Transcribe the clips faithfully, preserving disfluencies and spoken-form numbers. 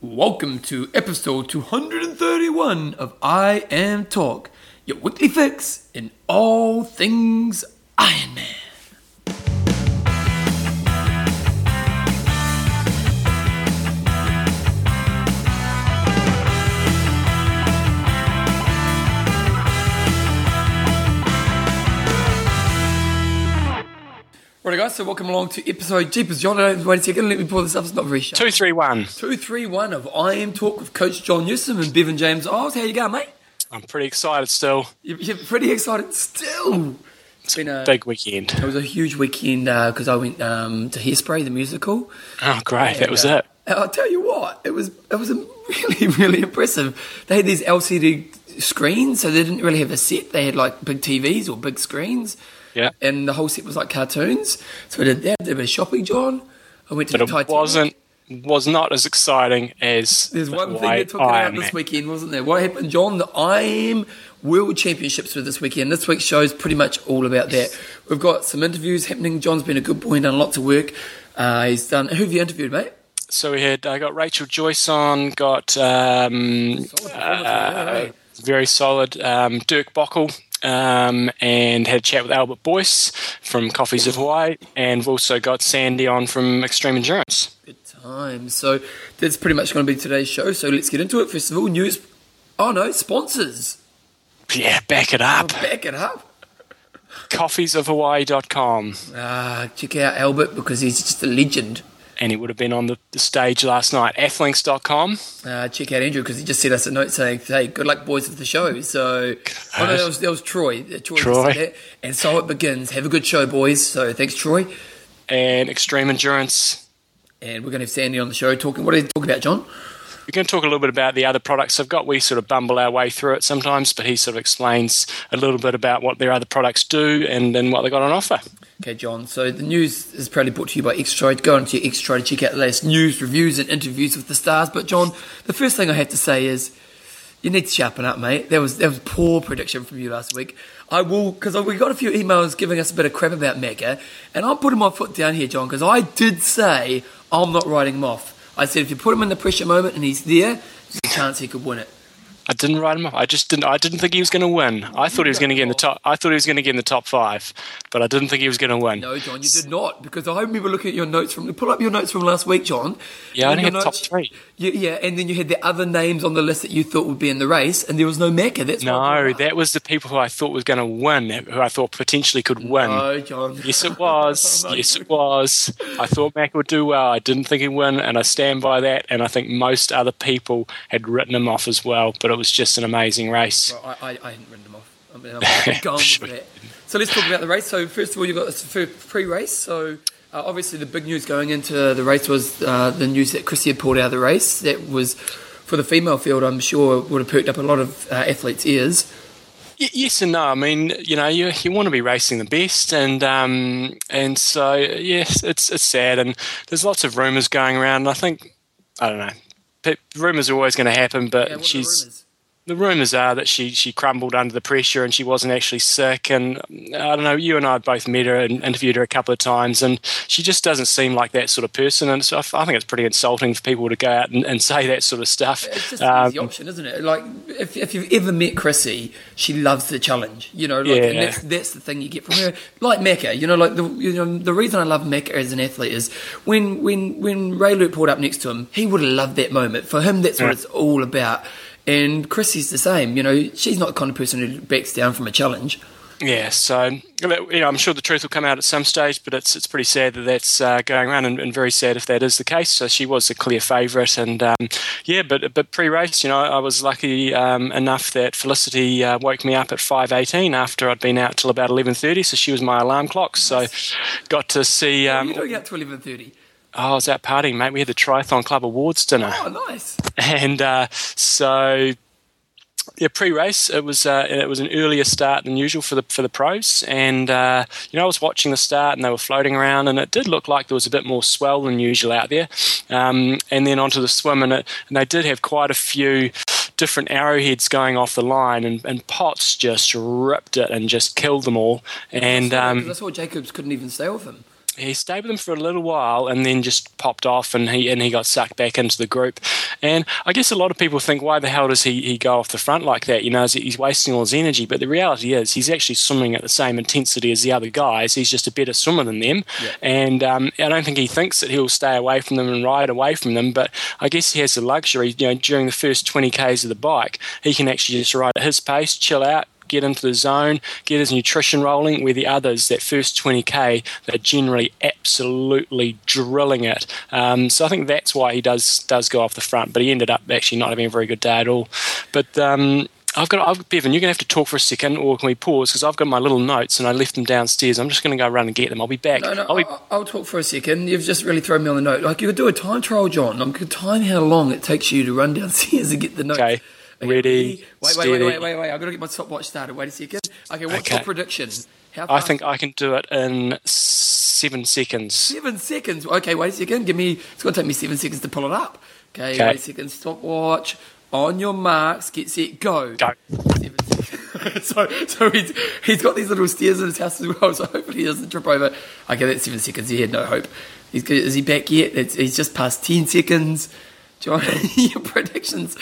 Welcome to episode two hundred thirty-one of I Am Talk, your weekly fix in all things Iron Man. Right, guys, so welcome along to episode Jeepers. John, wait a second, let me pull this up, it's not very sharp. two thirty-one. two thirty-one of I Am Talk with Coach John Newsome and Bevan James Owes. How you going, mate? I'm pretty excited still. You're, you're pretty excited still? It's been a big weekend. It was a huge weekend because uh, I went um, to Hairspray, the musical. Oh, great, and that was uh, it. I'll tell you what, it was it was really, really impressive. They had these L C D screens, so they didn't really have a set. They had like big T Vs or big screens. Yeah. And the whole set was like cartoons. So I did that, did a bit of shopping, John. I went to but the Titanic. It wasn't, was not as exciting as There's the one thing that took it out this weekend, wasn't there? What happened, John? The I A M World Championships were this weekend. This week's show's pretty much all about that. We've got some interviews happening. John's been a good boy and done lots of work. Uh, he's done. Who have you interviewed, mate? So we had, I got Rachel Joyce on, got um, solid uh, right? very solid um, Dirk Bockel. Um, and had a chat with Albert Boyce from Coffees of Hawaii, and we've also got Sandy on from Extreme Endurance. Good time. So that's pretty much going to be today's show, so let's get into it. First of all, news... Oh, no, sponsors. Yeah, back it up. Oh, back it up. coffees of hawaii dot com. Ah, check out Albert because he's just a legend. And he would have been on the, the stage last night. Athlinks dot com. Uh, check out Andrew because he just sent us a note saying, hey, good luck, boys, with the show. So, oh, no, that was, that was Troy. Troy. Troy. That. And so it begins. Have a good show, boys. So, thanks, Troy. And Extreme Endurance. And we're going to have Sandy on the show talking. What are you talking about, John? We're going to talk a little bit about the other products I've got. We sort of bumble our way through it sometimes, but he sort of explains a little bit about what their other products do and then what they've got on offer. Okay, John, so the news is proudly brought to you by Xtry. Go into your Xtry to check out the latest news, reviews, and interviews with the stars. But, John, the first thing I have to say is you need to sharpen up, mate. That was that was poor prediction from you last week. I will, because we got a few emails giving us a bit of crap about Macca, and I'm putting my foot down here, John, because I did say I'm not writing him off. I said if you put him in the pressure moment and he's there, there's a chance he could win it. I didn't write him off. I just didn't. I didn't think he was going to win. I thought he was going to get in the top. I thought he was going to get in the top five, but I didn't think he was going to win. No, John, you did not, because I remember looking at your notes from. Pull up your notes from last week, John. Yeah, I only had notes, top three. You, yeah, and then you had the other names on the list that you thought would be in the race, and there was no Macca. That's no, that was the people who I thought was going to win, who I thought potentially could win. No, John. Yes, it was. oh, yes, it was. I thought Macca would do well. I didn't think he'd win, and I stand by that. And I think most other people had written him off as well, but it was just an amazing race. Well, I, I, I hadn't written them off. I mean, I'm gone with that. So let's talk about the race. So first of all, you've got this pre-race. So uh, obviously the big news going into the race was uh, the news that Chrissy had pulled out of the race. That was, for the female field, I'm sure would have perked up a lot of uh, athletes' ears. Yes and no. I mean, you know, you you want to be racing the best, and um, and so yes, it's it's sad, and there's lots of rumours going around. And I think I don't know. Rumours are always going to happen, but yeah, she's the rumours are that she, she crumbled under the pressure and she wasn't actually sick. And I don't know, you and I have both met her and interviewed her a couple of times, and she just doesn't seem like that sort of person. And so I, I think it's pretty insulting for people to go out and, and say that sort of stuff. It's just um, an easy option, isn't it? Like, if, if you've ever met Chrissy, she loves the challenge, you know, like, yeah. And that's, that's the thing you get from her. Like Macca, you know, like the you know the reason I love Macca as an athlete is when, when, when Raelert pulled up next to him, he would have loved that moment. For him, that's what yeah. it's all about. And Chrissy's the same, you know, she's not the kind of person who backs down from a challenge. Yeah, so, you know, I'm sure the truth will come out at some stage, but it's it's pretty sad that that's uh, going around, and, and very sad if that is the case. So she was a clear favourite, and um, yeah, but but pre-race, you know, I was lucky um, enough that Felicity uh, woke me up at five eighteen after I'd been out till about eleven thirty, so she was my alarm clock, so got to see... Um, oh, you don't get to eleven thirty. Oh, I was out partying, mate. We had the Triathlon Club Awards dinner. Oh, nice! And uh, so, yeah, pre-race it was uh, it was an earlier start than usual for the for the pros, and uh, you know I was watching the start and they were floating around, and it did look like there was a bit more swell than usual out there. Um, and then onto the swim, and it, and they did have quite a few different arrowheads going off the line, and, and Potts just ripped it and just killed them all. And I saw, um, I saw Jacobs couldn't even stay with him. he stayed with them for a little while and then just popped off, and he and he got sucked back into the group. And I guess a lot of people think, why the hell does he, he go off the front like that? You know, he's wasting all his energy. But the reality is he's actually swimming at the same intensity as the other guys. He's just a better swimmer than them. Yeah. And um, I don't think he thinks that he'll stay away from them and ride away from them. But I guess he has the luxury, you know, during the first twenty kays of the bike, he can actually just ride at his pace, chill out, get into the zone, get his nutrition rolling, where the others, that first twenty K, they're generally absolutely drilling it. Um, so I think that's why he does does go off the front, but he ended up actually not having a very good day at all. But um, I've got, I've, Bevan, you're going to have to talk for a second, or can we pause, because I've got my little notes and I left them downstairs. I'm just going to go run and get them. I'll be back. No, no, I'll, be... I'll talk for a second. You've just really thrown me on the note. Like, you could do a time trial, John. I could time how long it takes you to run downstairs and get the notes. Okay. Okay, ready, wait, wait, wait, wait, wait, wait, I've got to get my stopwatch started. Wait a second. Okay, what's okay. your prediction? How fast? I think I can do it in seven seconds. Seven seconds? Okay, wait a second. Give me, it's going to take me seven seconds to pull it up. Okay, okay. Wait a second. Stopwatch. On your marks, get set, go. Go. Seven seconds. so so he's, he's got these little stairs in his house as well, so hopefully he doesn't trip over. Okay, that's seven seconds. He had no hope. He's, is he back yet? It's, he's just past ten seconds. John, your predictions...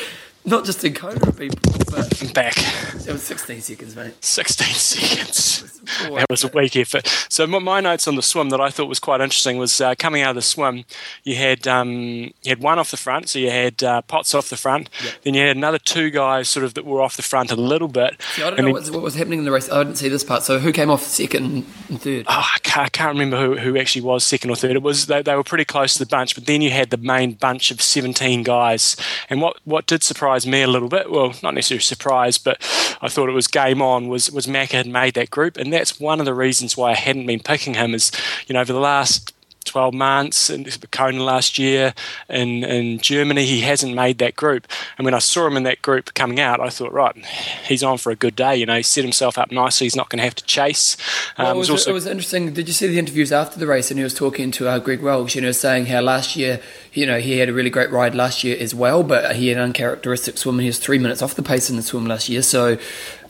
Not just in COVID, people, but... I'm back. It was sixteen seconds, mate. sixteen seconds. That was a weak effort. So my, my notes on the swim that I thought was quite interesting was uh, coming out of the swim, you had um, you had one off the front, so you had uh, Potts off the front. Yep. Then you had another two guys sort of that were off the front a little bit. See, I don't and know then, what was happening in the race. I didn't see this part. So who came off second and third? Oh, I can't, I can't remember who, who actually was second or third. It was they, they were pretty close to the bunch, but then you had the main bunch of seventeen guys. And what, what did surprise me a little bit, well, not necessarily surprised, but I thought it was game on, was was Macca had made that group, and that's one of the reasons why I hadn't been picking him is, you know, over the last twelve months, and Kona last year in, in Germany, he hasn't made that group, and when I saw him in that group coming out, I thought, right, he's on for a good day, you know, he set himself up nicely, he's not going to have to chase. Um, well, it, was, also- it was interesting, did you see the interviews after the race, and he was talking to uh, Greg Welch, you know, saying how last year, you know, he had a really great ride last year as well, but he had an uncharacteristic swim, and he was three minutes off the pace in the swim last year, so...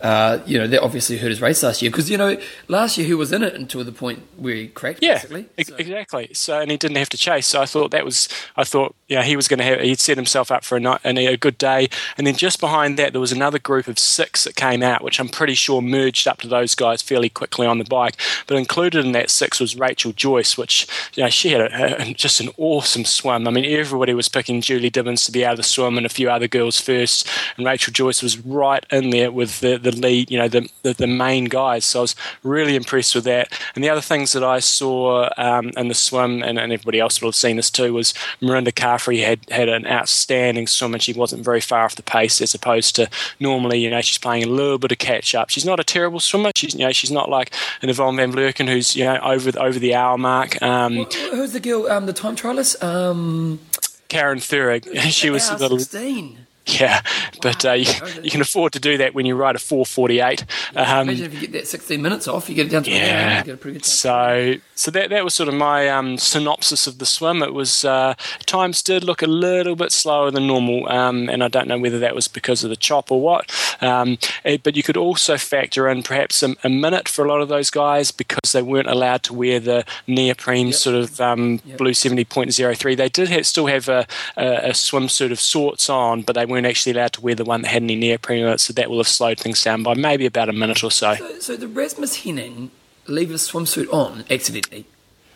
Uh, you know, that obviously hurt his race last year because, you know, last year he was in it until the point where he cracked, yeah, basically. Yeah, so. exactly. So, and he didn't have to chase. So I thought that was, I thought, yeah, he was going to have, he'd set himself up for a, night, a good day. And then just behind that, there was another group of six that came out, which I'm pretty sure merged up to those guys fairly quickly on the bike. But included in that six was Rachel Joyce, which, you know, she had a, a, just an awesome swim. I mean, everybody was picking Julie Dibens to be out of the swim and a few other girls first. And Rachel Joyce was right in there with the, the lead, you know, the, the the main guys. So I was really impressed with that. And the other things that I saw um, in the swim, and, and everybody else will have seen this too, was Mirinda Carfrae had, had an outstanding swim, and she wasn't very far off the pace as opposed to normally, you know, she's playing a little bit of catch up. She's not a terrible swimmer. She's, you know, she's not like an Yvonne Van Vlerken who's, you know, over over the hour mark. Um, well, who's the girl? Um, the time trialist? Um, Karin Thürig. She was a little sixteen. Yeah, but uh, you, you can afford to do that when you ride a four forty-eight. Yeah, um, imagine if you get that sixteen minutes off, you get it down to yeah. an hour. Yeah, so, so that, that was sort of my um, synopsis of the swim. It was uh, times did look a little bit slower than normal, um, and I don't know whether that was because of the chop or what. Um, it, but you could also factor in perhaps a, a minute for a lot of those guys because they weren't allowed to wear the neoprene yep. sort of um, yep. blue seventy point oh three. They did have, still have a, a, a swimsuit of sorts on, but they weren't actually allowed to wear the one that had any neoprene on it, so that will have slowed things down by maybe about a minute or so. So, so did Rasmus Henning leave his swimsuit on accidentally?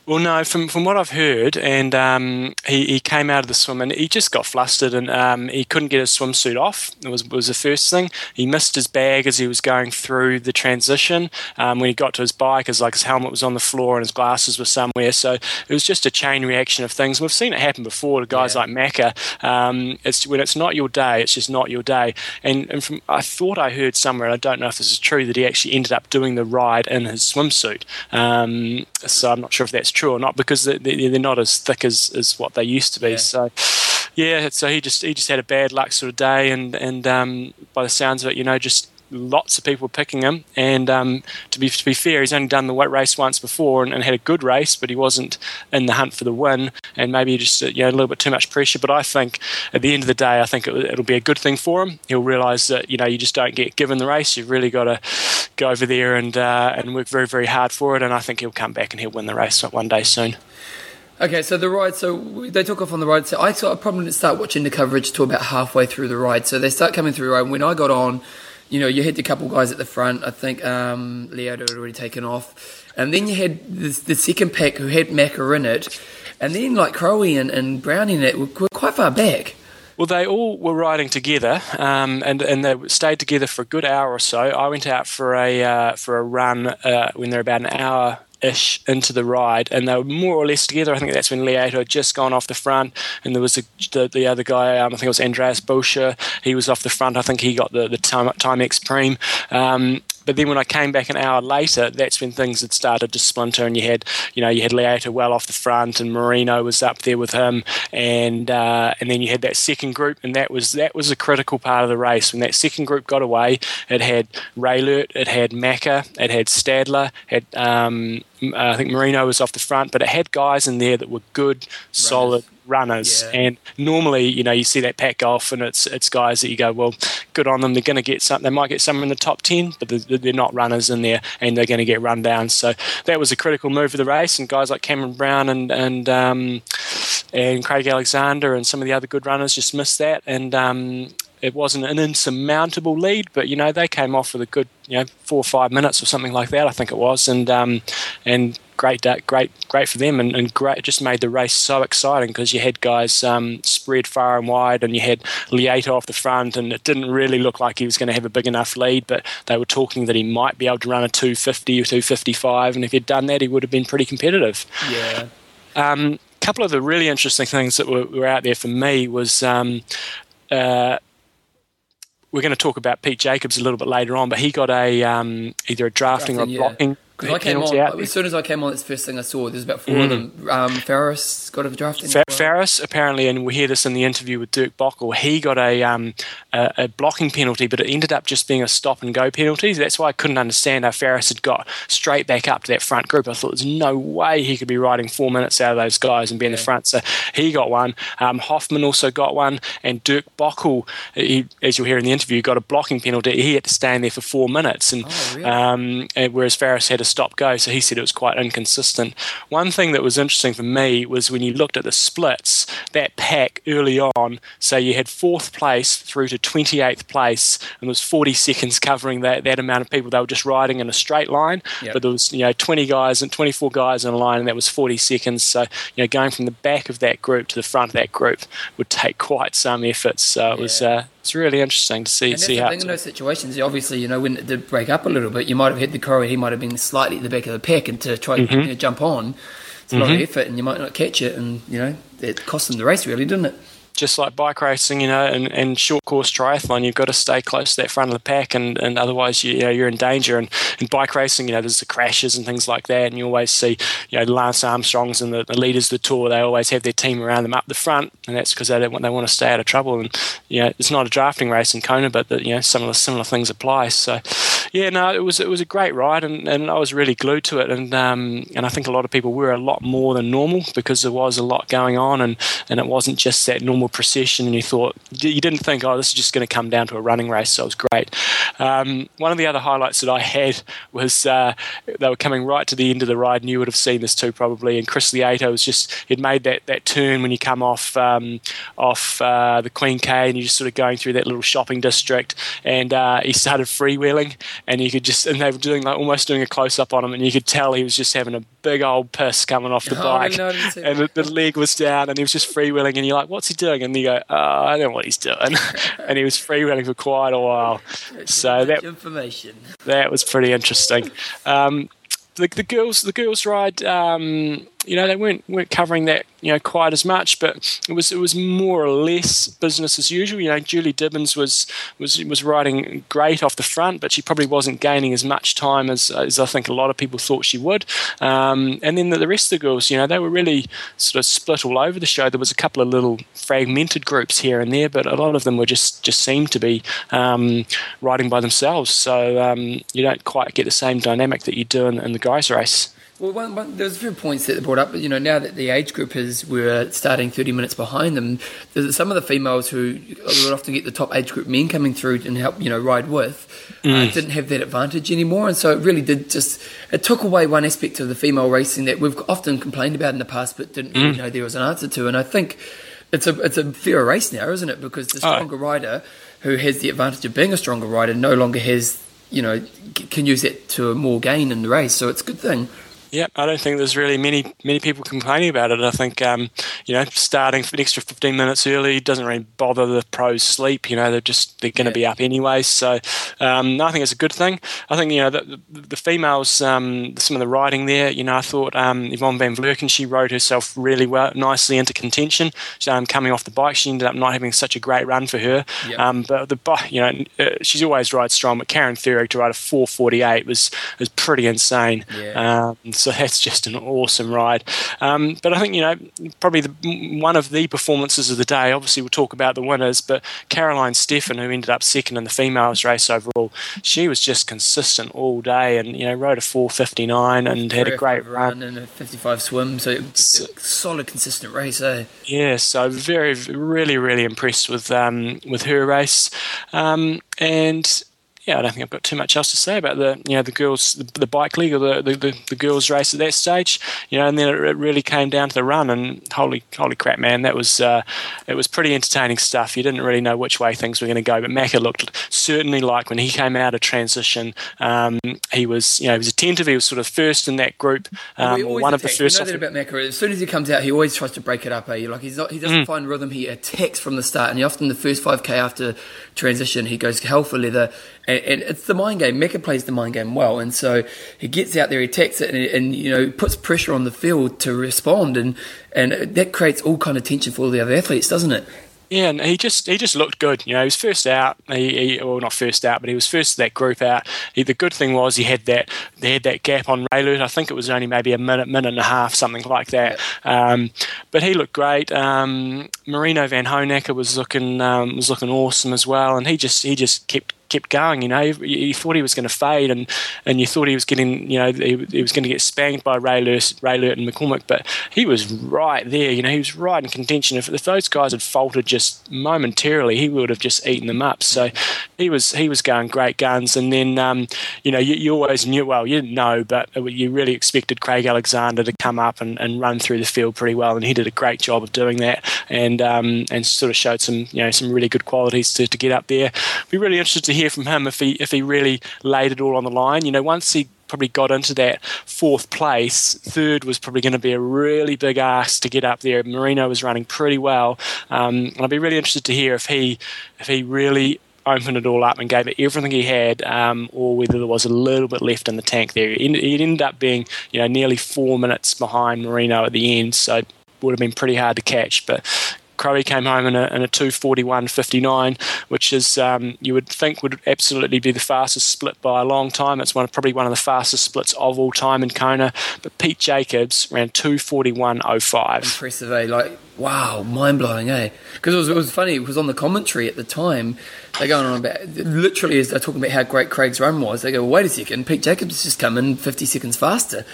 Well, no, from from what I've heard, and um, he, he came out of the swim and he just got flustered and um, he couldn't get his swimsuit off. It was was the first thing. He missed his bag as he was going through the transition. Um, when he got to his bike, his, like, his helmet was on the floor and his glasses were somewhere. So it was just a chain reaction of things. We've seen it happen before to guys yeah. like Macca. Um, it's, when it's not your day, it's just not your day. And, and from I thought I heard somewhere, and I don't know if this is true, that he actually ended up doing the ride in his swimsuit. Um, so I'm not sure if that's true or not, because they're not as thick as, as what they used to be. Yeah. So, yeah, so he just he just had a bad luck sort of day, and and um, by the sounds of it, you know, just lots of people picking him. And um, to be to be fair, he's only done the race once before and, and had a good race, but he wasn't in the hunt for the win. And maybe just you know a little bit too much pressure. But I think at the end of the day, I think it, it'll be a good thing for him. He'll realise that you know you just don't get given the race. You've really got to go over there and uh, and work very very hard for it. And I think he'll come back and he'll win the race one day soon. Okay, so the ride, so they took off on the ride. So I sort of probably didn't start watching the coverage till about halfway through the ride. So they start coming through the ride. And when I got on, you know, you had the couple guys at the front. I think um, Lieto had already taken off. And then you had this, the second pack who had Macca in it. And then, like, Crowie and, and Brownie and that were quite far back. Well, they all were riding together, um, and and they stayed together for a good hour or so. I went out for a uh, for a run uh, when they're about an hour ish into the ride, and they were more or less together. I think that's when Lieto had just gone off the front, and there was a, the, the other guy, um, I think it was Andreas Raelert, he was off the front. I think he got the, the Timex Prime. Um, but then when I came back an hour later, that's when things had started to splinter, and you had, you know, you had Lieto well off the front, and Marino was up there with him, and uh, and then you had that second group, and that was that was a critical part of the race. When that second group got away, it had Raelert, it had Macca, it had Stadler, it had um, I think Marino was off the front, but it had guys in there that were good, solid runners. Yeah. And normally, you know, you see that pack go off, and it's it's guys that you go, well, good on them. They're going to get some. They might get some in the top ten, but they're, they're not runners in there, and they're going to get run down. So that was a critical move of the race. And guys like Cameron Brown and and um, and Craig Alexander and some of the other good runners just missed that. And um, it wasn't an insurmountable lead, but you know they came off with a good, you know, four or five minutes or something like that. I think it was, and um, and. Great, great, great for them, and, and great. It just made the race so exciting because you had guys um, spread far and wide, and you had Lieto off the front, and it didn't really look like he was going to have a big enough lead. But they were talking that he might be able to run a two fifty or two fifty five, and if he'd done that, he would have been pretty competitive. Yeah. Um, a couple of the really interesting things that were, were out there for me was. Um, uh, We're going to talk about Pete Jacobs a little bit later on, but he got a um, either a drafting, drafting or a blocking yeah. penalty on, out. As soon as I came on, that's the first thing I saw. There's about four mm. of them. Um, Faris got a drafting. Fa- Faris, apparently, and we hear this in the interview with Dirk Bockel, he got a, um, a, a blocking penalty, but it ended up just being a stop-and-go penalty. That's why I couldn't understand how Faris had got straight back up to that front group. I thought there's no way he could be riding four minutes out of those guys and be in yeah. the front. So he got one. Um, Hoffman also got one, and Dirk Bockel, he, as you'll hear in the interview, Interview got a blocking penalty. He had to stand there for four minutes, and, oh, really? um, and whereas Faris had a stop go, so he said it was quite inconsistent. One thing that was interesting for me was when you looked at the splits, that pack early on. So you had fourth place through to twenty-eighth place, and there was forty seconds covering that that amount of people. They were just riding in a straight line, yep. but there was you know twenty guys and twenty-four guys in a line, and that was forty seconds. So you know going from the back of that group to the front of that group would take quite some effort. So it yeah. was. Uh, It's really interesting to see, and see how. I think in those situations, obviously, you know, when it did break up a little bit, you might have hit the Crowie, he might have been slightly at the back of the pack, and to try mm-hmm. to jump on, it's a mm-hmm. lot of effort, and you might not catch it, and you know, it cost him the race, really, didn't it? Just like bike racing, you know, and, and short course triathlon, you've got to stay close to that front of the pack, and, and otherwise, you, you know, you're in danger. And in bike racing, you know, there's the crashes and things like that, and you always see, you know, Lance Armstrongs and the, the leaders of the tour, they always have their team around them up the front, and that's because they don't want, they want to stay out of trouble. And you know, it's not a drafting race in Kona, but the, you know, some of the similar things apply. So, yeah, no, it was it was a great ride, and, and I was really glued to it, and um, and I think a lot of people were a lot more than normal because there was a lot going on, and and it wasn't just that normal procession, and you thought you didn't think, oh, this is just going to come down to a running race. So it was great. Um, one of the other highlights that I had was uh, they were coming right to the end of the ride, and you would have seen this too probably. And Chris Lieto was just he'd made that, that turn when you come off um, off uh, the Queen K, and you're just sort of going through that little shopping district, and uh, he started freewheeling, and you could just and they were doing like almost doing a close up on him, and you could tell he was just having a big old piss coming off the oh, bike, and the, the leg was down, and he was just freewheeling, and you're like, what's he doing? And you go, oh, I don't know what he's doing. And he was freewheeling for quite a while. So that information that was pretty interesting. Um, the, the girls, the girls ride. Um, you know, they weren't weren't covering that, you know, quite as much, but it was it was more or less business as usual. You know, Julie Dibens was was was riding great off the front, but she probably wasn't gaining as much time as as I think a lot of people thought she would. Um, and then the, the rest of the girls, you know, they were really sort of split all over the show. There was a couple of little fragmented groups here and there, but a lot of them were just just seemed to be um, riding by themselves. So um, you don't quite get the same dynamic that you do in, in the guys' race. Well, one, one, there was a few points that they brought up. You know, now that the age groupers were starting thirty minutes behind them, some of the females who would often get the top age group men coming through and help, you know, ride with, mm. uh, didn't have that advantage anymore. And so it really did just – it took away one aspect of the female racing that we've often complained about in the past but didn't mm. really know there was an answer to. And I think it's a, it's a fair race now, isn't it? Because the stronger oh. rider who has the advantage of being a stronger rider no longer has, you know, can use that to more gain in the race. So it's a good thing. Yeah, I don't think there's really many many people complaining about it. I think, um, you know, starting for an extra fifteen minutes early doesn't really bother the pros' sleep. You know, they're just they're going to yeah. be up anyway. So um, I think it's a good thing. I think, you know, the, the, the females, um, some of the riding there, you know, I thought um, Yvonne Van Vlerken, she rode herself really well, nicely into contention. She, um, coming off the bike, she ended up not having such a great run for her. Yep. Um, but the bike, you know, uh, she's always rides strong, but Karin Thürig to ride a four forty-eight was was pretty insane. Yeah. Um, So that's just an awesome ride. Um, but I think, you know, probably the, one of the performances of the day, obviously we'll talk about the winners, but Caroline Steffen, who ended up second in the females race overall, she was just consistent all day and, you know, rode a four fifty-nine and had a great run. And a fifty-five swim, so it's a solid, consistent race, eh? Yeah, so very, really, really impressed with, um, with her race. Um, and... Yeah, I don't think I've got too much else to say about the, you know, the girls, the, the bike league or the, the, the girls race at that stage, you know, and then it really came down to the run, and holy, holy crap, man, that was, uh, it was pretty entertaining stuff. You didn't really know which way things were going to go, but Macca looked certainly like when he came out of transition, um, he was, you know, he was attentive. He was sort of first in that group. Um, well, one attack. of the first. You know that about Macca. As soon as he comes out, he always tries to break it up. Eh? Like he's not, he doesn't mm. find rhythm. He attacks from the start, and he often the first five K after transition, he goes hell for leather. And, and it's the mind game. Macca plays the mind game well, and so he gets out there, he attacks it, and, and you know, puts pressure on the field to respond, and and that creates all kind of tension for all the other athletes, doesn't it? Yeah, and he just he just looked good. You know, he was first out. He, he well, not first out, but he was first that group out. He, the good thing was he had that they had that gap on Raelert. I think it was only maybe a minute, minute and a half, something like that. Um, but he looked great. Um, Marino Vanhoenacker was looking um, was looking awesome as well, and he just he just kept. kept going. You know, you thought he was going to fade, and, and you thought he was getting, you know, he, he was going to get spanked by Raelert, Raelert and McCormick, but he was right there. You know, he was right in contention. If, if those guys had faltered just momentarily, he would have just eaten them up. So he was he was going great guns, and then um, you know, you, you always knew, well, you didn't know, but you really expected Craig Alexander to come up and, and run through the field pretty well, and he did a great job of doing that, and um, and sort of showed some, you know, some really good qualities to, to get up there. Be really interested to hear from him if he if he really laid it all on the line. You know, once he probably got into that fourth place, third was probably going to be a really big ask to get up there. Marino was running pretty well, um, and I'd be really interested to hear if he if he really opened it all up and gave it everything he had, um, or whether there was a little bit left in the tank there. He'd end up being, you know, nearly four minutes behind Marino at the end, so it would have been pretty hard to catch, but Crowie came home in a, in a two forty-one fifty-nine, which is, um, you would think would absolutely be the fastest split by a long time. It's one probably one of the fastest splits of all time in Kona. But Pete Jacobs ran two forty-one oh five. Impressive, eh? Like, wow, mind-blowing, eh? Because it was, it was funny, it was on the commentary at the time, they're going on about, literally as they're talking about how great Craig's run was, they go, wait a second, Pete Jacobs has just come in fifty seconds faster.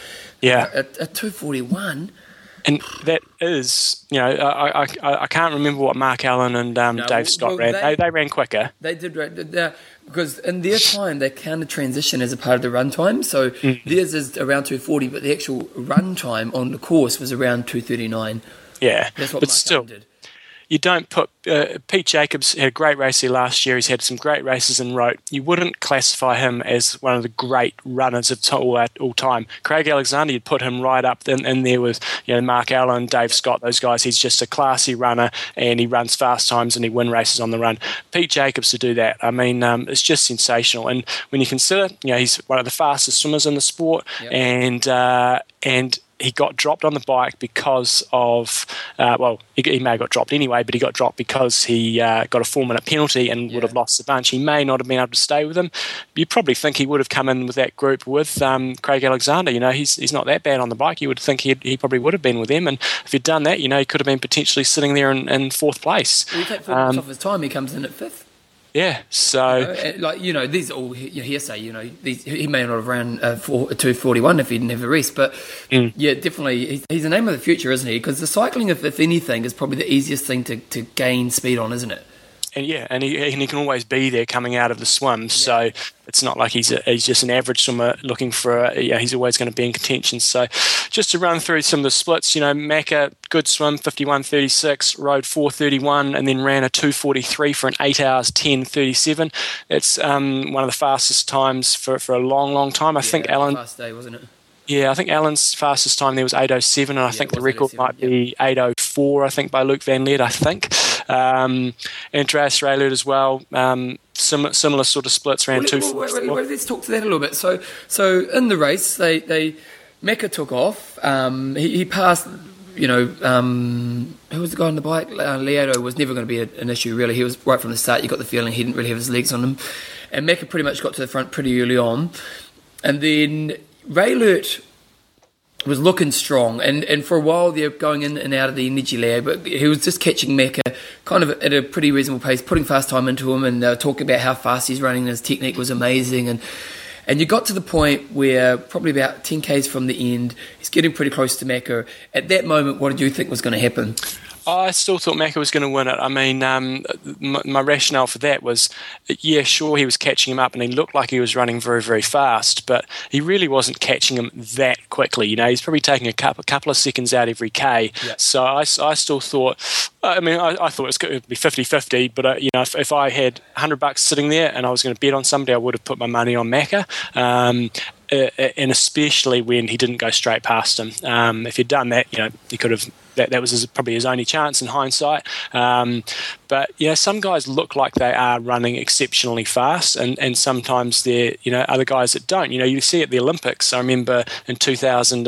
Yeah. At, at two forty-one... And that is, you know, I I I can't remember what Mark Allen and um, no, Dave Scott well, ran. They, they they ran quicker. They did, uh, because in their time they counted transition as a part of the run time. So mm-hmm. theirs is around two forty, but the actual run time on the course was around two thirty nine. Yeah, that's what but Mark still, Allen did. You don't put uh, Pete Jacobs had a great race here last year. He's had some great races in rote. You wouldn't classify him as one of the great runners of all, all time. Craig Alexander, you'd put him right up in, in there with, you know, Mark Allen, Dave Scott, those guys. He's just a classy runner, and he runs fast times and he wins races on the run. Pete Jacobs to do that, I mean, um, it's just sensational. And when you consider, you know, he's one of the fastest swimmers in the sport, yep. and uh, and he got dropped on the bike because of, uh, well, he, he may have got dropped anyway, but he got dropped because he uh, got a four-minute penalty and yeah. would have lost the bunch. He may not have been able to stay with him. You probably think he would have come in with that group with um, Craig Alexander. You know, he's he's not that bad on the bike. You would think he'd, he probably would have been with him. And if he'd done that, you know, he could have been potentially sitting there in, in fourth place. Well, we take four minutes um, off his time. He comes in at fifth. Yeah, so... You know, like, you know, these are all hearsay, you know. These, he may not have ran a, four, a two forty-one if he'd never rest, but, mm. yeah, definitely, he's, he's a name of the future, isn't he? Because the cycling, if, if anything, is probably the easiest thing to, to gain speed on, isn't it? And yeah, and he, and he can always be there coming out of the swim, yeah. so it's not like he's a, he's just an average swimmer looking for a, yeah, he's always going to be in contention. So just to run through some of the splits, you know, Macca, good swim, fifty-one thirty-six, rode four thirty-one, and then ran a two forty-three for an eight hours ten thirty-seven. It's um, one of the fastest times for, for a long, long time. I yeah, think Alan... Last day, wasn't it? Yeah, I think Alan's fastest time there was eight oh seven, and I yeah, think the record might yeah. be eight oh four, I think, by Luke Van Leer, I think. Um, Andreas Raelert as well, um, sim- similar sort of splits, ran two. Wait, wait, wait, let's talk to that a little bit. So, so in the race, they, they Macca took off. Um, he, he passed, you know, um, who was the guy on the bike? Uh, Lieto was never going to be a, an issue, really. He was right from the start. You got the feeling he didn't really have his legs on him. And Macca pretty much got to the front pretty early on. And then Raelert was looking strong, and, and for a while they're going in and out of the energy lab, but he was just catching Macca kind of at a pretty reasonable pace, putting fast time into him, and they were talking about how fast he's running and his technique was amazing, and and you got to the point where probably about ten k's from the end, he's getting pretty close to Macca. At that moment, what did you think was going to happen? I still thought Macca was going to win it. I mean, um, my, my rationale for that was, yeah, sure, he was catching him up and he looked like he was running very, very fast, but he really wasn't catching him that quickly. You know, he's probably taking a couple, a couple of seconds out every K. Yeah. So I, I still thought, I mean, I, I thought it was going to be fifty-fifty, but, I, you know, if, if I had one hundred bucks sitting there and I was going to bet on somebody, I would have put my money on Macca. Um Uh, and especially when he didn't go straight past him. Um, if he'd done that, you know, he could have. That, that was his, probably his only chance in hindsight. Um, but yeah, some guys look like they are running exceptionally fast, and, and sometimes they're, you know, other guys that don't. You know, you see at the Olympics. I remember in two thousand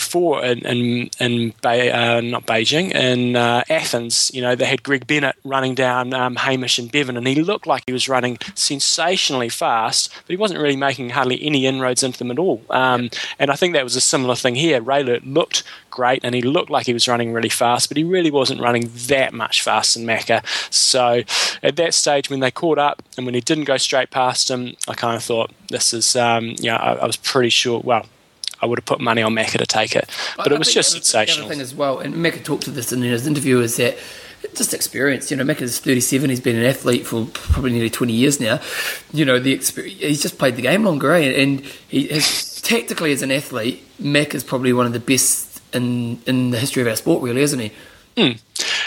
four in in, in Be- uh, not Beijing, in uh, Athens. You know, they had Greg Bennett running down um, Hamish and Bevan, and he looked like he was running sensationally fast, but he wasn't really making hardly any inroads into them at all. Um, and I think that was a similar thing here. Raelert looked great and he looked like he was running really fast, but he really wasn't running that much faster than Macca. So at that stage, when they caught up and when he didn't go straight past him, I kind of thought, this is, um, yeah, I, I was pretty sure, well, I would have put money on Macca to take it. But I, it was just sensational. The other thing as well, and Macca talked to this in his interview, is that just experience, you know, Macca's thirty-seven, he's been an athlete for probably nearly twenty years now, you know, the experience, he's just played the game longer, eh? And he has, tactically as an athlete, Macca's probably one of the best in in the history of our sport, really, isn't he? Mm.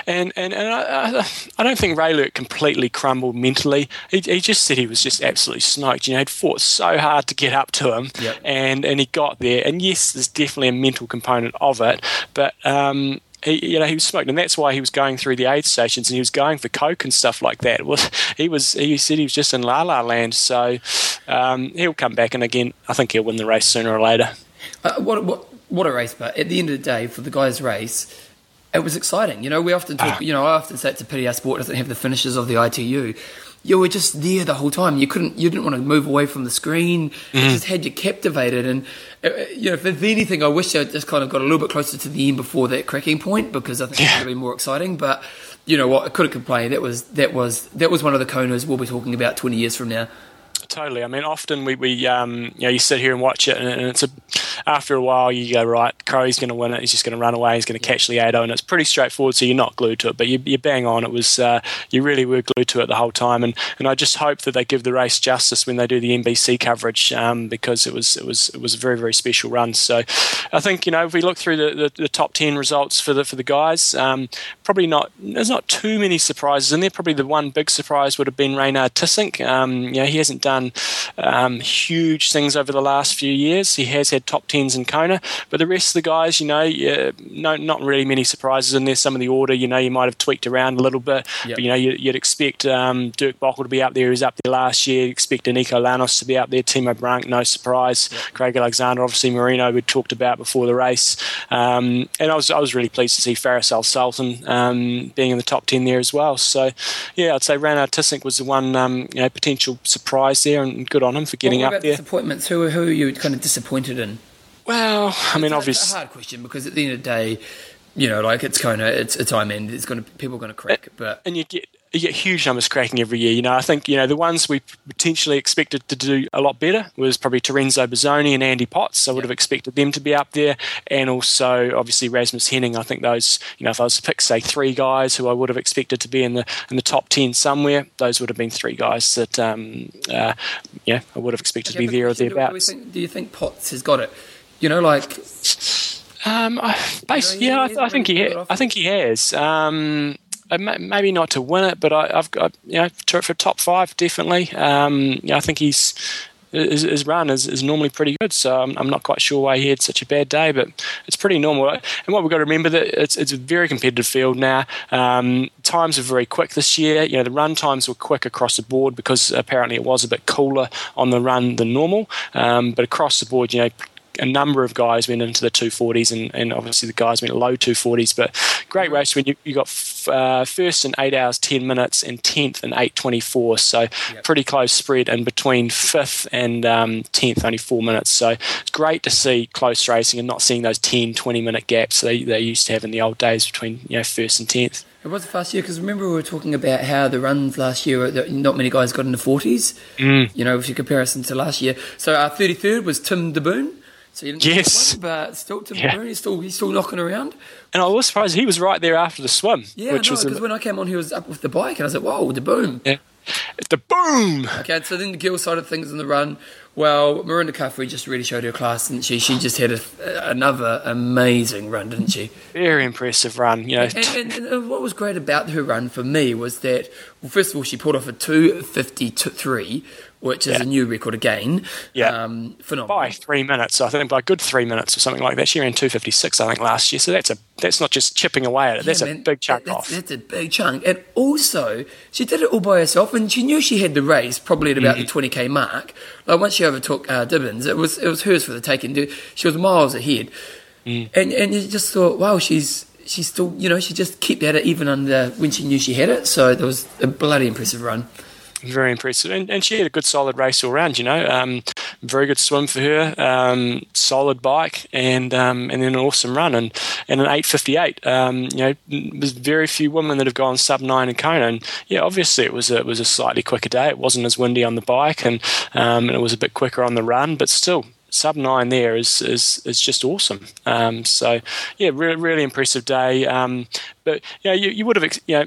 And and, and I, I, I don't think Raelert completely crumbled mentally. He, he just said he was just absolutely smoked. You know, he'd fought so hard to get up to him, yep. and, and he got there. And yes, there's definitely a mental component of it, but um, he, you know, he was smoked, and that's why he was going through the aid stations and he was going for coke and stuff like that. Well, he was, he said he was just in la la land. So um, he'll come back, and again, I think he'll win the race sooner or later. Uh, what what what a race! But at the end of the day, for the guy's race, it was exciting. You know, we often talk, you know, I often say it's a pity our sport doesn't have the finishes of the I T U. You were just there the whole time. You couldn't, you didn't want to move away from the screen. Mm-hmm. It just had you captivated. And, you know, if anything, I wish I just kind of got a little bit closer to the end before that cracking point, because I think yeah. it would have been more exciting. But, you know what, I couldn't complain. That was, that was, that was one of the Konas we'll be talking about twenty years from now. Totally. I mean, often we, we um, you know, you sit here and watch it, and, and it's a, after a while you go, right, Crowie's going to win it. He's just going to run away. He's going to yeah. catch Lieto, and it's pretty straightforward. So you're not glued to it, but you, you're bang on. It was uh, you really were glued to it the whole time, and, and I just hope that they give the race justice when they do the N B C coverage, um, because it was it was it was a very, very special run. So I think, you know, if we look through the, the, the top ten results for the for the guys, um, probably not. There's not too many surprises in there. Probably the one big surprise would have been Rana Tissink. Um, you know, he hasn't done Um, huge things over the last few years. He has had top Philippines and Kona. But the rest of the guys, you know, yeah, no, not really many surprises in there. Some of the order, you know, you might have tweaked around a little bit. Yep. But, you know, you, you'd expect um, Dirk Bockel to be up there. He was up there last year. You'd expect Nico Lanos to be up there. Timo Brandt, no surprise. Yep. Craig Alexander, obviously Marino, we talked about before the race. Um, and I was I was really pleased to see Faris Al-Sultan um, being in the top ten there as well. So, yeah, I'd say Rana Tissink was the one um, you know, potential surprise there, and good on him for getting well, what up there. What about disappointments? Who, who are you kind of disappointed in? Well, I mean, it's obviously... It's a hard question because at the end of the day, you know, like it's kind of, it's, it's I mean, it's going to, people are going to crack. But And you get... You get huge numbers cracking every year. You know, I think, you know, the ones we potentially expected to do a lot better was probably Terenzo Bozzoni and Andy Potts. I would have expected them to be up there. And also, obviously, Rasmus Henning. I think those, you know, if I was to pick, say, three guys who I would have expected to be in the in the top ten somewhere, those would have been three guys that, um, uh, yeah, I would have expected okay, to be there or thereabouts. Do, do you think Potts has got it? You know, like... Um, I, basically, you know, yeah, I, I, think he ha- I think he has. Um... Maybe not to win it, but I, I've got, you know, for top five, definitely. Um, you know, I think he's, his, his run is, is normally pretty good, so I'm, I'm not quite sure why he had such a bad day, but it's pretty normal. And what we've got to remember, that it's it's a very competitive field now. Um, times are very quick this year. You know, the run times were quick across the board because apparently it was a bit cooler on the run than normal, um, but across the board, you know, a number of guys went into the two forties, and, and obviously the guys went low two forties. But great race when you, you got f- uh, first in eight hours, ten minutes, and tenth in eight twenty-four. So yep. Pretty close spread in between fifth and um, tenth, only four minutes. So it's great to see close racing and not seeing those ten, twenty-minute gaps they, they used to have in the old days between, you know, first and tenth. It was a fast year because remember we were talking about how the runs last year, not many guys got in the forties, mm. you know, if you compare us to last year. So our thirty-third was Tim de Boon. So you didn't yes. One, but still, to yeah. he's still he's still knocking around. And I was surprised he was right there after the swim. Yeah, because no, a... when I came on, he was up with the bike, and I was like, "Whoa, the boom!" Yeah, the boom. Okay, so then the girl side of things in the run. Well, Mirinda Carfrae just really showed her class, didn't she? She just had a, another amazing run, didn't she? Very impressive run, you know. And, and, and what was great about her run for me was that, well, first of all, she pulled off a two fifty-three, which is yeah. a new record again. Yeah. Um, phenomenal. By three minutes, I think, by a good three minutes or something like that. She ran two fifty-six, I think, last year. So that's a that's not just chipping away at it. Yeah, that's man, a big chunk that's, off. That's a big chunk. And also, she did it all by herself, and she knew she had the race probably at about mm-hmm. the twenty K mark. Like, once she overtook uh, Dibens, it was it was hers for the taking. She was miles ahead, mm. and and you just thought, wow, she's she's still, you know, she just kept at it even under when she knew she had it. So it was a bloody impressive run. Very impressive, and, and she had a good solid race all round. You know, um, very good swim for her, um, solid bike, and um, and then an awesome run, and, and an eight fifty eight. Um, you know, there's very few women that have gone sub nine in Kona, and yeah, obviously it was a, it was a slightly quicker day. It wasn't as windy on the bike, and um, and it was a bit quicker on the run, but still. Sub nine there is is is just awesome. Um, so yeah, re- really impressive day. Um, but you know, you, you would have you know.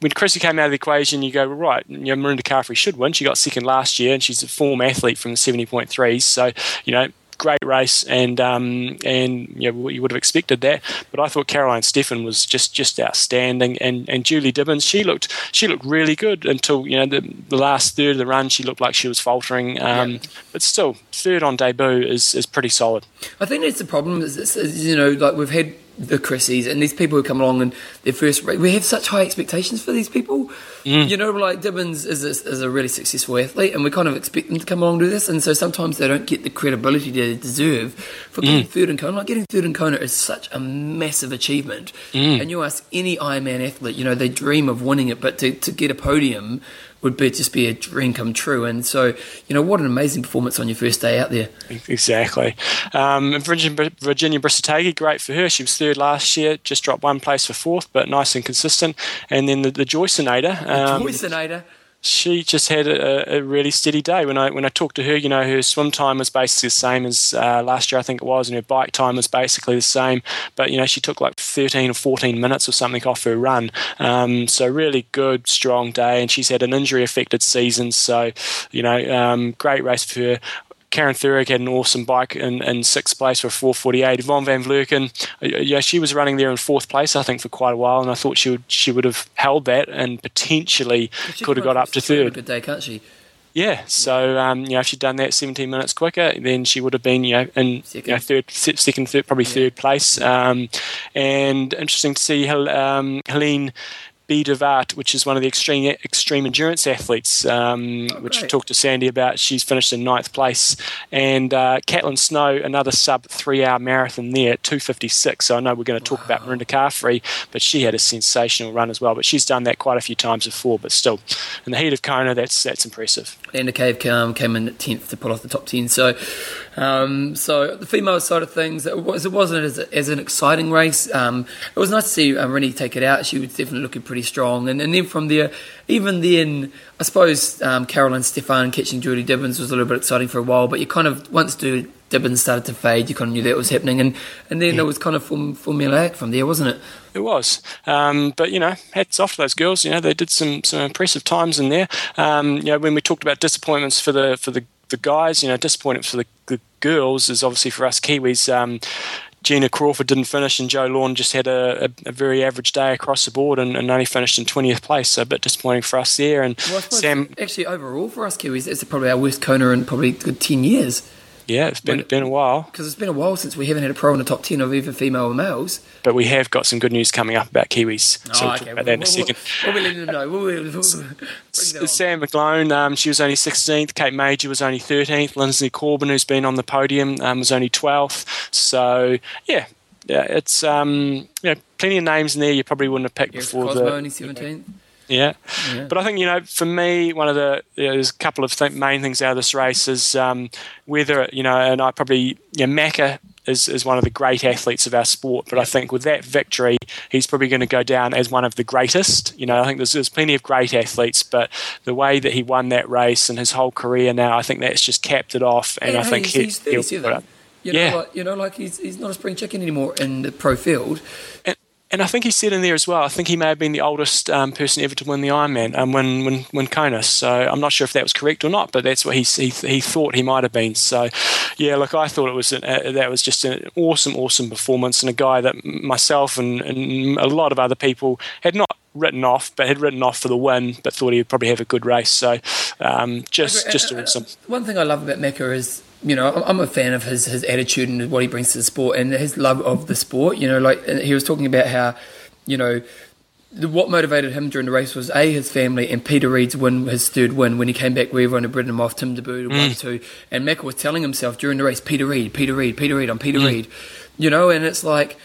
When Chrissy came out of the equation, you go, right, you know, Mirinda Carfrae should win. She got second last year, and she's a form athlete from the seventy point threes. So, you know, great race, and um, and you know, you would have expected that. But I thought Caroline Steffen was just, just outstanding, and, and Julie Dibens, she looked she looked really good until, you know, the, the last third of the run, she looked like she was faltering. Um, yeah. But still, third on debut is is pretty solid. I think that's the problem. Is, is, is you know, like we've had. The Chrissies and these people who come along and their first race, we have such high expectations for these people. Mm. You know, like Dibens is a, is a really successful athlete, and we kind of expect them to come along and do this, and so sometimes they don't get the credibility they deserve for getting mm. third in Kona. Like getting third in Kona is such a massive achievement, mm. and you ask any Ironman athlete, you know, they dream of winning it, but to, to get a podium would be just be a dream come true. And so, you know, what an amazing performance on your first day out there. Exactly. Um, and Virginia, Virginia Brissotegi, great for her. She was third last year, just dropped one place for fourth, but nice and consistent. And then the, the Joycenator. Um, the Joycenator. She just had a, a really steady day. When I when I talked to her, you know, her swim time was basically the same as uh, last year, I think it was, and her bike time was basically the same. But, you know, she took like thirteen or fourteen minutes or something off her run. Um, so really good, strong day. And she's had an injury-affected season. So, you know, um, great race for her. Karin Thürig had an awesome bike in, in sixth place for four forty-eight. Yvonne Van Vlerken, yeah, she was running there in fourth place, I think, for quite a while, and I thought she would she would have held that and potentially could have got up to third. She had a good day, can't she? Yeah, so um, you know, if she'd done that seventeen minutes quicker, then she would have been, you know, in second, you know, third, second, third, probably yeah. third place. Um, and interesting to see Hel- um, Helene Devart, which is one of the extreme extreme endurance athletes, um, oh, which I talked to Sandy about. She's finished in ninth place. And uh, Catelyn Snow, another sub three-hour marathon there at two fifty-six. So I know we're going to talk wow. about Mirinda Carfrae, but she had a sensational run as well. But she's done that quite a few times before. But still, in the heat of Kona, that's that's impressive. Linda Cave came, came in at tenth to pull off the top ten. So, um, so the female side of things, it, was, it wasn't as, as an exciting race. Um, it was nice to see um, Rennie take it out. She was definitely looking pretty strong, and, and then from there, even then, I suppose um, Caroline Steffen catching Julie Dibens was a little bit exciting for a while, but you kind of, once Julie Dibens started to fade, you kind of knew that was happening, and, and then yeah. it was kind of form, formulaic from there, wasn't it? It was, um, but you know, hats off to those girls. You know, they did some some impressive times in there. Um, you know, when we talked about disappointments for the for the, the guys, you know, disappointment for the, the girls is obviously for us Kiwis. Um, Gina Crawford didn't finish, and Jo Lawn just had a, a, a very average day across the board, and, and only finished in twentieth place. So a bit disappointing for us there. And well, Sam, actually, overall for us Kiwis, it's probably our worst Kona in probably a good ten years. Yeah, it's been, it, been a while. Because it's been a while since we haven't had a pro in the top ten of either female or males. But we have got some good news coming up about Kiwis. Oh, so we'll okay. talk about we'll, that in we'll, a second. We'll, we'll, we'll let them know. We'll, we'll, we'll Sam McGlone, um, she was only sixteenth. Kate Major was only thirteenth. Lindsay Corbin, who's been on the podium, um, was only twelfth. So, yeah, yeah it's um, you know, plenty of names in there you probably wouldn't have picked yeah, before. Cosmo, the, only seventeenth. Yeah. yeah, but I think, you know, for me, one of the you know, there's a couple of th- main things out of this race is um, whether you know, and I probably you know, Macca is is one of the great athletes of our sport, but I think with that victory, he's probably going to go down as one of the greatest. You know, I think there's there's plenty of great athletes, but the way that he won that race and his whole career now, I think that's just capped it off, and hey, I hey, think he's, he, he's he'll put up. You know, yeah, like, you know, like he's he's not a spring chicken anymore in the pro field. And, And I think he said in there as well, I think he may have been the oldest um, person ever to win the Ironman, um, win, win, win Kona. So I'm not sure if that was correct or not, but that's what he he, he thought he might have been. So, yeah, look, I thought it was an, uh, that was just an awesome, awesome performance, and a guy that myself and, and a lot of other people had not written off, but had written off for the win, but thought he would probably have a good race. So um, just, just awesome. One thing I love about Macca is, you know, I'm a fan of his, his attitude and what he brings to the sport and his love of the sport. You know, like he was talking about how, you know, what motivated him during the race was A, his family, and Peter Reid's win, his third win, when he came back where everyone had written him off, Tim DeBoo, mm. one, two. And Macca was telling himself during the race, Peter Reid, Peter Reid, Peter Reid, I'm Peter mm. Reid. You know, and it's like,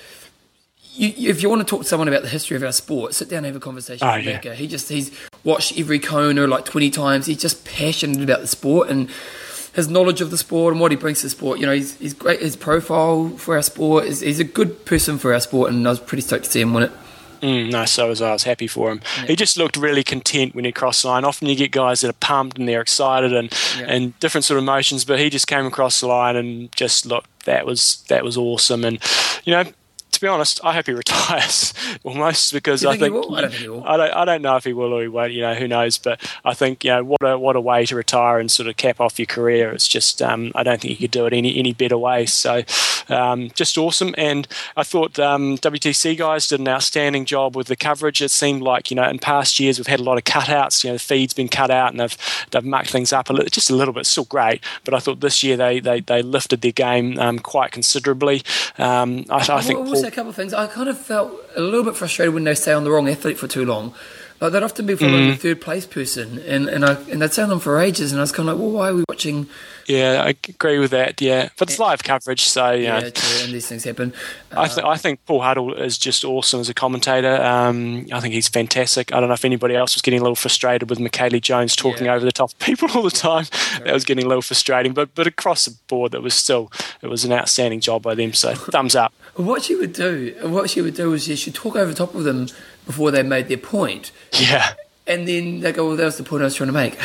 you, if you want to talk to someone about the history of our sport, sit down and have a conversation oh, with Macca. Yeah. He just, he's watched every Kona like twenty times. He's just passionate about the sport, and his knowledge of the sport and what he brings to the sport, you know, he's, he's great. His profile for our sport, is he's a good person for our sport, and I was pretty stoked to see him win it. Mm, no, so was I. I was happy for him. Yeah. He just looked really content when he crossed the line. Often you get guys that are pumped and they're excited and, yeah. and different sort of emotions, but he just came across the line and just looked, that was that was awesome. And, you know, to be honest, I hope he retires almost, because think I think, I don't, think he will. I don't I don't know if he will or he won't, you know, who knows, but I think, you know, what a what a way to retire and sort of cap off your career. It's just um, I don't think you could do it any any better way. So um, just awesome. And I thought um, W T C guys did an outstanding job with the coverage. It seemed like, you know, in past years we've had a lot of cutouts, you know, the feed's been cut out and they've they've mucked things up a little, just a little bit, still great. But I thought this year they they, they lifted their game um, quite considerably. Um, I, I think Paul, a couple of things. I kind of felt a little bit frustrated when they stay on the wrong athlete for too long. Like they'd often be following mm. the third place person, and and I and they'd stay on them for ages. And I was kind of like, well, why are we watching? Yeah, I agree with that. Yeah, but it's live coverage, so you yeah, know, true, and these things happen. Uh, I, th- I think Paul Huddle is just awesome as a commentator. Um, I think he's fantastic. I don't know if anybody else was getting a little frustrated with McKaylee Jones talking yeah. over the top of people all the time. Right. That was getting a little frustrating, but but across the board, that was still it was an outstanding job by them. So thumbs up. What she would do, what she would do, is she'd talk over the top of them before they made their point. Yeah. And then they go, well, that was the point I was trying to make.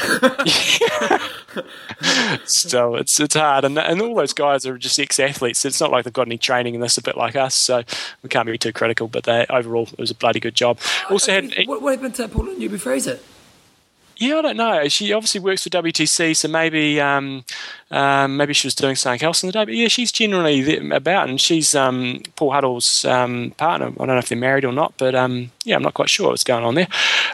Still, it's it's hard. And and all those guys are just ex-athletes. It's not like they've got any training in this, a bit like us. So we can't be too critical. But they, overall, it was a bloody good job. Also, had What, what happened to Paulina Newby Fraser? Yeah, I don't know. She obviously works for W T C, so maybe um, um, maybe she was doing something else in the day. But yeah, she's generally about, and she's um, Paul Huddle's um, partner. I don't know if they're married or not, but um, yeah, I'm not quite sure what's going on there.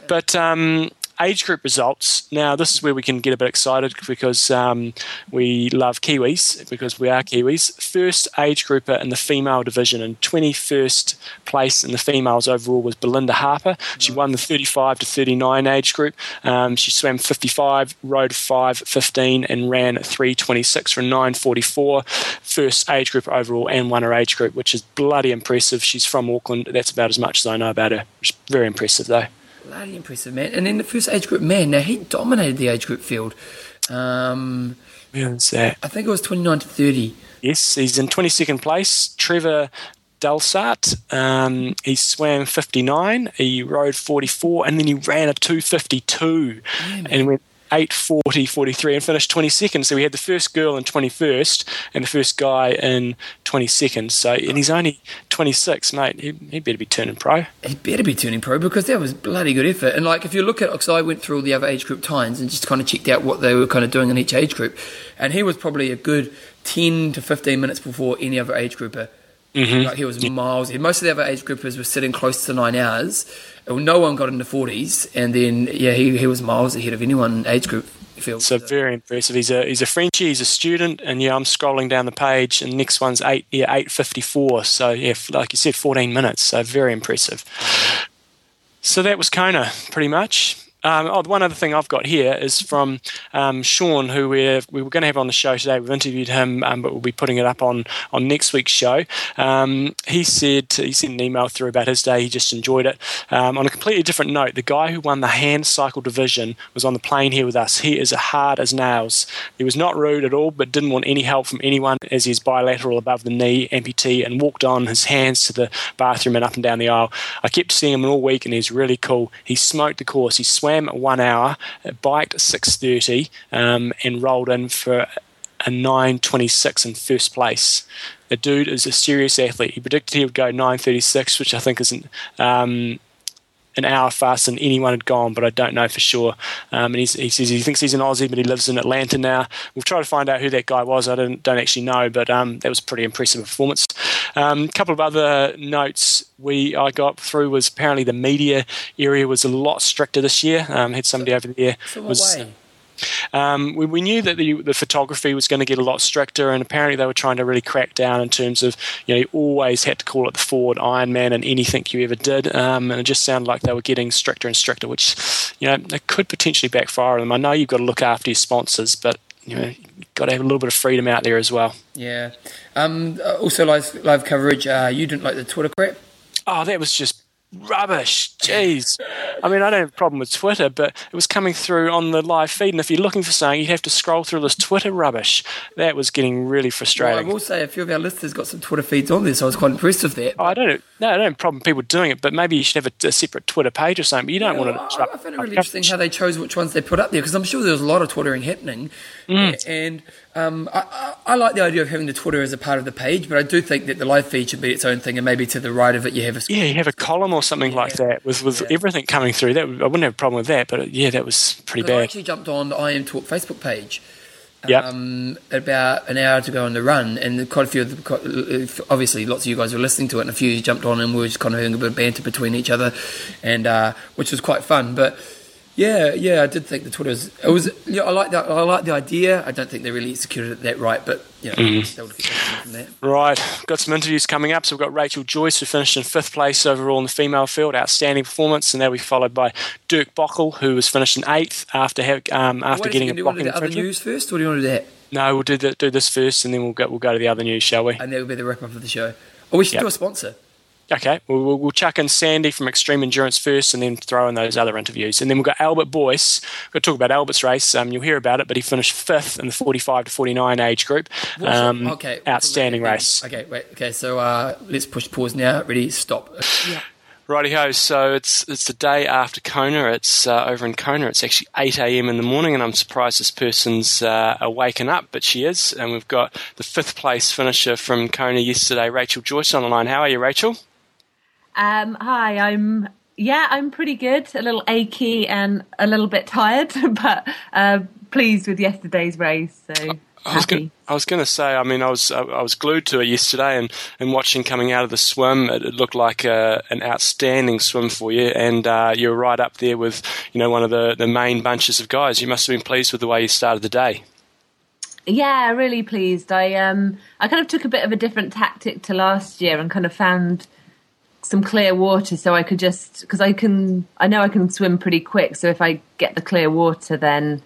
But um, age group results. Now, this is where we can get a bit excited because um, we love Kiwis, because we are Kiwis. First age grouper in the female division and twenty-first place in the females overall was Belinda Harper. She won the thirty-five to thirty-nine age group. Um, she swam fifty-five, rode five fifteen and ran three twenty-six for nine forty-four. First age group overall and won her age group, which is bloody impressive. She's from Auckland. That's about as much as I know about her. She's very impressive though. Bloody impressive, man. And then the first age group man, now he dominated the age group field. Um, Where was that? I think it was twenty-nine to thirty. Yes, he's in twenty-second place. Trevor Delsart, um, he swam fifty-nine, he rode forty-four, and then he ran a two fifty-two yeah, and went eight forty, forty-three and finished twenty-second. So we had the first girl in twenty-first and the first guy in twenty-second. So, and he's only twenty-six, mate. He, he better be turning pro. He better be turning pro because that was bloody good effort. And, like, if you look at, because I went through all the other age group times and just kind of checked out what they were kind of doing in each age group. And he was probably a good ten to fifteen minutes before any other age grouper. Mm-hmm. Like he was miles. Most of the other age groupers were sitting close to nine hours. No one got in the forties, and then yeah, he, he was miles ahead of anyone in age group field. So, so very impressive. He's a he's a Frenchie. He's a student, and yeah, I'm scrolling down the page, and the next one's eight yeah eight fifty four. So yeah, like you said, fourteen minutes. So very impressive. So that was Kona, pretty much. Um, oh, one other thing I've got here is from um, Sean, who we're, we were going to have on the show today. We've interviewed him, um, but we'll be putting it up on, on next week's show. Um, he said he sent an email through about his day. He just enjoyed it. Um, on a completely different note, the guy who won the hand cycle division was on the plane here with us. He is hard as nails. He was not rude at all, but didn't want any help from anyone as he's bilateral above the knee amputee and walked on his hands to the bathroom and up and down the aisle. I kept seeing him all week, and he's really cool. He smoked the course. He swam Swam one hour, biked six thirty, um, and rolled in for a nine twenty-six in first place. The dude is a serious athlete. He predicted he would go nine thirty-six, which I think is an, um, an hour faster than anyone had gone, but I don't know for sure. Um, and he's, he says he thinks he's an Aussie, but he lives in Atlanta now. We'll try to find out who that guy was. I don't, don't actually know, but um, that was a pretty impressive performance. A um, couple of other notes we I got through was apparently the media area was a lot stricter this year. Um, had somebody over there. So what was, way? Um, we, we knew that the, the photography was going to get a lot stricter, and apparently they were trying to really crack down in terms of, you know, you always had to call it the Ford Ironman and anything you ever did, um, and it just sounded like they were getting stricter and stricter, which, you know, it could potentially backfire on them. I know you've got to look after your sponsors, but, you know, you've got to have a little bit of freedom out there as well. Yeah. Um, also, live, live coverage, uh, you didn't like the Twitter crap? Oh, that was just rubbish. Jeez. I mean, I don't have a problem with Twitter, but it was coming through on the live feed, and if you're looking for something, you'd have to scroll through this Twitter rubbish. That was getting really frustrating. Well, I will say a few of our listeners got some Twitter feeds on there, so I was quite impressed with that. Oh, I don't no, I don't have a problem with people doing it, but maybe you should have a, a separate Twitter page or something, but you don't yeah, want well, to... I, I found it really interesting how they chose which ones they put up there, because I'm sure there was a lot of Twittering happening, mm. and... Um, I, I, I like the idea of having the Twitter as a part of the page, but I do think that the live feed should be its own thing, and maybe to the right of it you have a... Yeah, you have a column or something yeah. like that with, with yeah. everything coming through. That I wouldn't have a problem with that, but yeah, that was pretty but bad. I actually jumped on the I Am Talk Facebook page um, yep. about an hour to go on the run, and quite a few of the... Obviously, lots of you guys were listening to it, and a few jumped on, and we were just kind of having a bit of banter between each other, and uh, which was quite fun, but... Yeah, yeah, I did think the Twitter was. It was. Yeah, I like that. I like the idea. I don't think they really executed it that right, but yeah, you know, mm. they would get something from that. Right, got some interviews coming up. So we've got Rachel Joyce, who finished in fifth place overall in the female field, outstanding performance, and they'll be followed by Dirk Bockel, who was finished in eighth after um, after Wait, getting a. Do you want to do the other news first, or do you want to do that? No, we'll do the, do this first, and then we'll go we'll go to the other news, shall we? And that will be the wrap up of the show. Oh, we should yep. do a sponsor. Okay, we'll, we'll chuck in Sandy from Extreme Endurance first and then throw in those other interviews. And then we've got Albert Boyce. We're going to talk about Albert's race. Um, you'll hear about it, but he finished fifth in the forty-five to forty-nine age group. Um, okay. Outstanding okay. race. Okay, wait. Okay, so uh, let's push pause now. Ready, stop. Yeah. Righty-ho, so it's it's the day after Kona. It's uh, over in Kona. It's actually eight a.m. in the morning, and I'm surprised this person's uh, awaken up, but she is. And we've got the fifth-place finisher from Kona yesterday, Rachel Joyce, on the line. How are you, Rachel? Um, hi, I'm, yeah, I'm pretty good, a little achy and a little bit tired, but uh, pleased with yesterday's race. So I was gonna, I was going to say. I mean, I was I was glued to it yesterday, and, and watching coming out of the swim, it, it looked like a, an outstanding swim for you, and uh, you're right up there with you know one of the, the main bunches of guys. You must have been pleased with the way you started the day. Yeah, really pleased. I um I kind of took a bit of a different tactic to last year, and kind of found some clear water, so I could just because I can I know I can swim pretty quick. So if I get the clear water, then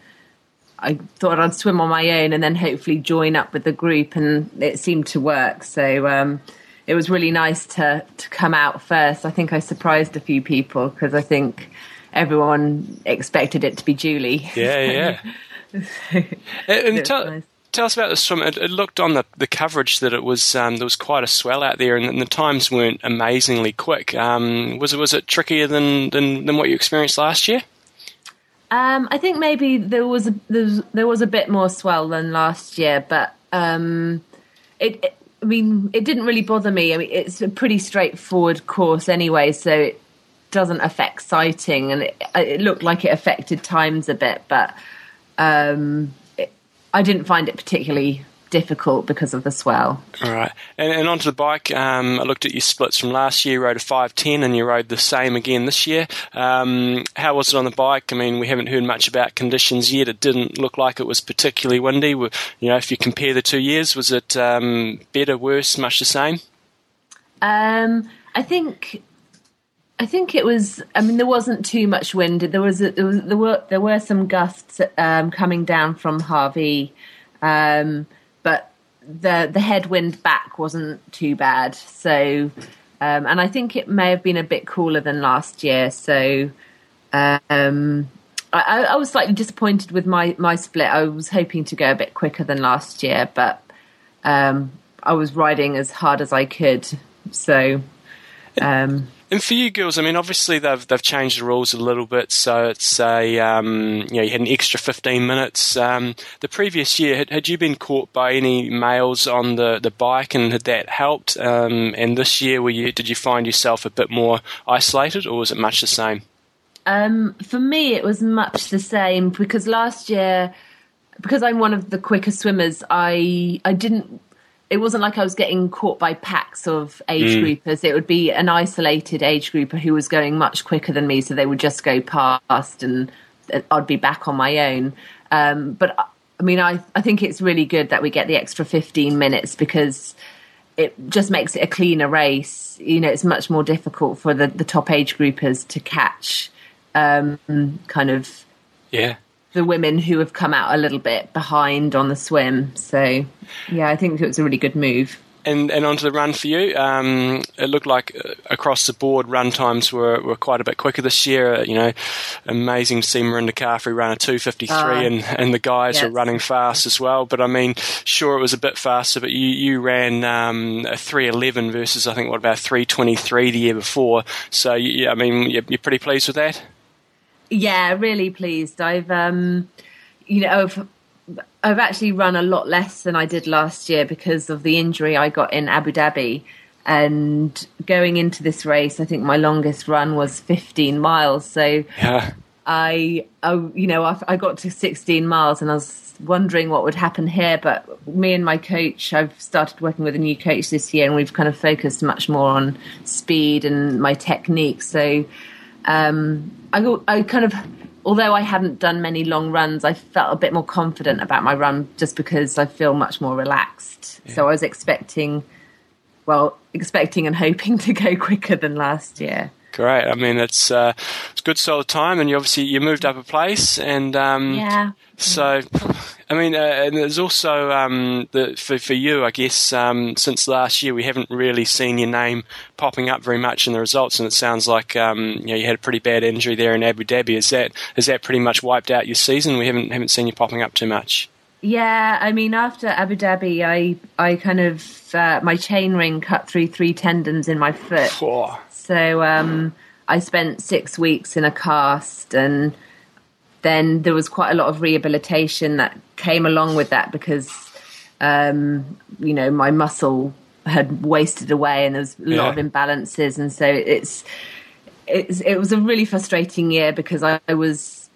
I thought I'd swim on my own and then hopefully join up with the group, and it seemed to work. So um, it was really nice to, to come out first. I think I surprised a few people because I think everyone expected it to be Julie. Yeah, yeah. so, and tell, nice. tell us about the swim. It, it looked on the, the coverage that it was um, there was quite a swell out there, and, and the times weren't amazingly quick. Um, was it was it trickier than, than, than what you experienced last year? Um, I think maybe there was, a, there was there was a bit more swell than last year, but um, it, it I mean it didn't really bother me. I mean it's a pretty straightforward course anyway, so it doesn't affect sighting, and it, it looked like it affected times a bit, but um, it, I didn't find it particularly difficult because of the swell. All right, and, and onto the bike. Um, I looked at your splits from last year. You rode a five ten, and you rode the same again this year. Um, how was it on the bike? I mean, we haven't heard much about conditions yet. It didn't look like it was particularly windy. You know, if you compare the two years, was it um, better, worse, much the same? Um, I think, I think it was. I mean, there wasn't too much wind. There was, a, there, was there were there were some gusts um, coming down from Harvey. Um, But the the headwind back wasn't too bad. So, um, and I think it may have been a bit cooler than last year. So, um, I, I was slightly disappointed with my, my split. I was hoping to go a bit quicker than last year, but um, I was riding as hard as I could. So... Um, And for you girls, I mean, obviously they've they've changed the rules a little bit, so it's a um, you know you had an extra fifteen minutes. Um, the previous year, had, had you been caught by any males on the, the bike, and had that helped? Um, and this year, were you did you find yourself a bit more isolated, or was it much the same? Um, for me, it was much the same because last year, because I'm one of the quicker swimmers, I I didn't. It wasn't like I was getting caught by packs of age mm. groupers. It would be an isolated age grouper who was going much quicker than me, so they would just go past and I'd be back on my own. Um, but, I mean, I, I think it's really good that we get the extra fifteen minutes because it just makes it a cleaner race. You know, it's much more difficult for the, the top age groupers to catch um, kind of... yeah. the women who have come out a little bit behind on the swim. So, yeah, I think it was a really good move. And and onto the run for you. Um, it looked like across the board run times were, were quite a bit quicker this year. You know, amazing to see Mirinda Carfrae ran a two fifty-three uh, and, and the guys yes. were running fast as well. But, I mean, sure, it was a bit faster, but you, you ran um, a three eleven versus, I think, what, about three twenty-three the year before. So, you, I mean, you're, you're pretty pleased with that? Yeah, really pleased. I've, um, you know, I've, I've actually run a lot less than I did last year because of the injury I got in Abu Dhabi. And going into this race, I think my longest run was fifteen miles. So yeah. I, I, you know, I, I got to sixteen miles and I was wondering what would happen here. But me and my coach, I've started working with a new coach this year, and we've kind of focused much more on speed and my technique. So, um, I, I kind of, although I hadn't done many long runs, I felt a bit more confident about my run just because I feel much more relaxed. Yeah. So I was expecting, well, expecting and hoping to go quicker than last year. Great. I mean, it's uh, it's good solid time, and you obviously you moved up a place, and um, yeah. So, I mean, uh, and there's also um, the for for you, I guess, um, since last year we haven't really seen your name popping up very much in the results, and it sounds like um, you know you had a pretty bad injury there in Abu Dhabi. Is that is that pretty much wiped out your season? We haven't haven't seen you popping up too much. Yeah, I mean, after Abu Dhabi, I I kind of uh, my chain ring cut through three tendons in my foot. Four. So um, I spent six weeks in a cast, and then there was quite a lot of rehabilitation that came along with that because, um, you know, my muscle had wasted away, and there was a yeah. lot of imbalances, and so it's, it's it was a really frustrating year because I, I was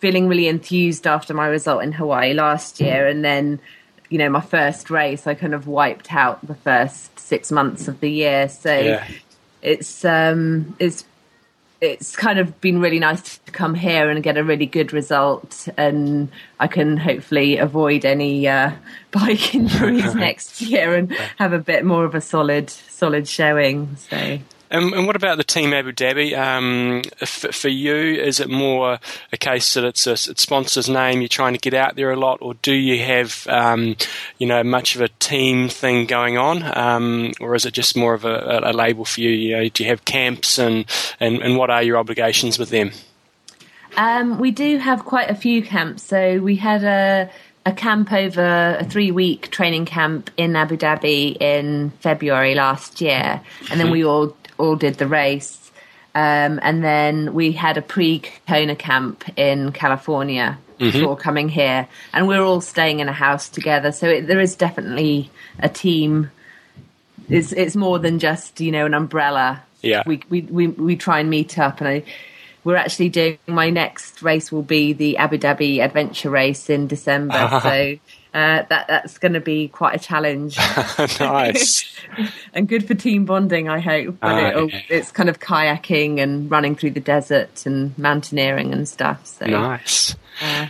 feeling really enthused after my result in Hawaii last year. And then, you know, my first race, I kind of wiped out the first six months of the year. So yeah. it's, um, it's, it's kind of been really nice to come here and get a really good result, and I can hopefully avoid any uh, bike injuries next year and have a bit more of a solid, solid showing. So. And, and what about the team Abu Dhabi? Um, for, for you, is it more a case that it's a it's sponsor's name, you're trying to get out there a lot, or do you have um, you know, much of a team thing going on, um, or is it just more of a, a label for you? You know, do you have camps, and, and, and what are your obligations with them? Um, we do have quite a few camps. So we had a a camp over a three-week training camp in Abu Dhabi in February last year, and then we all all did the race, um, and then we had a pre-Kona camp in California mm-hmm. before coming here, and we're all staying in a house together, so it, there is definitely a team. It's it's more than just, you know, an umbrella. Yeah, we we we, we try and meet up, and I, we're actually doing, my next race will be the Abu Dhabi Adventure Race in December, uh-huh. so Uh, that that's going to be quite a challenge. Nice. And good for team bonding, I hope. But uh, it'll, yeah. It's kind of kayaking and running through the desert and mountaineering and stuff. So nice. Uh,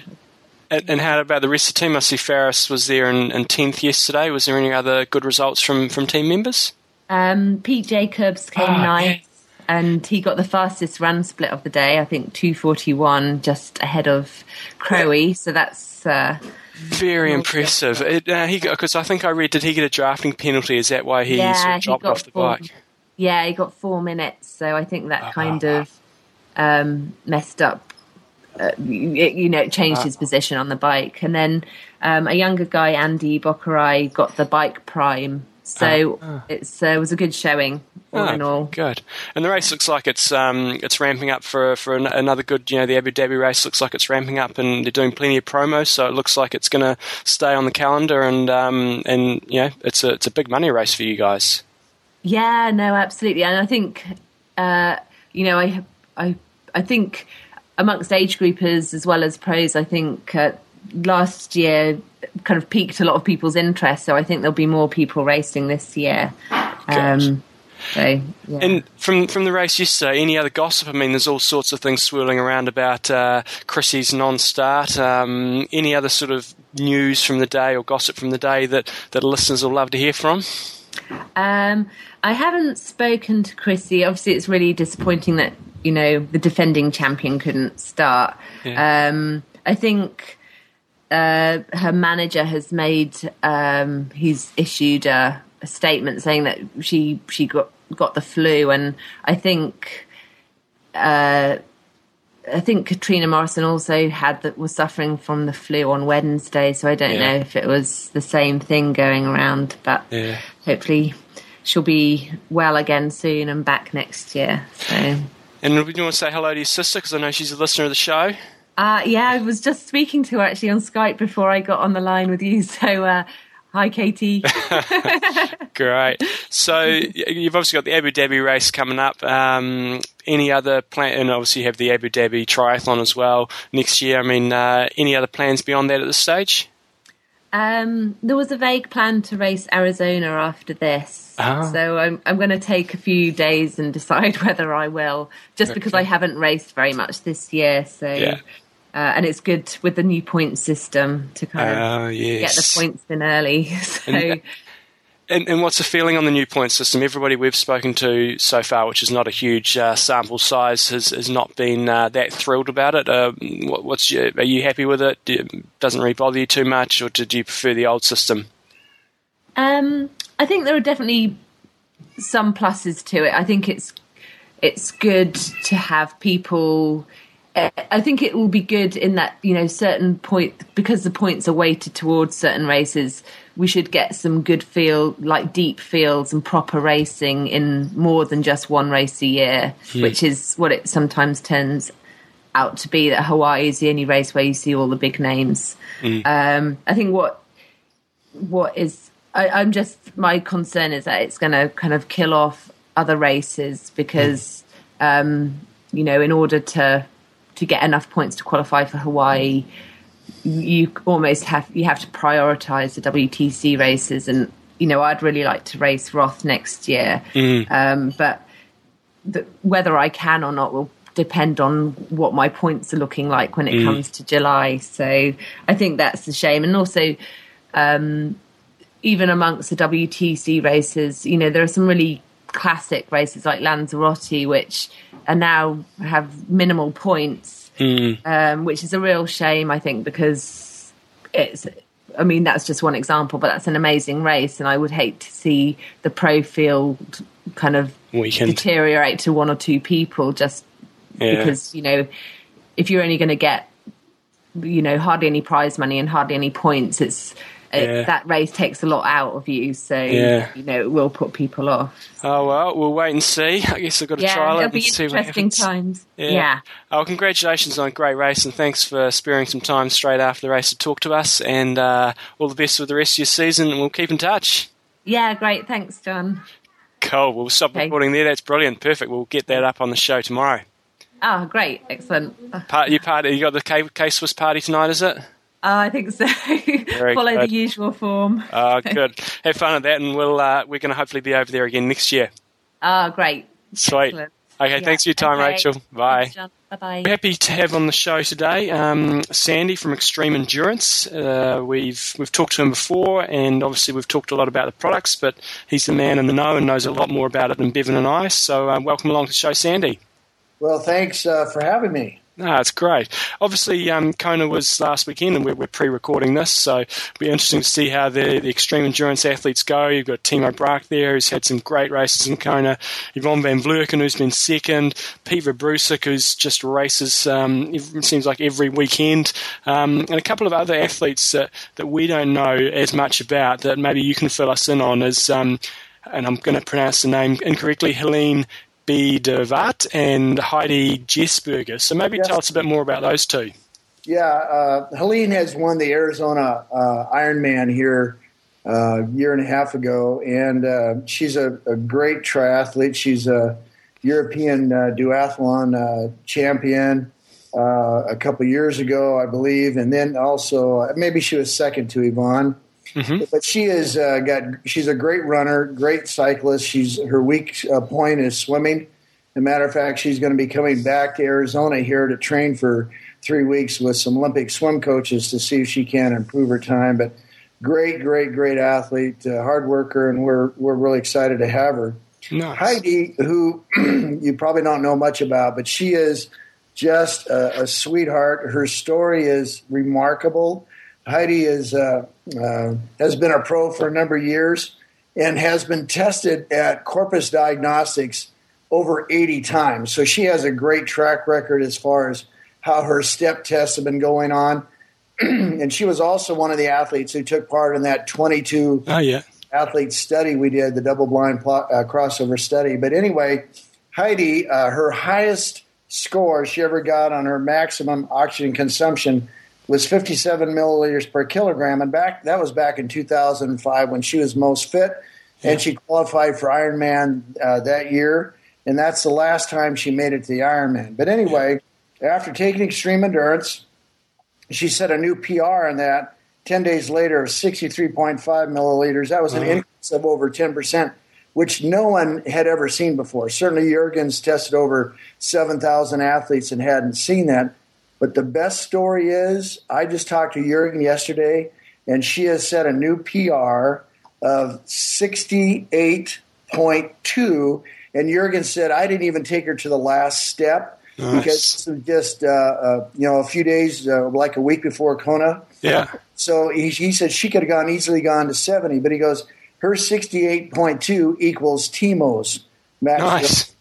and, and how about the rest of the team? I see Faris was there in, in tenth yesterday. Was there any other good results from, from team members? Um, Pete Jacobs came oh, ninth, yeah. and he got the fastest run split of the day, I think two forty-one, just ahead of Crowie. So that's... Uh, Very impressive. It, uh, he because I think I read, did he get a drafting penalty? Is that why he yeah, sort of dropped he off the four, bike? Yeah, he got four minutes. So I think that uh, kind uh, of um, messed up. Uh, it, you know, it changed uh, his position on the bike. And then um, a younger guy, Andy Potts, got the bike prime. So uh, uh. it's uh, it was a good showing. All oh, in all. Good. And the race looks like it's um, it's ramping up for for an, another good, you know, the Abu Dhabi race looks like it's ramping up, and they're doing plenty of promos, so it looks like it's going to stay on the calendar, and um, and you know, it's a it's a big money race for you guys. Yeah, no, absolutely. And I think uh, you know, I I I think amongst age groupers as well as pros, I think uh, last year kind of piqued a lot of people's interest, so I think there'll be more people racing this year. Um, So, yeah. And from from the race yesterday, any other gossip? I mean, there's all sorts of things swirling around about uh, Chrissy's non-start. Um, any other sort of news from the day or gossip from the day that, that listeners will love to hear from? Um, I haven't spoken to Chrissy. Obviously, it's really disappointing that, you know, the defending champion couldn't start. Yeah. Um, I think uh, her manager has made, um, he's issued a... a statement saying that she she got got the flu, and I think uh I think Katrina Morrison also had that was suffering from the flu on Wednesday, so I don't yeah. know if it was the same thing going around, but yeah. hopefully she'll be well again soon and back next year. So, and do you want to say hello to your sister, because I know she's a listener of the show? Uh yeah, I was just speaking to her actually on Skype before I got on the line with you, so uh hi, Katie. Great. So you've obviously got the Abu Dhabi race coming up. Um, any other plan? And obviously you have the Abu Dhabi triathlon as well next year. I mean, uh, any other plans beyond that at this stage? Um, there was a vague plan to race Arizona after this. Ah. So I'm, I'm going to take a few days and decide whether I will, just okay. because I haven't raced very much this year. So. Yeah. Uh, and it's good with the new point system to kind of uh, yes. get the points in early. So, and, and, and what's the feeling on the new point system? Everybody we've spoken to so far, which is not a huge uh, sample size, has, has not been uh, that thrilled about it. Uh, what, what's your, are you happy with it? Do you, doesn't really bother you too much, or did you prefer the old system? Um, I think there are definitely some pluses to it. I think it's it's good to have people. I think it will be good in that, you know, certain point, because the points are weighted towards certain races, we should get some good feel, like deep fields and proper racing in more than just one race a year, yeah. which is what it sometimes turns out to be, that Hawaii is the only race where you see all the big names. Mm. Um, I think what what is, I, I'm just, my concern is that it's going to kind of kill off other races because, mm. um, you know, in order to... to get enough points to qualify for Hawaii, you almost have you have to prioritize the W T C races. And you know, I'd really like to race Roth next year, mm. um, but the, whether I can or not will depend on what my points are looking like when it mm. comes to July. So I think that's a shame. And also, um, even amongst the W T C races, you know, there are some really classic races like Lanzarote, which are now have minimal points, mm. um, which is a real shame, I think, because it's. I mean, that's just one example, but that's an amazing race, and I would hate to see the pro field kind of Weekend. deteriorate to one or two people just yeah. because, you know, if you're only going to get, you know, hardly any prize money and hardly any points, it's it, yeah. that race takes a lot out of you, so, yeah. you know, it will put people off. Oh, well, we'll wait and see. I guess I've got to yeah, trial it and see what happens. Yeah, it'll be interesting times. Yeah. yeah. Oh, congratulations on a great race, and thanks for sparing some time straight after the race to talk to us, and uh, all the best with the rest of your season, and we'll keep in touch. Yeah, great. Thanks, John. Cool. We'll stop okay. recording there. That's brilliant. Perfect. We'll get that up on the show tomorrow. Oh, great. Excellent. Part, you, part, you got the K, K-Swiss party tonight, is it? Oh, I think so. Follow good. the usual form. Oh, good. Have fun at that, and we'll uh, we're going to hopefully be over there again next year. Oh, great! Sweet. Excellent. Okay, yeah. Thanks for your time, okay. Rachel. Bye. Bye. Bye. We're happy to have on the show today um, Sandy from Extreme Endurance. Uh, we've we've talked to him before, and obviously we've talked a lot about the products, but he's the man in the know and knows a lot more about it than Bevan and I. So um, welcome along to the show, Sandy. Well, thanks uh, for having me. No, it's great. Obviously, um, Kona was last weekend, and we're, we're pre-recording this, so it'll be interesting to see how the, the extreme endurance athletes go. You've got Timo Braak there, who's had some great races in Kona, Yvonne Van Vlerken, who's been second, Pete Verbrusik, who's just races, um, it seems like every weekend, um, and a couple of other athletes that, that we don't know as much about that maybe you can fill us in on is, um, and I'm going to pronounce the name incorrectly, Helene De Vaart and Heidi Jessberger. So maybe yes. tell us a bit more about those two. Yeah, uh, Helene has won the Arizona uh, Ironman here a uh, year and a half ago, and uh, she's a, a great triathlete. She's a European uh, duathlon uh, champion uh, a couple years ago, I believe, and then also uh, maybe she was second to Yvonne. Mm-hmm. But she is uh, got. She's a great runner, great cyclist. She's her weak uh, point is swimming. As a matter of fact, she's going to be coming back to Arizona here to train for three weeks with some Olympic swim coaches to see if she can improve her time. But great, great, great athlete, uh, hard worker, and we're we're really excited to have her. Nice. Heidi, who you probably don't know much about, but she is just a, a sweetheart. Her story is remarkable. Heidi is uh, uh, has been a pro for a number of years and has been tested at Corpus Diagnostics over eighty times. So she has a great track record as far as how her step tests have been going on. And she was also one of the athletes who took part in that twenty-two oh, yeah. athlete study we did, the double-blind plot, uh, crossover study. But anyway, Heidi, uh, her highest score she ever got on her maximum oxygen consumption was fifty-seven milliliters per kilogram, and back that was back in two thousand five when she was most fit, yeah. and she qualified for Ironman uh, that year, and that's the last time she made it to the Ironman. But anyway, yeah. after taking Extreme Endurance, she set a new P R in that ten days later of sixty-three point five milliliters. That was an uh-huh. increase of over ten percent, which no one had ever seen before. Certainly Jurgen's tested over seven thousand athletes and hadn't seen that. But the best story is, I just talked to Jurgen yesterday, and she has set a new P R of sixty-eight point two. And Jurgen said, I didn't even take her to the last step nice. because it was just uh, uh, you know, a few days, uh, like a week before Kona. Yeah. So he, he said she could have gone easily gone to seventy, but he goes, her sixty-eight point two equals Timo's max. Nice.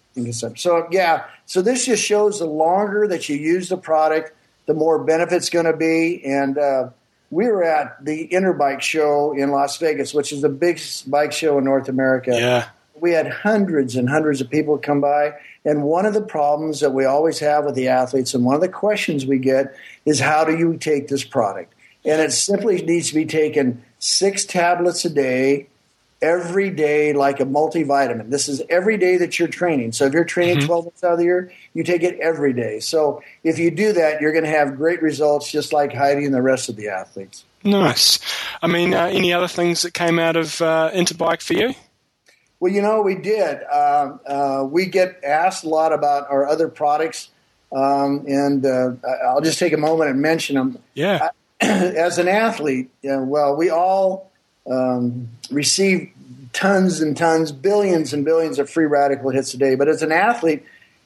So, yeah, so this just shows the longer that you use the product, the more benefit's going to be. And uh, we were at the Interbike Show in Las Vegas, which is the biggest bike show in North America. Yeah. We had hundreds and hundreds of people come by. And one of the problems that we always have with the athletes and one of the questions we get is, how do you take this product? And it simply needs to be taken six tablets a day every day like a multivitamin. This is every day that you're training. So if you're training mm-hmm. twelve months out of the year, you take it every day. So if you do that, you're going to have great results, just like Heidi and the rest of the athletes. Nice. I mean, uh, any other things that came out of uh, Interbike for you? Well, you know, we did. Uh, uh, we get asked a lot about our other products, um, and uh, I'll just take a moment and mention them. Yeah. I, as an athlete, yeah, well, we all um, receive tons and tons, billions and billions of free radical hits a day. But as an athlete,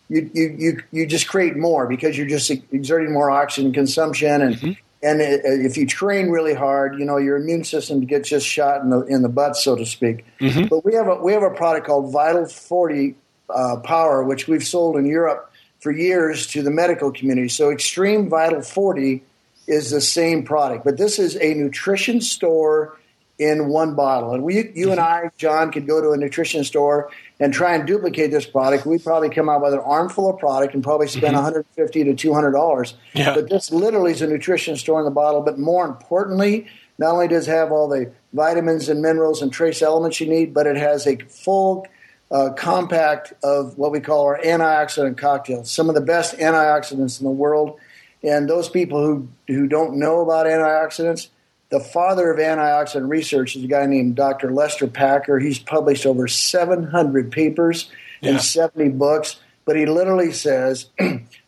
you you you, you just create more because you're just exerting more oxygen consumption, and mm-hmm. and if you train really hard, you know, your immune system gets just shot in the in the butt, so to speak. Mm-hmm. But we have a we have a product called Vital forty uh, Power, which we've sold in Europe for years to the medical community. So Extreme Vital forty is the same product, but this is a nutrition store in one bottle. And we, you and I, John, could go to a nutrition store and try and duplicate this product. We'd probably come out with an armful of product and probably spend mm-hmm. one hundred fifty dollars to two hundred dollars. Yeah. But this literally is a nutrition store in the bottle. But more importantly, not only does it have all the vitamins and minerals and trace elements you need, but it has a full uh, compact of what we call our antioxidant cocktail, some of the best antioxidants in the world. And those people who, who don't know about antioxidants, the father of antioxidant research is a guy named Doctor Lester Packer. He's published over seven hundred papers and yeah. seventy books, but he literally says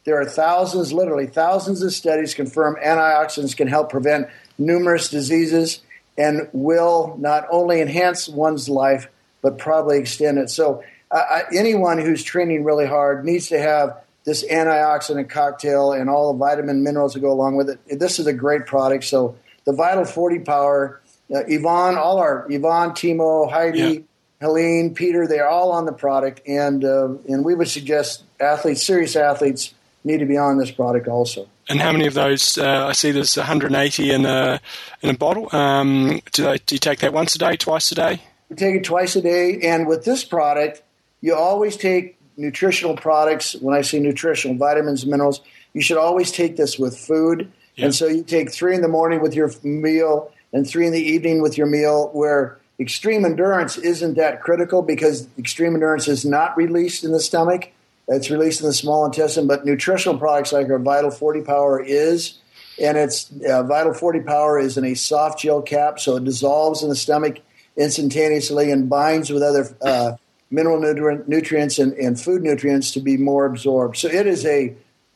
there are thousands, literally thousands of studies confirm antioxidants can help prevent numerous diseases and will not only enhance one's life, but probably extend it. So uh, anyone who's training really hard needs to have this antioxidant cocktail and all the vitamin minerals that go along with it. This is a great product, so the Vital forty Power, uh, Yvonne, all our Yvonne, Timo, Heidi, yeah. Helene, Peter, they're all on the product. And uh, and we would suggest athletes, serious athletes, need to be on this product also. And how many of those, uh, I see there's one hundred eighty in a, in a bottle. Um, do, they, do you take that once a day, twice a day? We take it twice a day. And with this product, you always take nutritional products. When I say nutritional, vitamins, minerals, you should always take this with food. Yeah. And so you take three in the morning with your meal and three in the evening with your meal, where Extreme Endurance isn't that critical because Extreme Endurance is not released in the stomach. It's released in the small intestine. But nutritional products like our Vital forty Power is, and it's uh, Vital forty Power is in a soft gel cap, so it dissolves in the stomach instantaneously and binds with other uh, mineral nutrient, nutrients and, and food nutrients to be more absorbed. So it is a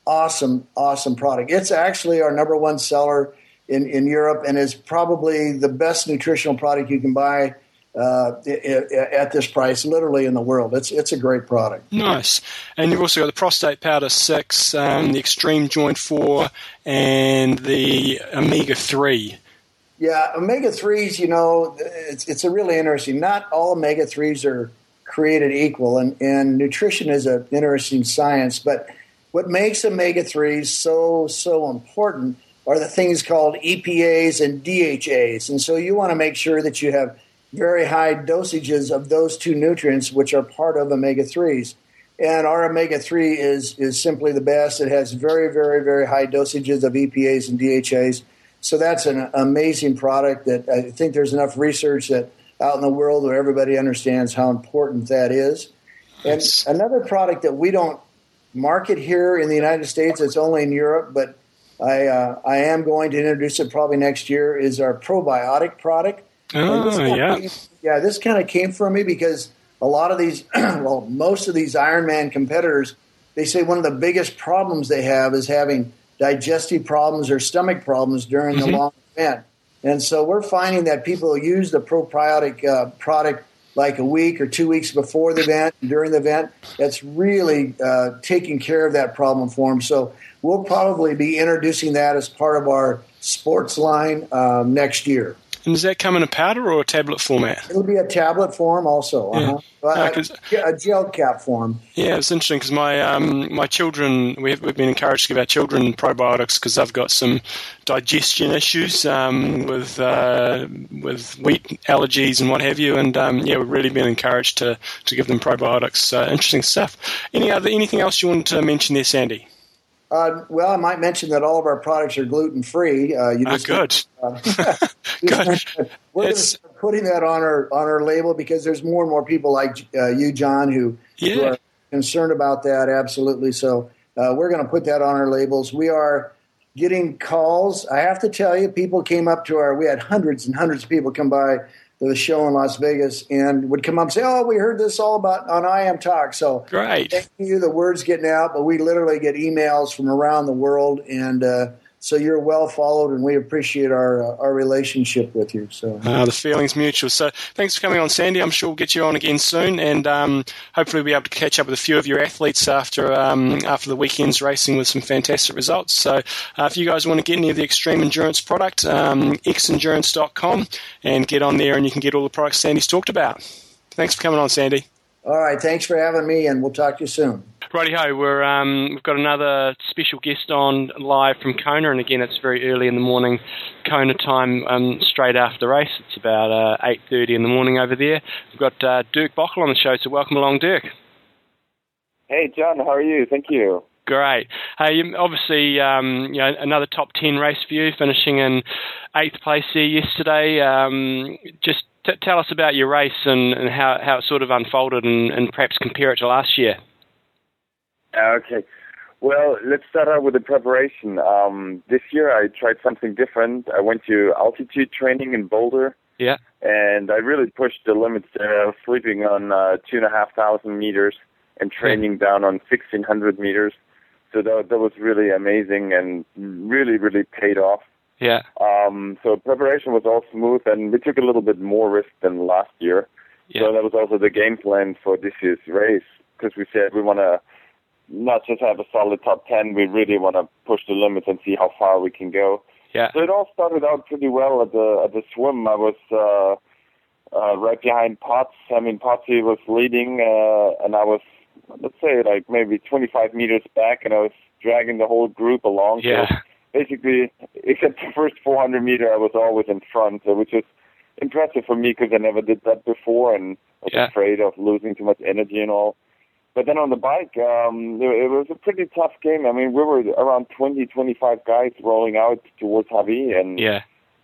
awesome, awesome product. It's actually our number one seller in, in Europe, and is probably the best nutritional product you can buy uh, at this price, literally in the world. It's it's a great product. Nice. And you've also got the Prostate Powder six, um, the Extreme Joint four, and the Omega three. Yeah, Omega threes, you know, it's, it's a really interesting. Not all Omega threes are created equal, and, and nutrition is an interesting science, but what makes omega threes so, so important are the things called E P As and D H As. And so you want to make sure that you have very high dosages of those two nutrients, which are part of omega threes. And our omega three is, is simply the best. It has very, very, very high dosages of E P As and D H As. So that's an amazing product that I think there's enough research that out in the world where everybody understands how important that is. And another product that we don't market here in the United States, it's only in Europe, but I uh, I am going to introduce it probably next year, is our probiotic product. Oh, yeah. Came, yeah, this kind of came from me because a lot of these, well, most of these Ironman competitors, they say one of the biggest problems they have is having digestive problems or stomach problems during mm-hmm. the long event. And so we're finding that people use the probiotic uh, product like a week or two weeks before the event, during the event, that's really uh, taking care of that problem for them. So we'll probably be introducing that as part of our sports line um, next year. And does that come in a powder or a tablet format? It'll be a tablet form also, yeah. uh-huh. no, a, a gel cap form. Yeah, it's interesting because my um, my children, we've, we've been encouraged to give our children probiotics because they've got some digestion issues um, with uh, with wheat allergies and what have you. And um, yeah, we've really been encouraged to, to give them probiotics. So interesting stuff. Any other anything else you wanted to mention there, Sandy? Uh, well, I might mention that all of our products are gluten-free. Uh, you just uh, good. Uh, you good. Mentioned, we're going to start putting that on our on our label because there's more and more people like uh, you, John, who, yeah. who are concerned about that. Absolutely. So uh, we're going to put that on our labels. We are getting calls. I have to tell you, people came up to our – we had hundreds and hundreds of people come by the show in Las Vegas and would come up and say, oh, we heard this all about on I Am Talk. So great. Thank you. The word's getting out, but we literally get emails from around the world. And uh, so you're well followed, and we appreciate our uh, our relationship with you. So uh, the feeling's mutual. So thanks for coming on, Sandy. I'm sure we'll get you on again soon. And um, hopefully we'll be able to catch up with a few of your athletes after um, after the weekend's racing with some fantastic results. So uh, if you guys want to get any of the Extreme Endurance product, um, x endurance dot com, and get on there and you can get all the products Sandy's talked about. Thanks for coming on, Sandy. All right. Thanks for having me, and we'll talk to you soon. Righty-ho. We're, um, we've got another special guest on live from Kona, and again, it's very early in the morning, Kona time, um, straight after the race. It's about uh, eight thirty in the morning over there. We've got uh, Dirk Bockel on the show, so welcome along, Dirk. Hey, John. How are you? Thank you. Great. Hey, obviously, um, you know, another top ten race for you, finishing in eighth place there yesterday. Um, just t- tell us about your race and, and how, how it sort of unfolded, and, and perhaps compare it to last year. Okay. Well, let's start out with the preparation. Um, this year I tried something different. I went to altitude training in Boulder. Yeah. And I really pushed the limits there. I was sleeping on uh, two thousand five hundred meters and training yeah. down on sixteen hundred meters. So that, that was really amazing and really, really paid off. Yeah. Um, so preparation was all smooth, and we took a little bit more risk than last year. Yeah. So that was also the game plan for this year's race, because we said we want to not just have a solid top ten, we really want to push the limits and see how far we can go. Yeah. So it all started out pretty well at the at the swim. I was uh, uh, right behind Potts. I mean, Potts he was leading, uh, and I was, let's say, like maybe twenty-five meters back, and I was dragging the whole group along. Yeah. So basically, except the first four hundred meter, I was always in front, which was impressive for me because I never did that before, and I was yeah. afraid of losing too much energy and all. But then on the bike, um, it, it was a pretty tough game. I mean, we were around twenty, twenty-five guys rolling out towards Javi. And, yeah.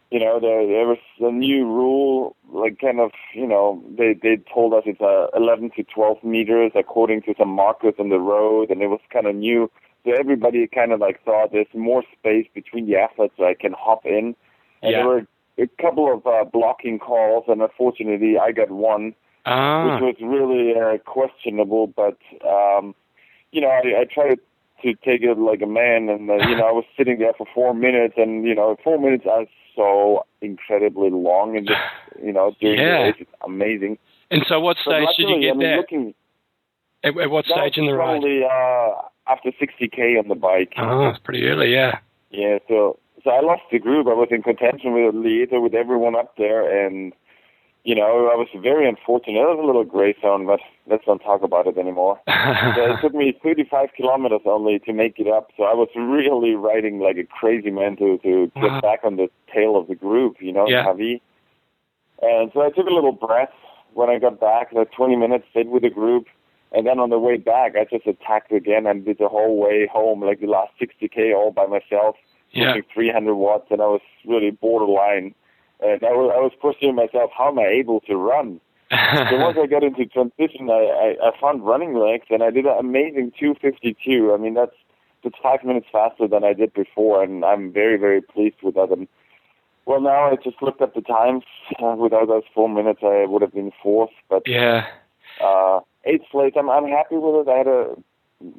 you know, there, there was a new rule, like kind of, you know, they, they told us it's uh, eleven to twelve meters according to some markers on the road. And it was kind of new. So everybody kind of like thought there's more space between the athletes so I can hop in. And yeah. there were a couple of uh, blocking calls. And unfortunately, I got one. Ah. Which was really uh, questionable, but, um, you know, I, I tried to take it like a man, and, uh, you know, I was sitting there for four minutes, and, you know, four minutes are so incredibly long, and just, you know, during yeah. the race, it's amazing. And so what stage did you get I mean, there? Looking, at, at what stage in the ride? Probably uh, after sixty K on the bike. Oh, it's pretty early, yeah. Yeah, so, so I lost the group. I was in contention with Lieto, with everyone up there, and... You know, I was very unfortunate. It was a little gray zone, but let's not talk about it anymore. So it took me thirty-five kilometers only to make it up. So I was really riding like a crazy man to, to get wow. back on the tail of the group, you know, yeah. Javi. And so I took a little breath when I got back, like twenty minutes, stayed with the group. And then on the way back, I just attacked again and did the whole way home, like the last sixty K all by myself, yeah. pushing three hundred watts, and I was really borderline. And I was, I was questioning myself, how am I able to run? So once I got into transition, I, I, I found running legs, and I did an amazing two fifty-two. I mean, that's, that's five minutes faster than I did before, and I'm very, very pleased with that. And, well, now I just looked up the times. Uh, without those four minutes, I would have been fourth. But yeah. uh, eighth place, I'm, I'm happy with it. I had a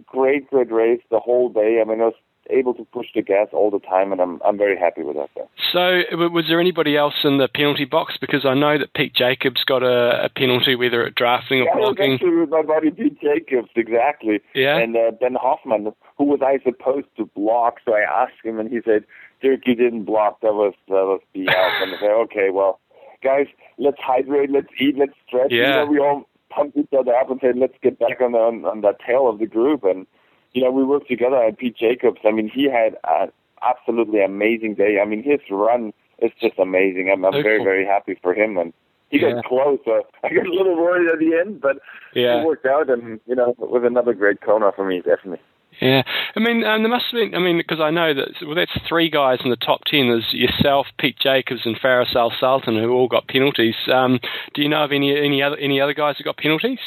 great, great race the whole day. I mean, it was able to push the gas all the time, and I'm I'm very happy with that. So was there anybody else in the penalty box? Because I know that Pete Jacobs got a, a penalty, whether at drafting or blocking. Yeah, my buddy Pete Jacobs, exactly. Yeah. And uh, Ben Hoffman, who was I supposed to block? So I asked him, and he said, Dirk, you didn't block. That was that was B S. And I said, okay, well, guys, let's hydrate, let's eat, let's stretch. Yeah. You know, we all pumped each other up and said, let's get back on the, on, on the tail of the group. And you know, we worked together at Pete Jacobs. I mean, he had an absolutely amazing day. I mean, his run is just amazing. I'm, I'm very, very happy for him. And he yeah. got close. So I got a little worried at the end, but yeah. it worked out. And, you know, it was another great Kona for me, definitely. Yeah, I mean, um, there must have been, I mean, because I know that, well, that's three guys in the top ten. There's yourself, Pete Jacobs, and Faris Al-Sultan, who all got penalties. Um, do you know of any any other any other guys who got penalties?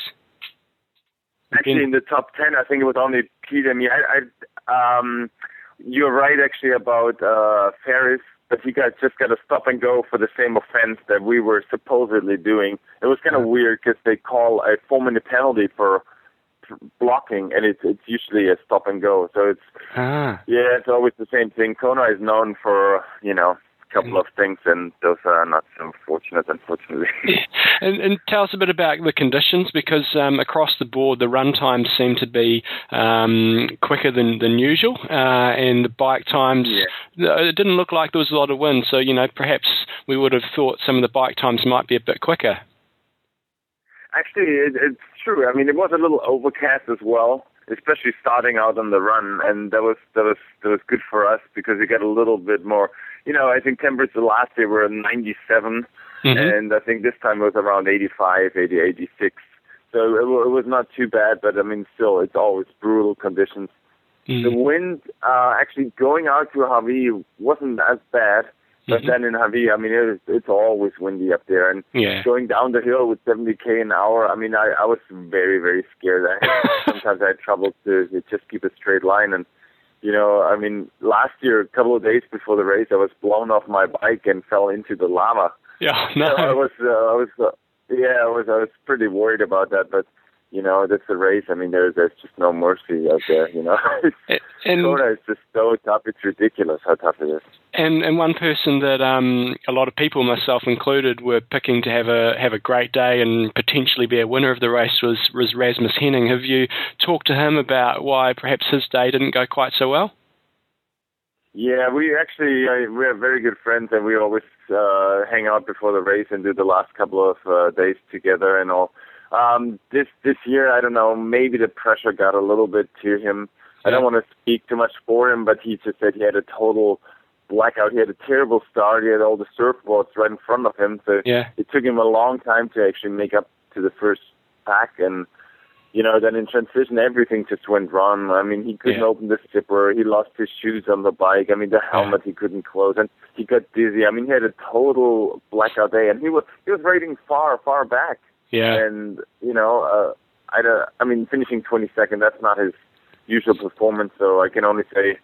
Actually, in the top ten, I think it was only Pete and me. I, I, um, you're right, actually, about uh, Faris, but he got, just got a stop and go for the same offense that we were supposedly doing. It was kind of weird because they call a four-minute penalty for blocking, and it's it's usually a stop and go. So it's ah. yeah, it's always the same thing. Kona is known for, you know, a couple mm. of things, and those are not so fortunate, unfortunately. Yeah. And, and tell us a bit about the conditions, because um, across the board, the run times seem to be um, quicker than, than usual, uh, and the bike times, yeah. it didn't look like there was a lot of wind, so, you know, perhaps we would have thought some of the bike times might be a bit quicker. Actually, it, it's true. I mean, it was a little overcast as well, especially starting out on the run, and that was that was that was good for us because we got a little bit more. You know, I think temperatures last year were ninety-seven, mm-hmm. and I think this time it was around eighty-five, eighty, eighty-six. So it, it was not too bad, but I mean, still, it's always brutal conditions. Mm-hmm. The wind, uh, actually going out to Hawaii wasn't as bad. But then in Hawaii, I mean, it's, it's always windy up there. And yeah. going down the hill with seventy K an hour, I mean, I, I was very, very scared. I had, sometimes I had trouble to, to just keep a straight line. And, you know, I mean, last year, a couple of days before the race, I was blown off my bike and fell into the lava. Yeah, no. So I was, uh, I was, uh, yeah, I was, I was pretty worried about that. But, you know, that's a race. I mean, there's, there's just no mercy out there, you know. Kona is just so tough. It's ridiculous how tough it is. And and one person that um, a lot of people, myself included, were picking to have a have a great day and potentially be a winner of the race was, was Rasmus Henning. Have you talked to him about why perhaps his day didn't go quite so well? Yeah, we actually, uh, we're very good friends, and we always uh, hang out before the race and do the last couple of uh, days together and all. Um, this this year, I don't know, maybe the pressure got a little bit to him. Yeah. I don't want to speak too much for him, but he just said he had a total blackout. He had a terrible start. He had all the surfboards right in front of him, so yeah. it took him a long time to actually make up to the first pack. And, you know, then in transition, everything just went wrong. I mean, he couldn't yeah. open the zipper. He lost his shoes on the bike. I mean, the helmet yeah. he couldn't close, and he got dizzy. I mean, he had a total blackout day, and he was he was riding far, far back. Yeah, and you know, uh, I don't, I mean, finishing twenty-second, that's not his usual performance. So I can only say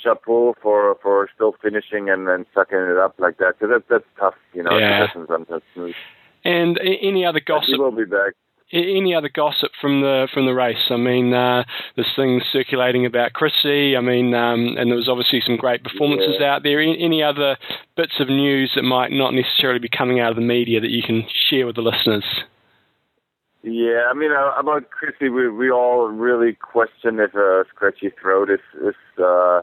chapeau for for still finishing and then sucking it up like that. So that that's tough, you know. Yeah. And any other gossip? He will be back. Any other gossip from the from the race? I mean, uh, there's things circulating about Chrissy. I mean, um, and there was obviously some great performances yeah. out there. Any, any other bits of news that might not necessarily be coming out of the media that you can share with the listeners? Yeah, I mean, uh, about Chrissy, we we all really question if a scratchy throat is, is uh,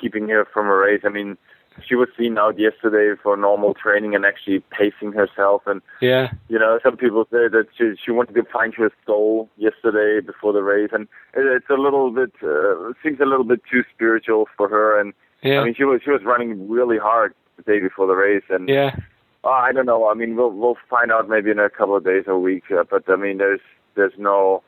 keeping her from a race. I mean, she was seen out yesterday for normal training and actually pacing herself. And, yeah. you know, some people say that she, she wanted to find her soul yesterday before the race. And it, it's a little bit, uh, seems a little bit too spiritual for her. And, yeah. I mean, she was she was running really hard the day before the race. And, yeah. Oh, I don't know. I mean, we'll we'll find out maybe in a couple of days or weeks. Uh, but I mean, there's there's no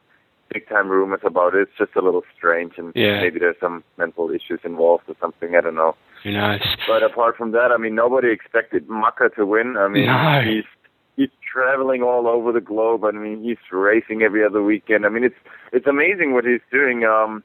big time rumors about it. It's just a little strange, and yeah. maybe there's some mental issues involved or something. I don't know. Very nice. But apart from that, I mean, nobody expected Macca to win. I mean, no. he's he's traveling all over the globe. I mean, he's racing every other weekend. I mean, it's it's amazing what he's doing. Um,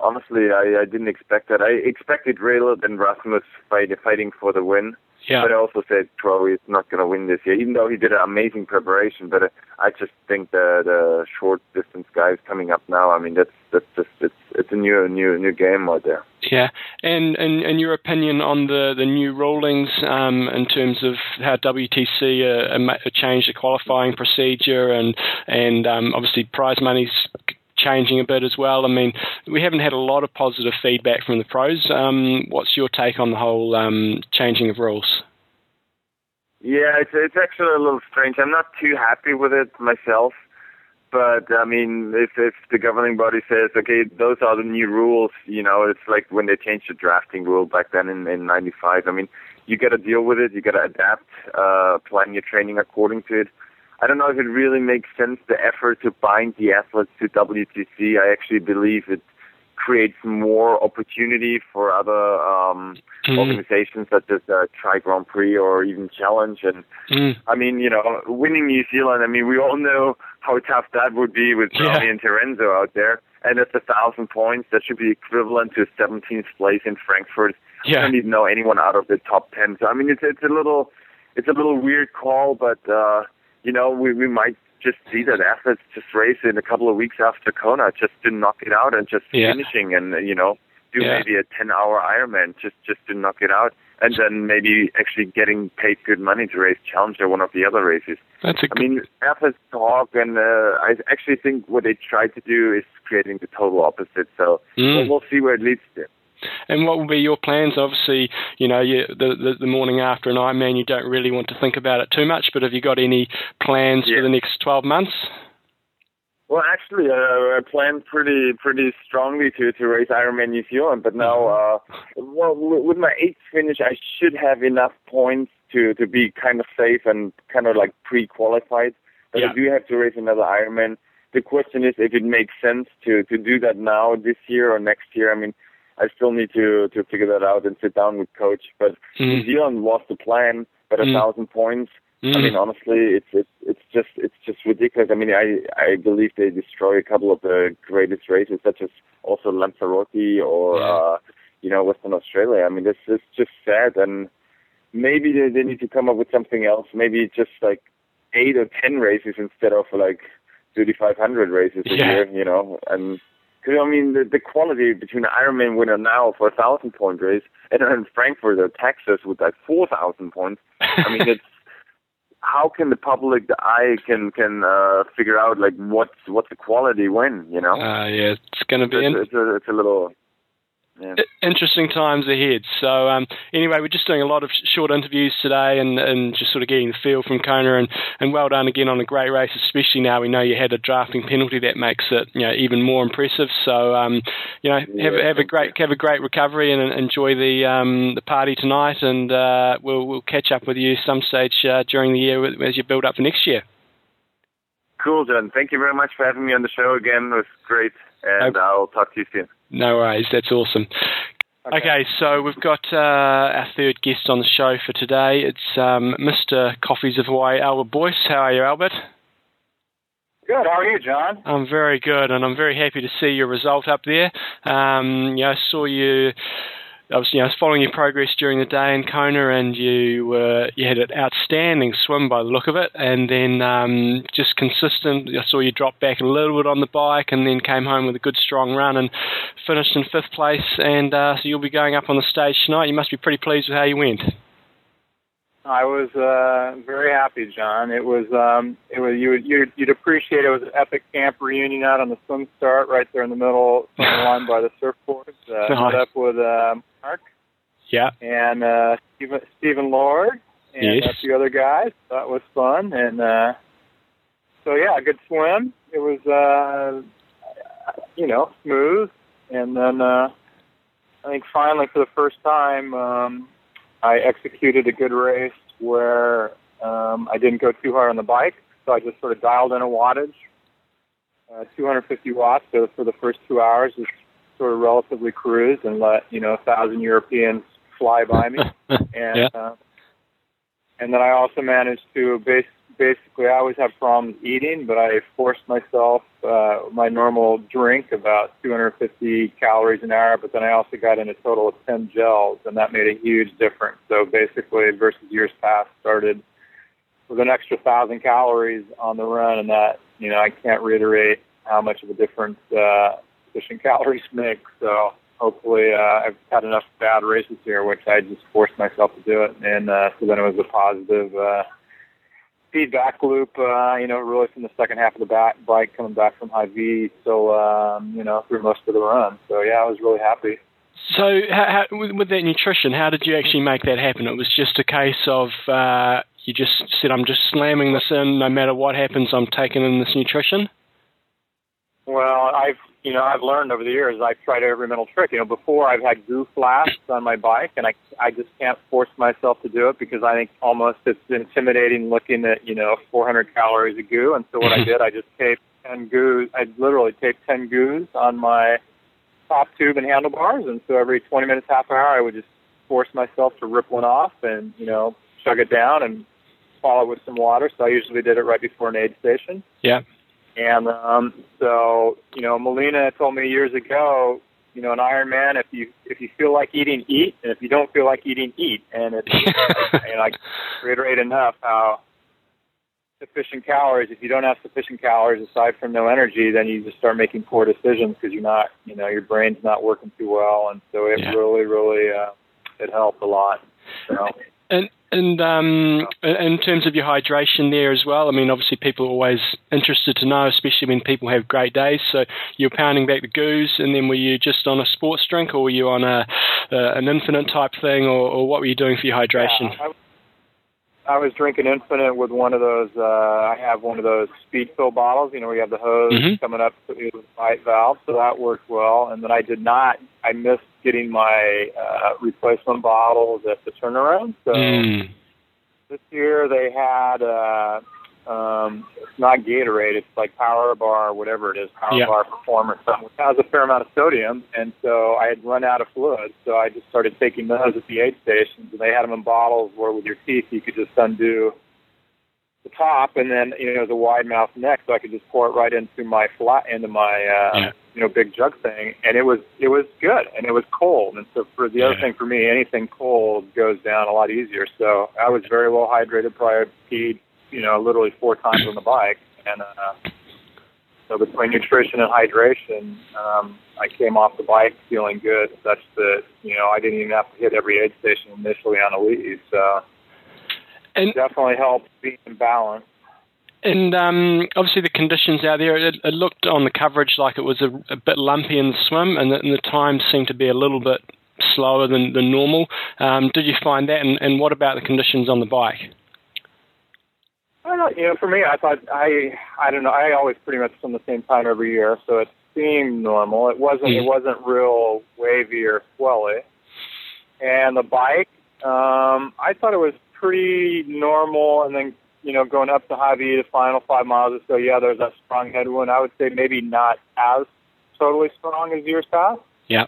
honestly, I, I didn't expect that. I expected Raelert and Rasmus fight, fighting for the win. Yeah. But I also said Crowie is not going to win this year, even though he did an amazing preparation. But I just think the the short distance guys coming up now, I mean, that's that's just it's it's a new new new game out there. Yeah, and and, and your opinion on the, the new rulings um, in terms of how W T C uh, changed the qualifying procedure and and um, obviously prize money's changing a bit as well. I mean, we haven't had a lot of positive feedback from the pros. Um, what's your take on the whole um, changing of rules? Yeah, it's it's actually a little strange. I'm not too happy with it myself, but I mean, if if the governing body says, okay, those are the new rules, you know, it's like when they changed the drafting rule back then in, in ninety-five. I mean, you got to deal with it. You got to adapt, uh, plan your training according to it. I don't know if it really makes sense, the effort to bind the athletes to W T C. I actually believe it creates more opportunity for other um, mm. organizations such as uh, Tri Grand Prix or even Challenge. And mm. I mean, you know, winning New Zealand, I mean, we all know how tough that would be with yeah. Johnny and Terenzo out there. And that's a thousand points. That should be equivalent to seventeenth place in Frankfurt. Yeah. I don't even know anyone out of the top ten. So I mean, it's it's a little it's a little weird call, but uh, you know, we we might just see that athletes just race in a couple of weeks after Kona, just to knock it out and just yeah. finishing, and you know, do yeah. maybe a ten-hour Ironman, just just to knock it out, and then maybe actually getting paid good money to race Challenge or one of the other races. That's a I good... mean, athletes talk, and uh, I actually think what they try to do is creating the total opposite. So mm. we'll, we'll see where it leads to. And what will be your plans? Obviously, you know, you, the, the the morning after an Ironman, you don't really want to think about it too much, but have you got any plans yeah. for the next twelve months? Well, actually, uh, I planned pretty pretty strongly to, to race Ironman New Zealand, but now uh, well, with my eighth finish, I should have enough points to, to be kind of safe and kind of like pre-qualified, but yeah. I do have to race another Ironman. The question is if it makes sense to, to do that now, this year or next year. I mean, I still need to, to figure that out and sit down with Coach. But mm. New Zealand was the plan, but a mm. thousand points. Mm. I mean, honestly, it's, it's it's just it's just ridiculous. I mean, I, I believe they destroy a couple of the greatest races, such as also Lanzarote or yeah. uh, you know, Western Australia. I mean, this is just sad, and maybe they, they need to come up with something else. Maybe just like eight or ten races instead of like thirty-five hundred races a yeah. year. You know, and. Because, I mean, the, the quality between an Ironman winner now for a thousand-point race and in Frankfurt or Texas with, like, four thousand points, I mean, it's how can the public, the eye, can can uh, figure out, like, what's, what's the quality when, you know? Uh, yeah, it's going to be... It's, in- it's, a, it's a little... Yeah. Interesting times ahead. So um, anyway, we're just doing a lot of sh- short interviews today and, and just sort of getting the feel from Kona, and, and well done again on a great race, especially now we know you had a drafting penalty that makes it, you know, even more impressive. So um, you know, have, have a great have a great recovery and uh, enjoy the um, the party tonight, and uh, we'll we'll catch up with you some stage uh, during the year with, as you build up for next year. Cool, John. Thank you very much for having me on the show again. It was great, and okay. I'll talk to you soon. No worries. That's awesome. Okay, okay so we've got uh, our third guest on the show for today. It's um, Mister Coffees of Hawaii, Albert Boyce. How are you, Albert? Good. How are you, John? I'm very good, and I'm very happy to see your result up there. Um, you know, I saw you... I was, you know, I was following your progress during the day in Kona, and you were, you had an outstanding swim by the look of it, and then um, just consistent. I saw you drop back a little bit on the bike, and then came home with a good strong run and finished in fifth place. And uh, so you'll be going up on the stage tonight. You must be pretty pleased with how you went. I was uh, very happy, John. It was, um, it was you would you'd, you'd appreciate it. It was an epic camp reunion out on the swim start, right there in the middle, the line by the surfboards. Uh, nice. Met up with um, Mark, yeah, and uh, Stephen, Stephen Lord, and yes. a few other guys. That was fun, and uh, so yeah, a good swim. It was, uh, you know, smooth, and then uh, I think finally for the first time. Um, I executed a good race where um, I didn't go too hard on the bike, so I just sort of dialed in a wattage, uh, two hundred fifty watts. So for the first two hours, just sort of relatively cruised and let you know a thousand Europeans fly by me. And yeah. uh, and then I also managed to bas- basically I always have problems eating, but I forced myself uh, my normal drink about two hundred fifty calories an hour, but then I also got in a total of ten gels, and that made a huge difference. So basically versus years past, started with an extra thousand calories on the run, and that, you know, I can't reiterate how much of a difference uh, sufficient calories make. So hopefully uh, I've had enough bad races here, which I just forced myself to do it, and uh, so then it was a positive uh feedback loop, uh, you know, really from the second half of the back, bike coming back from I V, so, um, you know, through most of the run. So, yeah, I was really happy. So, how, how, with, with that nutrition, how did you actually make that happen? It was just a case of uh, you just said, I'm just slamming this in, no matter what happens, I'm taking in this nutrition? Well, I've, you know, I've learned over the years, I've tried every mental trick. You know, before I've had goo flasks on my bike, and I, I just can't force myself to do it because I think almost it's intimidating looking at, you know, four hundred calories of goo. And so what I did, I just taped ten goos. I literally taped ten goos on my top tube and handlebars, and so every twenty minutes, half an hour, I would just force myself to rip one off and, you know, chug it down and follow it with some water. So I usually did it right before an aid station. Yeah. And um, so, you know, Melina told me years ago, you know, an Ironman, if you if you feel like eating, eat, and if you don't feel like eating, eat. And it's, and I reiterate enough how sufficient calories, if you don't have sufficient calories aside from no energy, then you just start making poor decisions because you're not, you know, your brain's not working too well. And so it yeah. really, really, uh, it helped a lot. So. And and um, in terms of your hydration there as well, I mean, obviously people are always interested to know, especially when people have great days. So you're pounding back the goos, and then were you just on a sports drink, or were you on a, a an Infinite type thing, or, or what were you doing for your hydration? Yeah, I, I was drinking Infinite with one of those. Uh, I have one of those speed fill bottles. You know, we have the hose mm-hmm. coming up with the right valve, so that worked well. And then I did not. I missed getting my uh, replacement bottles at the turnaround. So mm. this year they had, uh, um, it's not Gatorade, it's like Power Bar, whatever it is, Power yeah. Bar Performance, which has a fair amount of sodium. And so I had run out of fluid, so I just started taking those at the aid stations. And they had them in bottles where with your teeth you could just undo the top, and then, you know, it was a wide mouth neck, so I could just pour it right into my flat, into my, uh, yeah. you know, big jug thing. And it was, it was good, and it was cold. And so for the yeah. other thing for me, anything cold goes down a lot easier. So I was very well hydrated prior to P E D, you know, literally four times on the bike. And, uh, so between nutrition and hydration, um, I came off the bike feeling good, such that, you know, I didn't even have to hit every aid station initially on a leave. So, And, definitely helps being in balance. And um, obviously the conditions out there, it, it looked on the coverage like it was a, a bit lumpy in the swim, and the, and the time seemed to be a little bit slower than, than normal. Um, did you find that? And, and what about the conditions on the bike? I don't, you know, for me, I thought, I I don't know, I always pretty much swim the same time every year, so it seemed normal. It wasn't, mm. it wasn't real wavy or swelly. And the bike, um, I thought it was pretty normal, and then, you know, going up to Hawaii, the final five miles or so, yeah, there's that strong headwind. I would say maybe not as totally strong as years past. Yeah.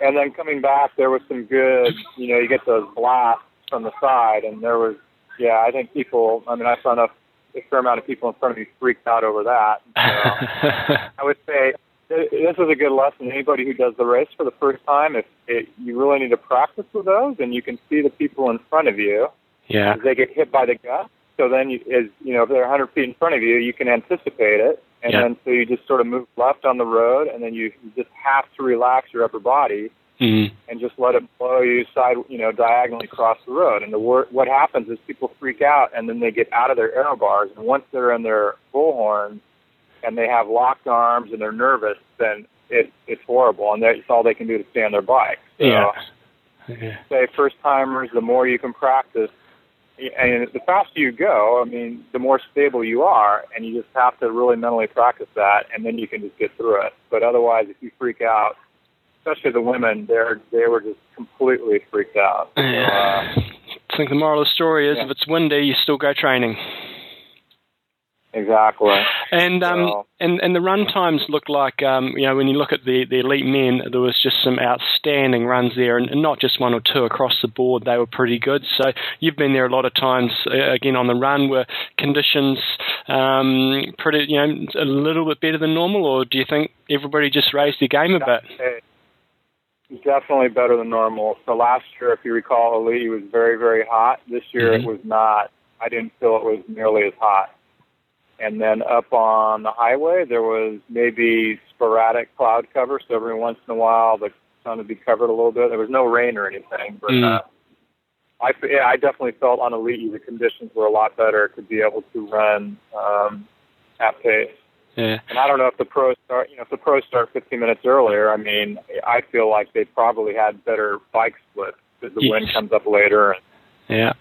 And then coming back, there was some good, you know, you get those blasts from the side, and there was, yeah, I think people, I mean, I saw enough, a fair amount of people in front of me freaked out over that. So I would say this is a good lesson. Anybody who does the race for the first time, if it, you really need to practice with those, and you can see the people in front of you. Yeah, they get hit by the gut. So then, you, as you know, if they're one hundred feet in front of you, you can anticipate it, and yeah. then so you just sort of move left on the road, and then you, you just have to relax your upper body mm-hmm. and just let it blow you side, you know, diagonally across the road. And the wor- what happens is people freak out, and then they get out of their aero bars, and once they're in their bullhorn and they have locked arms and they're nervous, then it, it's horrible, and that's all they can do to stay on their bike. So, yeah. yeah. say first timers, the more you can practice. And the faster you go, I mean, the more stable you are, and you just have to really mentally practice that, and then you can just get through it. But otherwise, if you freak out, especially the women, they're they were just completely freaked out. Yeah. Uh, I think the moral of the story is, yeah. if it's windy, you still go training. Exactly. And um so. and, and the run times look like, um, you know, when you look at the, the elite men, there was just some outstanding runs there, and, and not just one or two across the board. They were pretty good. So you've been there a lot of times, uh, again, on the run. Were conditions um, pretty, you know, a little bit better than normal, or do you think everybody just raised their game a bit? Definitely better than normal. So last year, if you recall, elite was very, very hot. This year mm-hmm. it was not. I didn't feel it was nearly as hot. And then up on the highway, there was maybe sporadic cloud cover, so every once in a while the sun would be covered a little bit. There was no rain or anything, but mm. uh, I, yeah, I definitely felt on elite the conditions were a lot better to be able to run um, at pace. Yeah. And I don't know if the pros start, you know, if the pros start fifteen minutes earlier. I mean, I feel like they probably had better bike splits because the yes. wind comes up later. And yeah,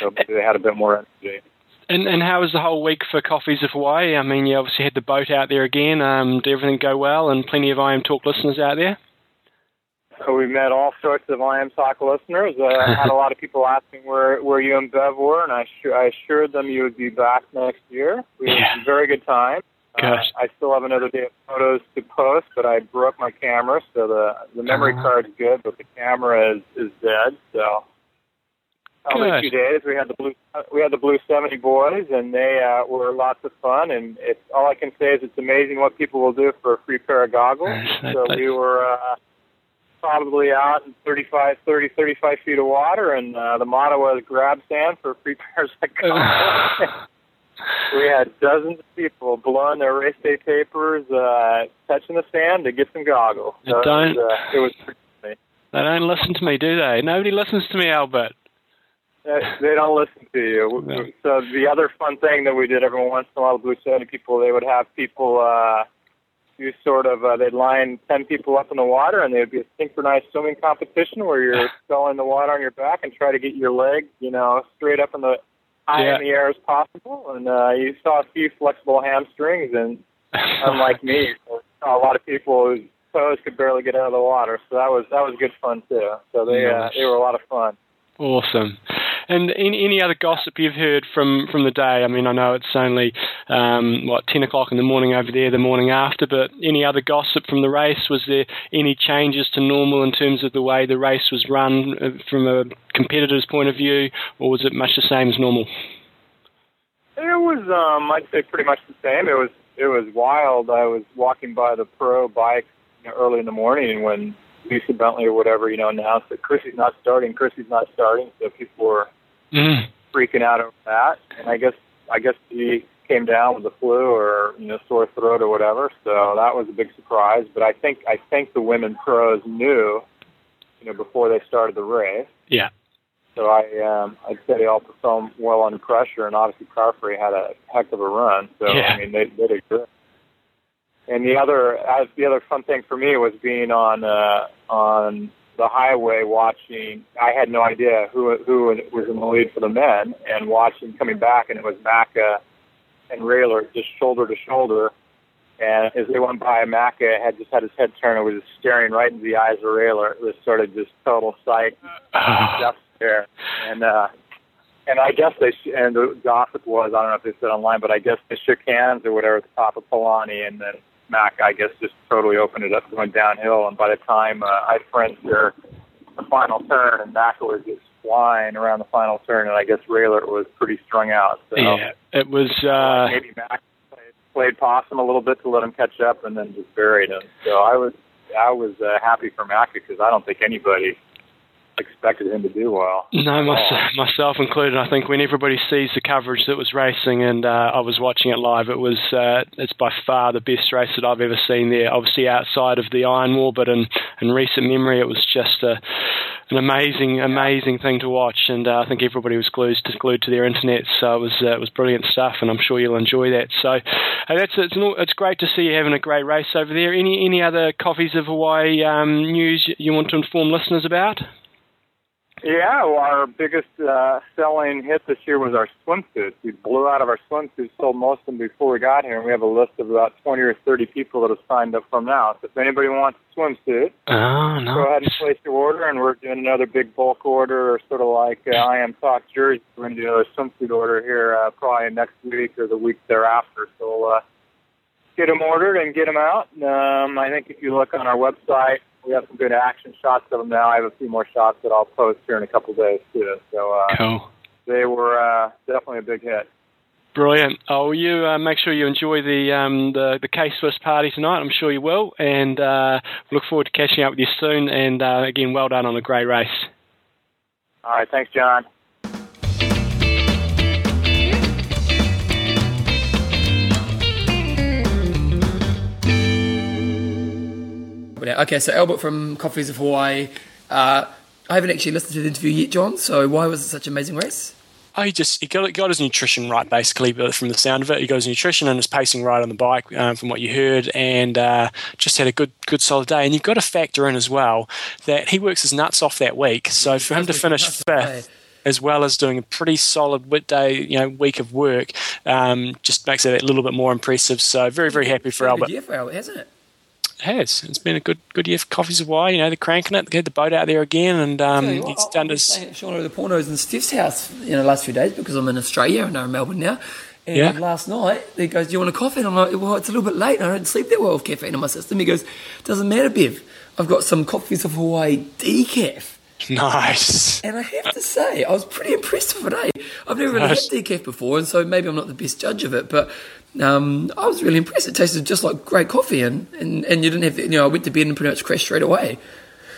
so they had a bit more energy. And, and how was the whole week for Coffees of Hawaii? I mean, you obviously had the boat out there again. Um, did everything go well? And plenty of I Am Talk listeners out there? So we met all sorts of I Am Talk listeners. Uh, I had a lot of people asking where, where you and Bev were, and I, sh- I assured them you would be back next year. We had yeah. a very good time. Uh, I still have another day of photos to post, but I broke my camera, so the, the memory uh-huh. card is good, but the camera is, is dead. So only two days we had the blue we had the blue seventy boys, and they uh, were lots of fun. And it's all I can say is it's amazing what people will do for a free pair of goggles. Nice, so nice. We were uh, probably out in thirty-five, thirty, thirty-five feet of water, and uh, the motto was "Grab sand for a free pair of goggles." We had dozens of people blowing their race day papers, uh, touching the sand to get some goggles. So they don't. It was, uh, it was pretty funny. They don't listen to me, do they? Nobody listens to me, Albert. Uh, they don't listen to you. No. So the other fun thing that we did every once in a while, Blue seventy people, they would have people uh, do sort of uh, they'd line ten people up in the water, and there'd be a synchronized swimming competition where you're fell in the water on your back and try to get your leg, you know, straight up in the high yeah. in the air as possible, and uh, you saw a few flexible hamstrings, and unlike me, you saw a lot of people whose toes could barely get out of the water. So that was that was good fun too. So they nice. uh, they were a lot of fun. Awesome. And any, any other gossip you've heard from, from the day? I mean, I know it's only um, what ten o'clock in the morning over there, the morning after. But any other gossip from the race? Was there any changes to normal in terms of the way the race was run from a competitor's point of view, or was it much the same as normal? It was, um, I'd say, pretty much the same. It was, it was wild. I was walking by the pro bike you know, early in the morning when Lisa Bentley or whatever, you know, announced that Chrissy's not starting, Chrissy's not starting, so people were mm. freaking out over that. And I guess I guess she came down with the flu or, you know, sore throat or whatever, so that was a big surprise. But I think I think the women pros knew, you know, before they started the race. Yeah. So I, um, I'd say they all performed well under pressure, and obviously Carfrae had a heck of a run, so, yeah. I mean, they, they did good. And the other, as the other fun thing for me was being on uh, on the highway watching. I had no idea who who was in the lead for the men, and watching coming back, and it was Macca and Raelert just shoulder to shoulder. And as they went by, Macca had just had his head turned and was just staring right into the eyes of Raelert. It was sort of just total sight stuff there. And uh, and I guess they sh- and the gossip was, I don't know if they said online, but I guess they shook hands or whatever at the top of Polani, and then Mac, I guess, just totally opened it up and went downhill. And by the time uh, I French her the final turn, and Mac was just flying around the final turn, and I guess Raelert was pretty strung out. So yeah, it was. Uh, maybe Mac played, played possum a little bit to let him catch up, and then just buried him. So I was, I was uh, happy for Mac because I don't think anybody expected him to do well. No, myself, myself included. I think when everybody sees the coverage that was racing, and uh, I was watching it live, it was uh, it's by far the best race that I've ever seen there. Obviously outside of the Iron War, but in, in recent memory, it was just a, an amazing, amazing thing to watch. And uh, I think everybody was glued to, glued to their internet, so it was uh, it was brilliant stuff. And I'm sure you'll enjoy that. So uh, that's it's an, it's great to see you having a great race over there. Any any other Coffees of Hawaii um, news you want to inform listeners about? Yeah, well, our biggest uh, selling hit this year was our swimsuits. We blew out of our swimsuits, sold most of them before we got here, and we have a list of about twenty or thirty people that have signed up from now. So if anybody wants a swimsuit, oh, nice. Go ahead and place your order, and we're doing another big bulk order, or sort of like uh, I Am Talk jersey. We're going to do another swimsuit order here uh, probably next week or the week thereafter. So we'll uh, get them ordered and get them out. Um, I think if you look on our website, we have some good action shots of them now. I have a few more shots that I'll post here in a couple of days, too. So uh, cool. They were uh, definitely a big hit. Brilliant. Oh, you uh, make sure you enjoy the um, the, the K-Swiss party tonight. I'm sure you will. And uh, look forward to catching up with you soon. And, uh, again, well done on a great race. All right. Thanks, John. Okay, so Albert from Coffees of Hawaii. Uh, I haven't actually listened to the interview yet, John, so why was it such an amazing race? Oh, he just he got, got his nutrition right, basically, but from the sound of it. He got his nutrition and his pacing right on the bike, um, from what you heard, and uh, just had a good, good solid day. And you've got to factor in as well that he works his nuts off that week, so for him to finish fifth, as well as doing a pretty solid week day, you know, week of work, um, just makes it a little bit more impressive. So very, very happy for Albert. It's been a good year for Albert, hasn't it? Has. It's been a good good year for Coffees of Hawaii. You know, they're cranking it. They had the boat out there again, and um, yeah, well, he's done his... Sean over the pornos in Steph's house in the last few days because I'm in Australia and I'm in Melbourne now. And yeah. last night, he goes, do you want a coffee? And I'm like, well, it's a little bit late and I don't sleep that well with caffeine in my system. He goes, doesn't matter, Bev. I've got some Coffees of Hawaii decaf. Nice. And I have to say, I was pretty impressed with it, eh? I've never nice. really had decaf before, and so maybe I'm not the best judge of it, but um, I was really impressed. It tasted just like great coffee, and, and, and you didn't have, you know, I went to bed and pretty much crashed straight away.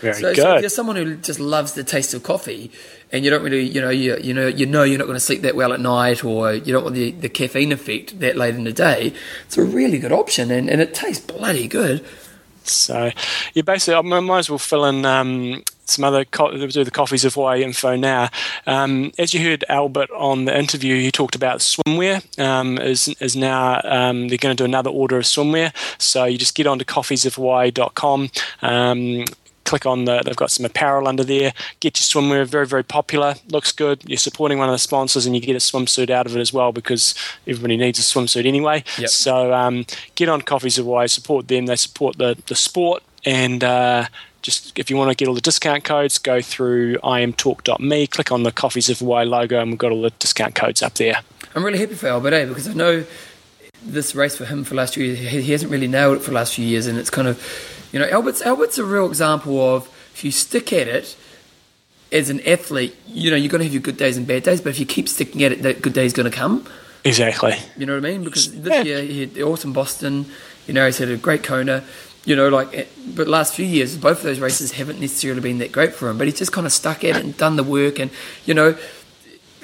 Very so, good. So if you're someone who just loves the taste of coffee, and you don't really, you know, you you know, you know, you're not going to sleep that well at night, or you don't want the, the caffeine effect that late in the day, it's a really good option, and, and it tastes bloody good. So you basically, I might as well fill in um, some other co- do the Coffees of Hawaii info now. Um, as you heard Albert on the interview, he talked about swimwear um, is is now um, they're going to do another order of swimwear. So you just get onto coffees of hawaii dot com. Um, click on the, they've got some apparel under there, get your swimwear, very, very popular, looks good, you're supporting one of the sponsors and you get a swimsuit out of it as well because everybody needs a swimsuit anyway. Yep. So um, get on Coffees of Hawaii, support them, they support the, the sport, and uh, just if you want to get all the discount codes, go through i am talk dot m e, click on the Coffees of Hawaii logo and we've got all the discount codes up there. I'm really happy for Albert, eh? Because I know this race for him for last few years, he hasn't really nailed it for the last few years, and it's kind of, you know, Albert's Albert's a real example of if you stick at it as an athlete, you know, you're going to have your good days and bad days, but if you keep sticking at it, that good day's going to come. Exactly. You know what I mean? Because this year he had the awesome Boston, you know, he's had a great Kona, you know, like, but last few years, both of those races haven't necessarily been that great for him, but he's just kind of stuck at it and done the work, and, you know,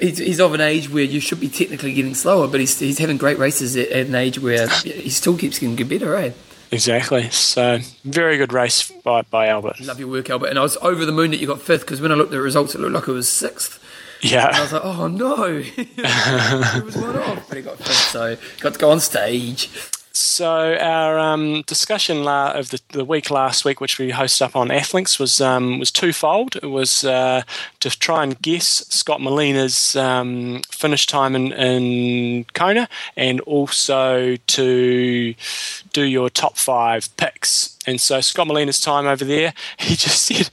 He's, he's of an age where you should be technically getting slower, but he's he's having great races at, at an age where he still keeps getting better, eh? Exactly. So, very good race by, by Albert. Love your work, Albert. And I was over the moon that you got fifth, because when I looked at the results, it looked like it was sixth. Yeah. And I was like, oh, no. It was one off, but he got fifth, so got to go on stage. So our um, discussion la- of the, the week last week, which we hosted up on Athlinks, was um, was twofold. It was uh, to try and guess Scott Molina's um, finish time in, in Kona, and also to do your top five picks. And so Scott Molina's time over there, he just said,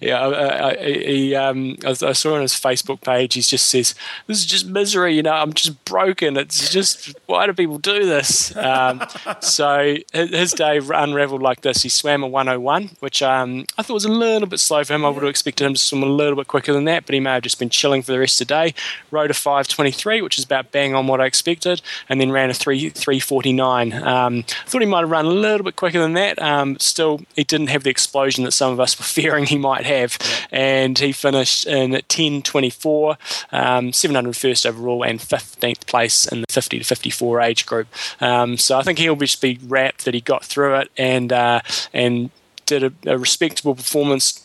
yeah, I, I, he, um, I saw on his Facebook page, he just says, this is just misery, you know, I'm just broken. It's just, why do people do this? Um, so his day unraveled like this. He swam a one oh one, which um, I thought was a little bit slow for him. I would have expected him to swim a little bit quicker than that, but he may have just been chilling for the rest of the day. Rode a five twenty-three, which is about bang on what I expected, and then ran a three forty-nine. Um, thought he might have run a little bit quicker than that. Um, Um, still, he didn't have the explosion that some of us were fearing he might have, and he finished in ten twenty-four, um, seven hundred first overall, and fifteenth place in the fifty to fifty-four age group. Um, so I think he'll just be rapt that he got through it and uh, and did a, a respectable performance.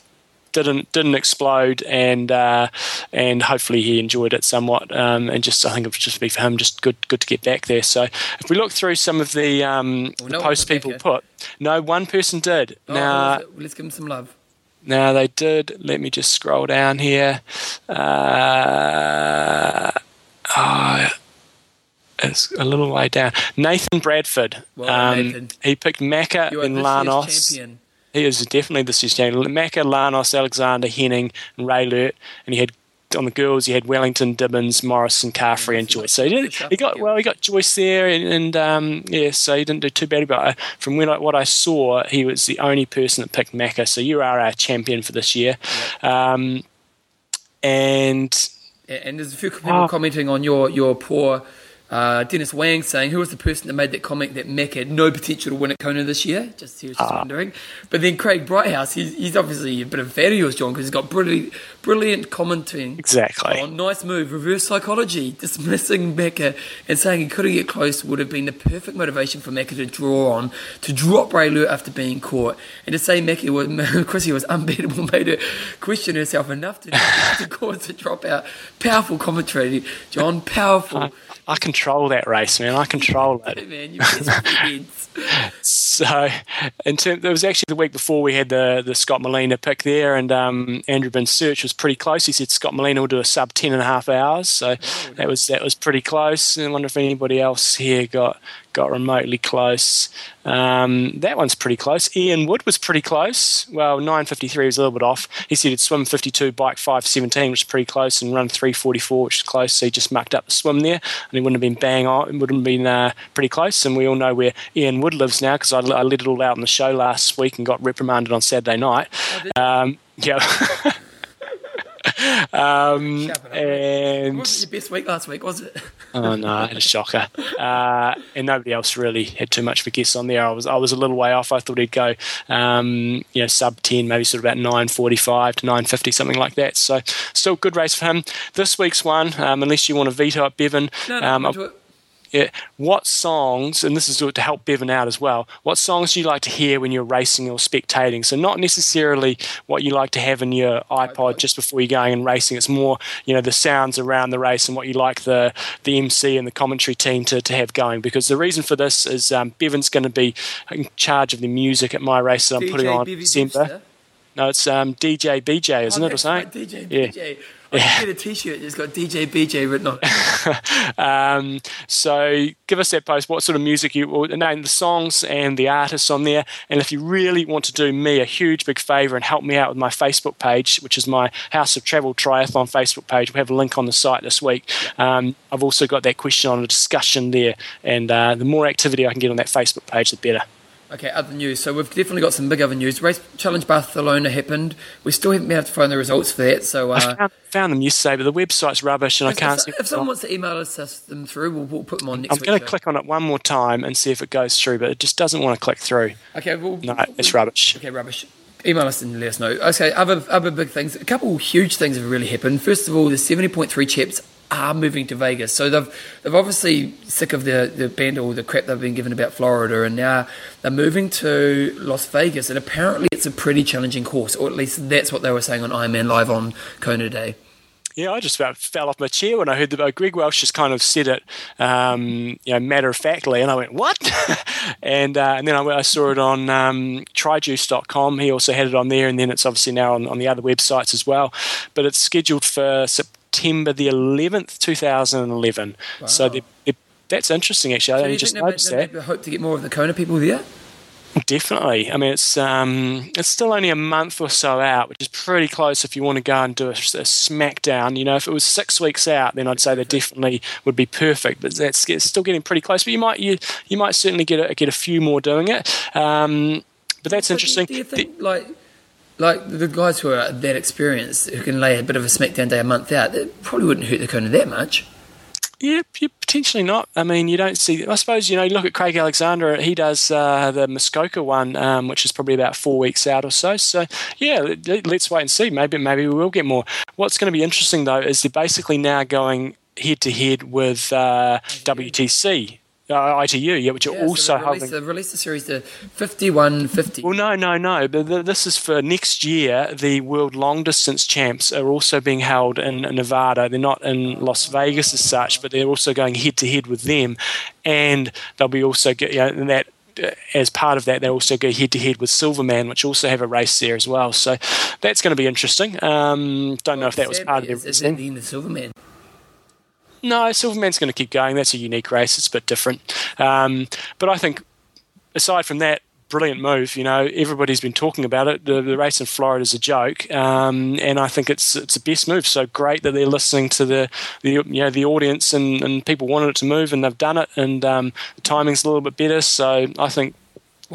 Didn't didn't explode, and uh, and hopefully he enjoyed it somewhat. Um, and just I think it would just be for him just good good to get back there. So if we look through some of the, um, well, the no posts people put, no one person did. Oh, now let's give them some love. Now they did. Let me just scroll down here. Uh, oh, it's a little way down. Nathan Bradford. Well, um, Nathan. He picked Macca and Lanos. Champion. He is definitely the sixth champion. Macca, Lanos, Alexander, Henning, and Raelert. And he had, on the girls, he had Wellington, Dibens, Morrison, Carfrae, and Joyce. So he, did, he got, well, he got Joyce there, and, and um, yeah, so he didn't do too bad. But from when I, what I saw, he was the only person that picked Macca. So you are our champion for this year. Yep. Um, and and there's a few people uh, commenting on your, your poor... Uh, Dennis Wang saying, who was the person that made that comment that Mac had no potential to win at Kona this year? Just he was just uh, wondering. But then Craig Brighthouse, he's, he's obviously a bit of a fan of yours, John, because he's got brilliant, brilliant commenting. Exactly. On nice move, reverse psychology, dismissing Macca and saying he couldn't get close would have been the perfect motivation for Macca to draw on, to drop Raelert after being caught. And to say Macca was, Chrissy was unbeatable made her question herself enough to, to cause a dropout. Powerful commentary, John, powerful. I, I can control that race, man. I control it. Hey man, you so, in term, it was actually the week before we had the, the Scott Molina pick there, and um, Andrew Bensearch was pretty close. He said Scott Molina will do a sub ten and a half hours, so oh, that was that was pretty close. And I wonder if anybody else here got got remotely close. Um, that one's pretty close. Ian Wood was pretty close. Well, nine fifty three was a little bit off. He said he'd swim fifty two, bike five seventeen, which is pretty close, and run three forty four, which is close. So he just mucked up the swim there, and he wouldn't have been bang on. It wouldn't have been uh, pretty close. And we all know where Ian Wood lives now, because I, I let it all out on the show last week and got reprimanded on Saturday night. Oh, um, yeah. um, and it wasn't your best week last week, was it? Oh no, I had a shocker. Uh, and nobody else really had too much of a guess on there. I was I was a little way off. I thought he'd go, um, you know, sub ten, maybe sort of about nine forty five to nine fifty, something like that. So still good race for him. This week's one, um, unless you want to veto it, Bevan. No, no, um, no, yeah. What songs, and this is to help Bevan out as well, what songs do you like to hear when you're racing or spectating? So not necessarily what you like to have in your iPod just before you're going and racing. It's more, you know, the sounds around the race and what you like the, the M C and the commentary team to, to have going. Because the reason for this is um, Bevan's going to be in charge of the music at my race that I'm D J putting on in December. No, it's um, D J B J, isn't oh, it? Or something? D J B J. Yeah. I yeah. should get a T-shirt that's got D J B J written on it. um, so give us that post, what sort of music you – name the songs and the artists on there. And if you really want to do me a huge big favour and help me out with my Facebook page, which is my House of Travel Triathlon Facebook page, we have a link on the site this week. Um, I've also got that question on a discussion there. And uh, the more activity I can get on that Facebook page, the better. Okay, other news. So we've definitely got some big other news. Race Challenge Barcelona happened. We still haven't been able to find the results for that. So uh, I found, found them yesterday, but the website's rubbish and I can't if, see... If someone wants to email us them through, we'll, we'll put them on next week. I'm going to click on it one more time and see if it goes through, but it just doesn't want to click through. Okay, well... No, it's rubbish. Okay, rubbish. Email us and let us know. Okay, other, other big things. A couple huge things have really happened. First of all, the seventy point three chaps are moving to Vegas. So they've they've obviously sick of the, the bandle, the crap they've been given about Florida, and now they're moving to Las Vegas, and apparently it's a pretty challenging course, or at least that's what they were saying on Ironman Live on Kona Day. Yeah, I just about fell off my chair when I heard that. Greg Welsh just kind of said it, um, you know, matter-of-factly, and I went, what? and uh, and then I, I saw it on um, try juice dot com. He also had it on there, and then it's obviously now on, on the other websites as well. But it's scheduled for September the eleventh, two thousand eleven. Wow. So they're, they're, that's interesting, actually. So I you just think noticed that. I hope to get more of the Kona people there? Definitely. I mean, it's um, it's still only a month or so out, which is pretty close if you want to go and do a, a smackdown. You know, if it was six weeks out, then I'd say they definitely would be perfect. But that's it's still getting pretty close. But you might you you might certainly get a, get a few more doing it. Um, but that's but interesting. Do you think the, like like the guys who are that experienced who can lay a bit of a smackdown day a month out, it probably wouldn't hurt the Kona that much. Yeah, potentially not. I mean, you don't see – I suppose, you know, you look at Craig Alexander. He does uh, the Muskoka one, um, which is probably about four weeks out or so. So, yeah, let's wait and see. Maybe maybe we will get more. What's going to be interesting, though, is they're basically now going head-to-head with uh, W T C. Uh, I T U, yeah, which are yeah, also so they released, having... They released the series to fifty-one fifty. Well, no, no, no. But the, this is for next year. The World Long Distance Champs are also being held in, in Nevada. They're not in Las Vegas as such, but they're also going head-to-head with them. And they'll be also get, you know, in that... as part of that, they also go head-to-head with Silverman, which also have a race there as well. So that's going to be interesting. Um, don't well, know if that was part of their... Is it the Silverman? No, Silverman's going to keep going. That's a unique race. It's a bit different. Um, but I think, aside from that, brilliant move. You know, everybody's been talking about it. The, the race in Florida is a joke, um, and I think it's it's the best move. So great that they're listening to the, the you know the audience and, and people wanted it to move, and they've done it. And um, the timing's a little bit better. So I think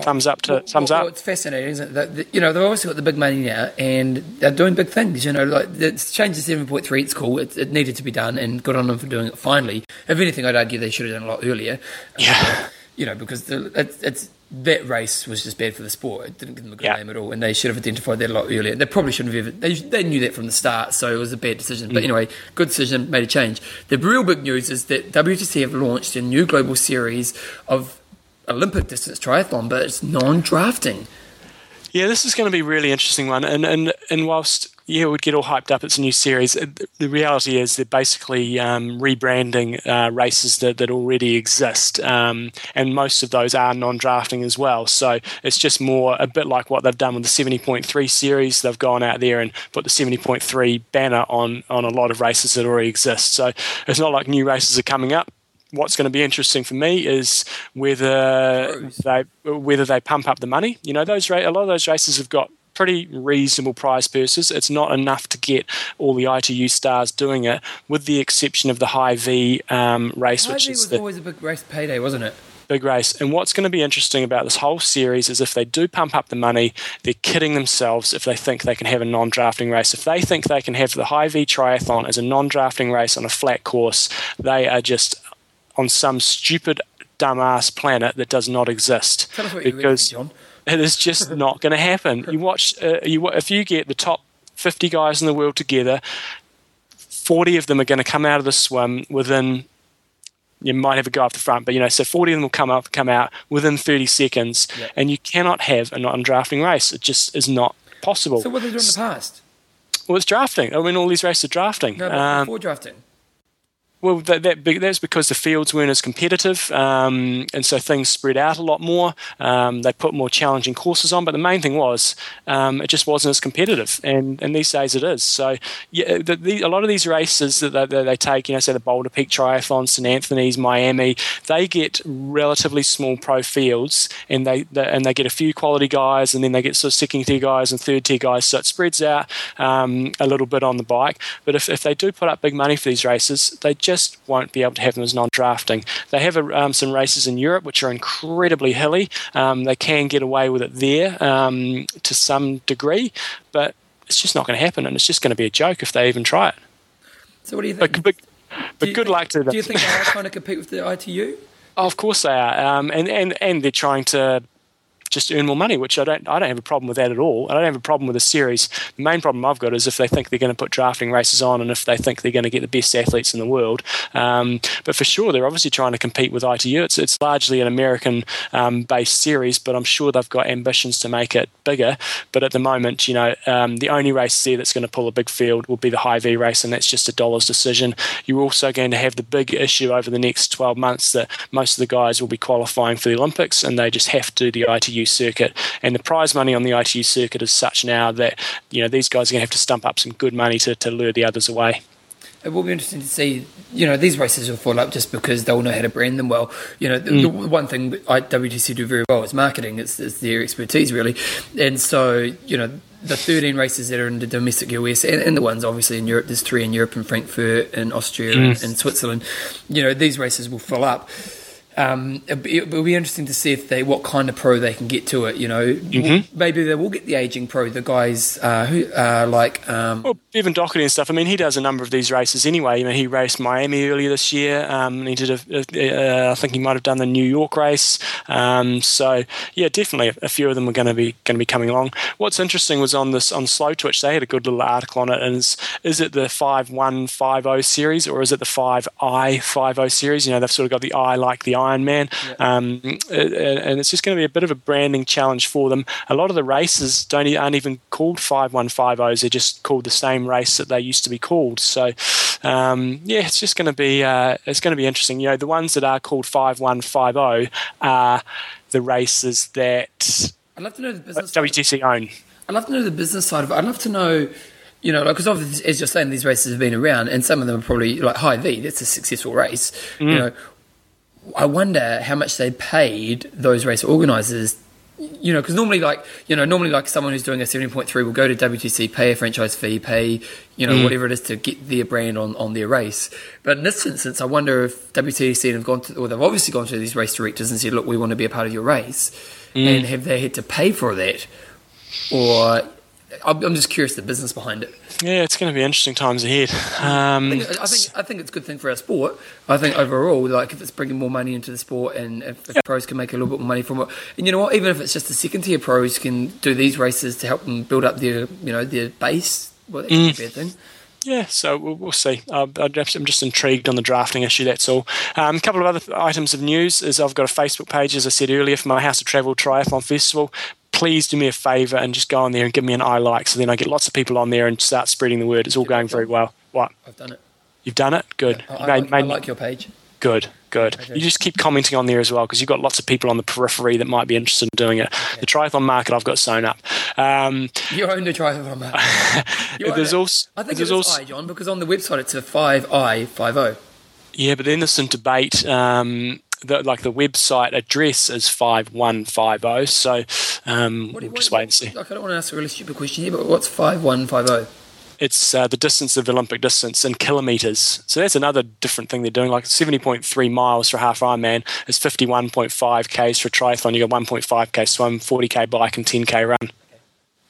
thumbs up to well, thumbs well, up. Well, it's fascinating, isn't it? The, the, you know, they've obviously got the big money now, and they're doing big things. You know, like it's changed to seven point three. It's cool. It, it needed to be done, and good on them for doing it finally. If anything, I'd argue they should have done it a lot earlier. Yeah. Um, you know, because the, it, it's. That race was just bad for the sport. It didn't give them a good yeah. name at all, and they should have identified that a lot earlier. They probably shouldn't have ever... They, they knew that from the start, so it was a bad decision. Mm. But anyway, good decision, made a change. The real big news is that W T C have launched a new global series of Olympic distance triathlon, but it's non-drafting. Yeah, this is going to be a really interesting one. And and and whilst yeah, it would get all hyped up, it's a new series, the reality is they're basically um, rebranding uh, races that, that already exist. Um, and most of those are non-drafting as well. So it's just more a bit like what they've done with the seventy point three series. They've gone out there and put the seventy point three banner on, on a lot of races that already exist. So it's not like new races are coming up. What's going to be interesting for me is whether they whether they pump up the money. You know, those a lot of those races have got pretty reasonable prize purses. It's not enough to get all the I T U stars doing it, with the exception of the Hy-Vee um, race. Hy-Vee was the, always a big race payday, wasn't it? Big race. And what's going to be interesting about this whole series is if they do pump up the money, they're kidding themselves if they think they can have a non-drafting race. If they think they can have the Hy-Vee triathlon as a non-drafting race on a flat course, they are just on some stupid, dumb-ass planet that does not exist. Tell us what you're reading, John. It is just not going to happen. You watch, uh, you if you get the top fifty guys in the world together, forty of them are going to come out of the swim within. You might have a go off the front, but you know, so forty of them will come up, come out within thirty seconds, yeah. And you cannot have a non-drafting race. It just is not possible. So what did they do in the past? Well, it's drafting. I mean, all these races are drafting. No, but um, before drafting. Well, that, that that's because the fields weren't as competitive, um, and so things spread out a lot more. Um, they put more challenging courses on, but the main thing was um, it just wasn't as competitive, and, and these days it is. So yeah, the, the, a lot of these races that they, that they take, you know, say the Boulder Peak Triathlon, Saint Anthony's, Miami, they get relatively small pro fields, and they, they and they get a few quality guys, and then they get sort of second tier guys and third tier guys, so it spreads out um, a little bit on the bike. But if, if they do put up big money for these races, they just won't be able to have them as non-drafting. They have a, um, some races in Europe which are incredibly hilly. Um, they can get away with it there um, to some degree, but it's just not going to happen, and it's just going to be a joke if they even try it. So what do you think? But, but, but you good think, luck to them. Do you think they are trying to compete with the I T U? Oh, of course they are, um, and, and, and they're trying to just earn more money, which I don't I don't have a problem with that at all. I don't have a problem with the series. The main problem I've got is if they think they're going to put drafting races on, and if they think they're going to get the best athletes in the world. Um, but for sure, they're obviously trying to compete with I T U. It's, it's largely an American-based um, series, but I'm sure they've got ambitions to make it bigger. But at the moment, you know, um, the only race there that's going to pull a big field will be the Hy-Vee race, and that's just a dollar's decision. You're also going to have the big issue over the next twelve months that most of the guys will be qualifying for the Olympics, and they just have to do the I T U circuit, and the prize money on the I T U circuit is such now that, you know, these guys are going to have to stump up some good money to, to lure the others away. It will be interesting to see, you know, these races will fall up just because they'll know how to brand them well. You know, the, mm. the one thing I, W T C do very well is marketing. It's, it's their expertise, really. And so, you know, the thirteen races that are in the domestic U S and, and the ones obviously in Europe, there's three in Europe and Frankfurt and Austria mm. and, and Switzerland, you know, these races will fill up. Um, it will be interesting to see if they what kind of pro they can get to it. You know, mm-hmm. Maybe they will get the aging pro, the guys uh, who uh, like um, well, Bevan Doherty and stuff. I mean, he does a number of these races anyway. You know, he raced Miami earlier this year. Um, he did. A, a, a, I think he might have done the New York race. Um, so yeah, definitely a, a few of them are going to be going to be coming along. What's interesting was on this on Slow Twitch they had a good little article on it. And is, is it the five one five zero series or is it the five I five zero series? You know, they've sort of got the I like the I. Iron Man, yeah. um, and it's just going to be a bit of a branding challenge for them. A lot of the races don't aren't even called five one five zeros; they're just called the same race that they used to be called. So, um, yeah, it's just going to be uh, it's going to be interesting. You know, the ones that are called five one five zero are the races that I'd love to know the business W T C own. I'd love to know the business side of it. I'd love to know. You know, because like, obviously, as you're saying, these races have been around, and some of them are probably like Hy-Vee. That's a successful race. Mm. You know. I wonder how much they paid those race organisers, you know, because normally, like, you know, normally, like, someone who's doing a seventy point three will go to W T C, pay a franchise fee, pay, you know, mm. whatever it is to get their brand on, on their race. But in this instance, I wonder if W T C have gone to, or they've obviously gone to these race directors and said, look, we want to be a part of your race. Mm. And have they had to pay for that? Or I'm just curious the business behind it. Yeah, it's going to be interesting times ahead. Um, I, think, I think I think it's a good thing for our sport. I think overall, like if it's bringing more money into the sport, and if, if yeah. pros can make a little bit more money from it, and you know what, even if it's just the second tier pros can do these races to help them build up their you know their base, well, that's mm. not a bad thing. Yeah, so we'll see. I'm just intrigued on the drafting issue, that's all. Um, a couple of other items of news is I've got a Facebook page, as I said earlier, for my House of Travel Triathlon Festival. please do me a favor and just go on there and give me an I like. So then I get lots of people on there and start spreading the word. It's all yeah, going very well. What? I've done it. You've done it? Good. Yeah, I, I, made, I like made, your page. Good, good. Okay. You just keep commenting on there as well because you've got lots of people on the periphery that might be interested in doing it. Okay. The triathlon market I've got sewn up. Um, you own the triathlon market. There's also, I think there's it's also, I, John, because on the website it's a five I five oh. Yeah, but then there's some debate. Um, the, like the website address is five one five oh. So um, what do you, we'll just wait and see. Like, I don't want to ask a really stupid question here, but what's five one five oh? It's uh, the distance of Olympic distance in kilometres. So that's another different thing they're doing. Like seventy point three miles for a half Ironman is fifty-one point five kays for a triathlon. You got one point five k swim, forty k bike, and ten k run.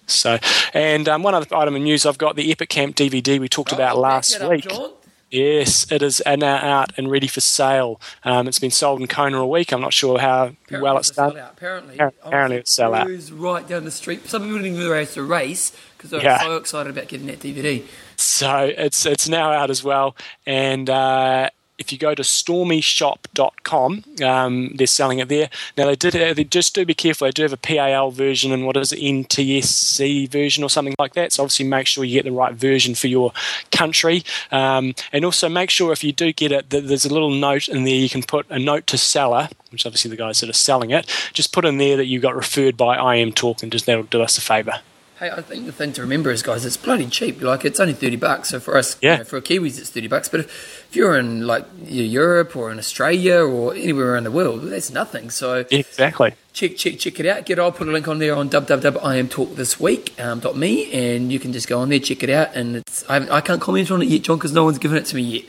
So, and um, one other item of news, I've got the Epic Camp D V D we talked oh, about last week. John. Yes, it is now out and ready for sale. Um, it's been sold in Kona a week. I'm not sure how apparently well it's done. Apparently, apparently it's sell out. Right down the street. Some people didn't even race the race because they were yeah. so excited about getting that D V D. So it's it's now out as well. And uh, if you go to stormy shop dot com, um, they're selling it there. Now they did. They just do be careful. They do have a P A L version and what is it, N T S C version or something like that. So obviously make sure you get the right version for your country. Um, and also make sure if you do get it, that there's a little note in there. You can put a note to seller, which is obviously the guys that are selling it. Just put in there that you got referred by I Am Talk, and just that'll do us a favour. Hey, I think the thing to remember is, guys, it's bloody cheap. Like, it's only thirty bucks. So for us, yeah. you know, for Kiwis, it's thirty bucks. But if, if you're in, like, Europe or in Australia or anywhere around the world, that's nothing. So exactly. Check, check, check it out. Get, I'll put a link on there on w w w dot i am talk this week dot me, um, and you can just go on there, check it out. And it's I, I can't comment on it yet, John, because no one's given it to me yet.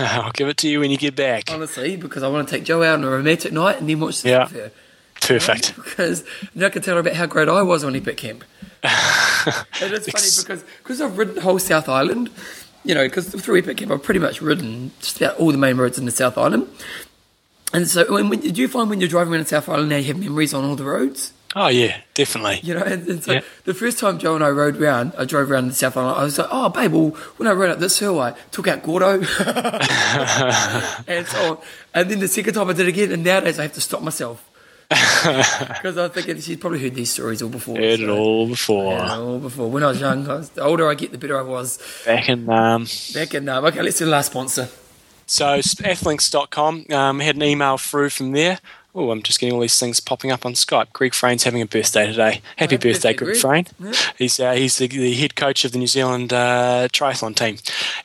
I'll give it to you when you get back. Honestly, because I want to take Joe out on a romantic night and then watch the yeah. film. Perfect. Because now I can tell her about how great I was on Epic Camp. And it's funny because cause I've ridden the whole South Island, you know, because through Epic Camp I've pretty much ridden just about all the main roads in the South Island. And so when, when, do you find when you're driving around South Island now you have memories on all the roads? Oh, yeah, definitely. You know, and, and so yeah. the first time Joe and I rode round, I drove around the South Island, I was like, oh, babe, well, when I rode up this hill, I took out Gordo. And so on. And then the second time I did it again, and nowadays I have to stop myself. Because I think she's probably heard these stories all before. Heard so. it all before. Heard it all before. When I was young, I was, the older I get, the better I was. Back in um. Back in um. Okay, let's do the last sponsor. So athlinks dot com. Um, had an email through from there. Oh, I'm just getting all these things popping up on Skype. Greg Frayn's having a birthday today. Happy oh, birthday, birthday, Greg Frayne. Yeah. He's uh, he's the, the head coach of the New Zealand uh, triathlon team.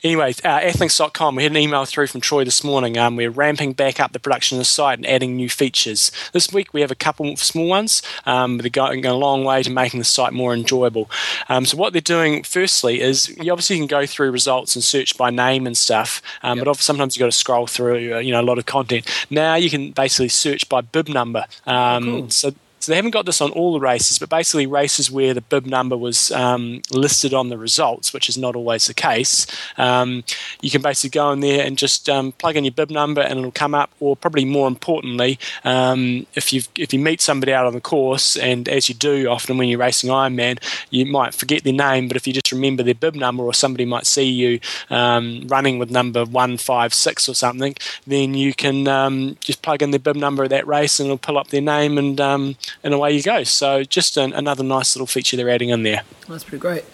Anyway, uh, athlinks dot com. We had an email through from Troy this morning. Um, we're ramping back up the production of the site and adding new features. This week we have a couple of small ones, um, but they're going a long way to making the site more enjoyable. Um, so what they're doing, firstly, is you obviously can go through results and search by name and stuff, um, yep. but sometimes you've got to scroll through you know, a lot of content. Now you can basically search by bib number. Um, oh, cool. So So they haven't got this on all the races, but basically races where the bib number was um, listed on the results, which is not always the case, um, you can basically go in there and just um, plug in your bib number and it'll come up. Or probably more importantly, um, if you if you meet somebody out on the course, and as you do often when you're racing Ironman, you might forget their name, but if you just remember their bib number, or somebody might see you um, running with number one five six or something, then you can um, just plug in their bib number of that race and it'll pull up their name and... Um, and away you go. So just an, another nice little feature they're adding in there. That's pretty great.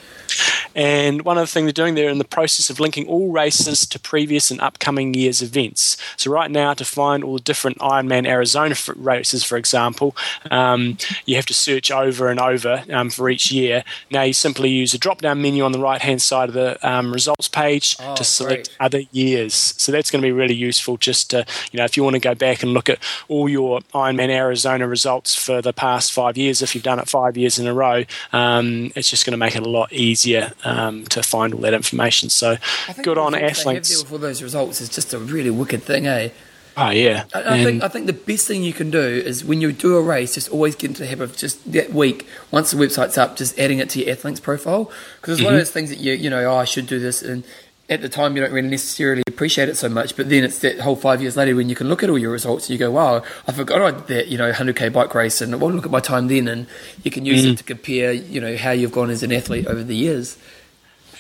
And one other thing they're doing, they're in the process of linking all races to previous and upcoming year's events. So right now, to find all the different Ironman Arizona races, for example, um, you have to search over and over um, for each year. Now you simply use a drop-down menu on the right-hand side of the um, results page oh, to select great. other years. So that's going to be really useful just to, you know, if you want to go back and look at all your Ironman Arizona results for the past five years, if you've done it five years in a row, um, it's just going to make it a lot easier Um, to find all that information. So good on Athlinks. Before those results is just a really wicked thing, eh? Oh yeah. I, I think I think the best thing you can do is when you do a race, just always get into the habit of just that week, once the website's up, just adding it to your Athlinks profile, because it's mm-hmm. one of those things that you you know oh, I should do this, and at the time you don't really necessarily appreciate it so much, but then it's that whole five years later when you can look at all your results and you go, wow, I forgot I did that, you know, one hundred k bike race, and well, look at my time then, and you can use mm. it to compare, you know, how you've gone as an athlete over the years.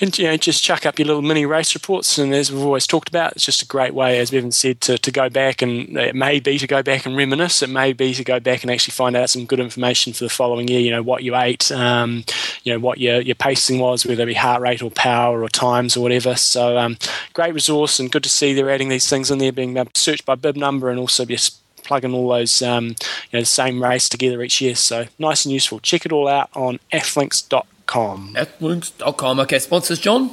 And, you know, just chuck up your little mini race reports. And as we've always talked about, it's just a great way, as Bevan said, to, to go back. And it may be to go back and reminisce. It may be to go back and actually find out some good information for the following year, you know, what you ate, um, you know, what your, your pacing was, whether it be heart rate or power or times or whatever. So um, great resource, and good to see they're adding these things in there, being searched by bib number and also just plugging all those, um, you know, the same race together each year. So nice and useful. Check it all out on athlinks dot com. Athlinks dot com. Okay, sponsors, John?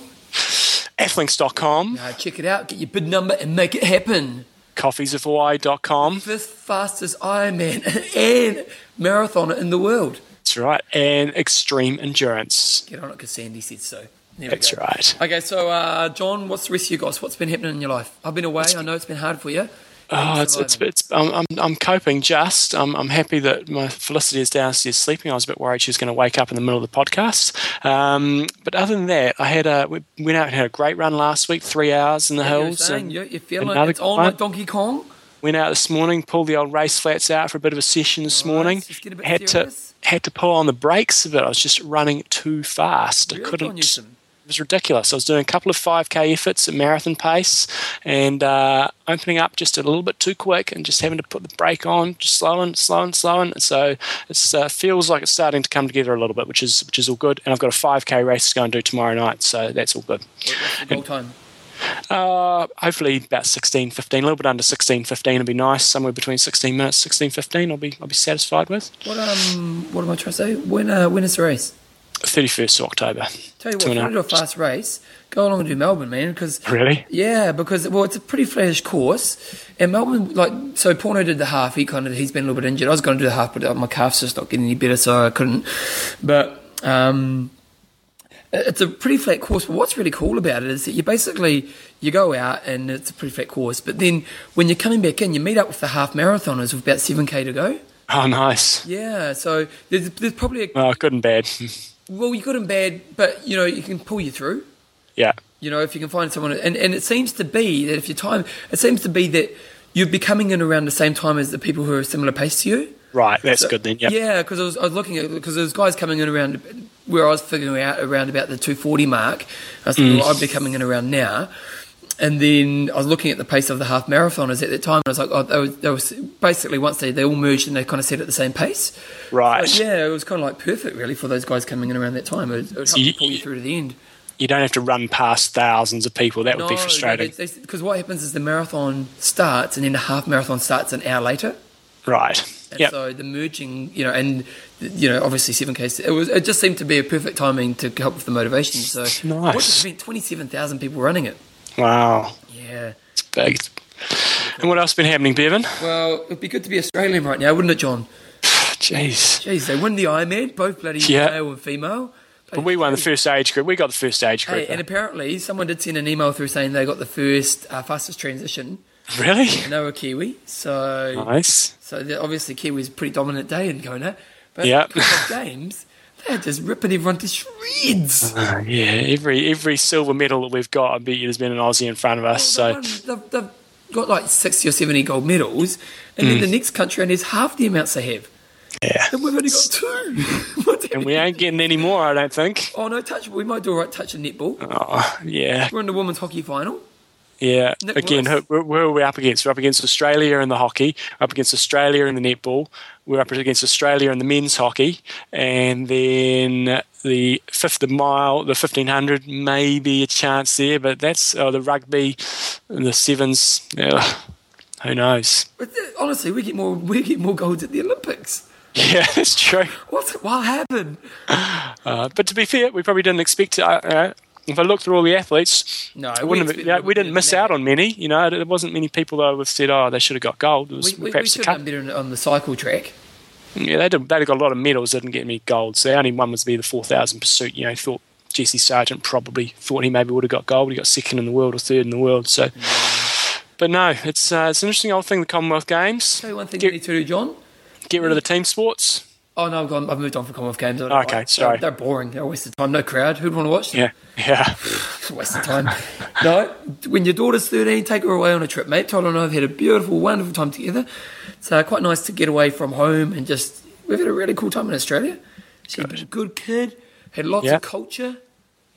Athlinks dot com. Uh, check it out. Get your bid number and make it happen. Coffees of Hawaii dot com. Fifth fastest Ironman and marathoner in the world. That's right. And Extreme Endurance. Get on it because Sandy said so. There That's right. Okay, so uh, John, what's the rest of you guys? What's been happening in your life? I've been away. It's I know it's been hard for you. Oh, it's, it's, it's, I'm, I'm, I'm coping just. I'm, I'm happy that my Felicity is downstairs sleeping. I was a bit worried she was going to wake up in the middle of the podcast. Um, but other than that, I had a, we went out and had a great run last week, three hours in the and hills. You're, and you're, you're feeling it's on like Donkey Kong? Went out this morning, pulled the old race flats out for a bit of a session this All morning. Right, had serious. to had to pull on the brakes a bit. I was just running too fast. Really I couldn't. It was ridiculous. I was doing a couple of five K efforts at marathon pace and uh, opening up just a little bit too quick and just having to put the brake on, just slowing, slowing, slowing. And so it uh, feels like it's starting to come together a little bit, which is which is all good. And I've got a five K race to go and do tomorrow night, so that's all good. What's the goal time? Uh, hopefully about sixteen fifteen, a little bit under sixteen fifteen would be nice. Somewhere between sixteen minutes, sixteen fifteen, I'll be I'll be satisfied with. What um what am I trying to say? When uh, when is the race? thirty-first of October. Tell you what, if you want to do a fast race, go along and do Melbourne, man. Cause, really? Yeah, because, well, it's a pretty flattish course. And Melbourne, like, so Porno did the half. He kind of, he's been a little bit injured. I was going to do the half, but my calf's just not getting any better, so I couldn't. But um, it's a pretty flat course. But what's really cool about it is that you basically, you go out and it's a pretty flat course. But then when you're coming back in, you meet up with the half marathoners with about seven K to go. Oh, nice. Yeah, so there's, there's probably a... Oh, good and bad. Well, you're good and bad, but, you know, you can pull you through. Yeah. You know, if you can find someone. And, and it seems to be that if your time, it seems to be that you'll be coming in around the same time as the people who are a similar pace to you. Right, that's so, good then, yep. Yeah, because I was, I was looking at, because there was guys coming in around where I was figuring out around about the two forty mark. I said, mm. well, I'd be coming in around now. And then I was looking at the pace of the half marathoners at that time, and I was like, oh, they were, they were basically once they, they all merged and they kind of set at the same pace. Right. So yeah, it was kind of like perfect, really, for those guys coming in around that time. It would, it would help you, to pull you through to the end. You don't have to run past thousands of people. That no, would be frustrating. Because what happens is the marathon starts and then the half marathon starts an hour later. Right. And yep. So the merging, you know, and, you know, obviously seven K, it was it just seemed to be a perfect timing to help with the motivation. So nice. What did it mean? twenty-seven thousand people running it. Wow. Yeah. It's big. And what else has been happening, Bevan? Well, it'd be good to be Australian right now, wouldn't it, John? Jeez. Jeez, they won the Ironman, both bloody yeah. male and female. Bloody but we won crazy. The first age group. We got the first age group. Hey, and apparently someone did send an email through saying they got the first uh, fastest transition. Really? And they were Kiwi. So, nice. So obviously Kiwi's a pretty dominant day in Kona. But yep. Because of games... They're just ripping everyone to shreds. Uh, yeah, every every silver medal that we've got, I bet you there's been an Aussie in front of us. Well, so they've, they've got like sixty or seventy gold medals, and mm. then the next country, and there's half the amounts they have. Yeah. And we've only got two. And we ain't getting any more, I don't think. Oh, no, touch. We might do all right touch and netball. Oh, yeah. We're in the women's hockey final. Yeah, Nick again, who, who are we up against? We're up against Australia in the hockey, we're up against Australia in the netball, we're up against Australia in the men's hockey, and then the fifth mile, the fifteen hundred, maybe a chance there, but that's oh, the rugby, the sevens, yeah, who knows? Honestly, we get more we get more golds at the Olympics. Yeah, that's true. What's, what happened? Uh, but to be fair, we probably didn't expect to... Uh, If I looked through all the athletes, no, we, have, you know, we didn't miss out on many. You know, there wasn't many people that I would have said, "Oh, they should have got gold." It was we, perhaps we should have done better on the cycle track. Yeah, they did. They got a lot of medals, didn't get any gold. So the only one was be the four thousand pursuit. You know, thought Jesse Sargent probably thought he maybe would have got gold. He got second in the world or third in the world. So, mm. but no, it's uh, it's an interesting old thing. The Commonwealth Games. Tell you one thing get, you need to do, John. Get rid of the team sports. Oh, no, I've, gone, I've moved on from Commonwealth Games. Okay, like, sorry. They're, they're boring. They're a waste of time. No crowd. Who'd want to watch them? Yeah, yeah. It's a waste of time. No, when your daughter's thirteen, take her away on a trip, mate. Todd and I have had a beautiful, wonderful time together. It's uh, quite nice to get away from home and just... We've had a really cool time in Australia. She's been a good kid, had lots yeah. of culture.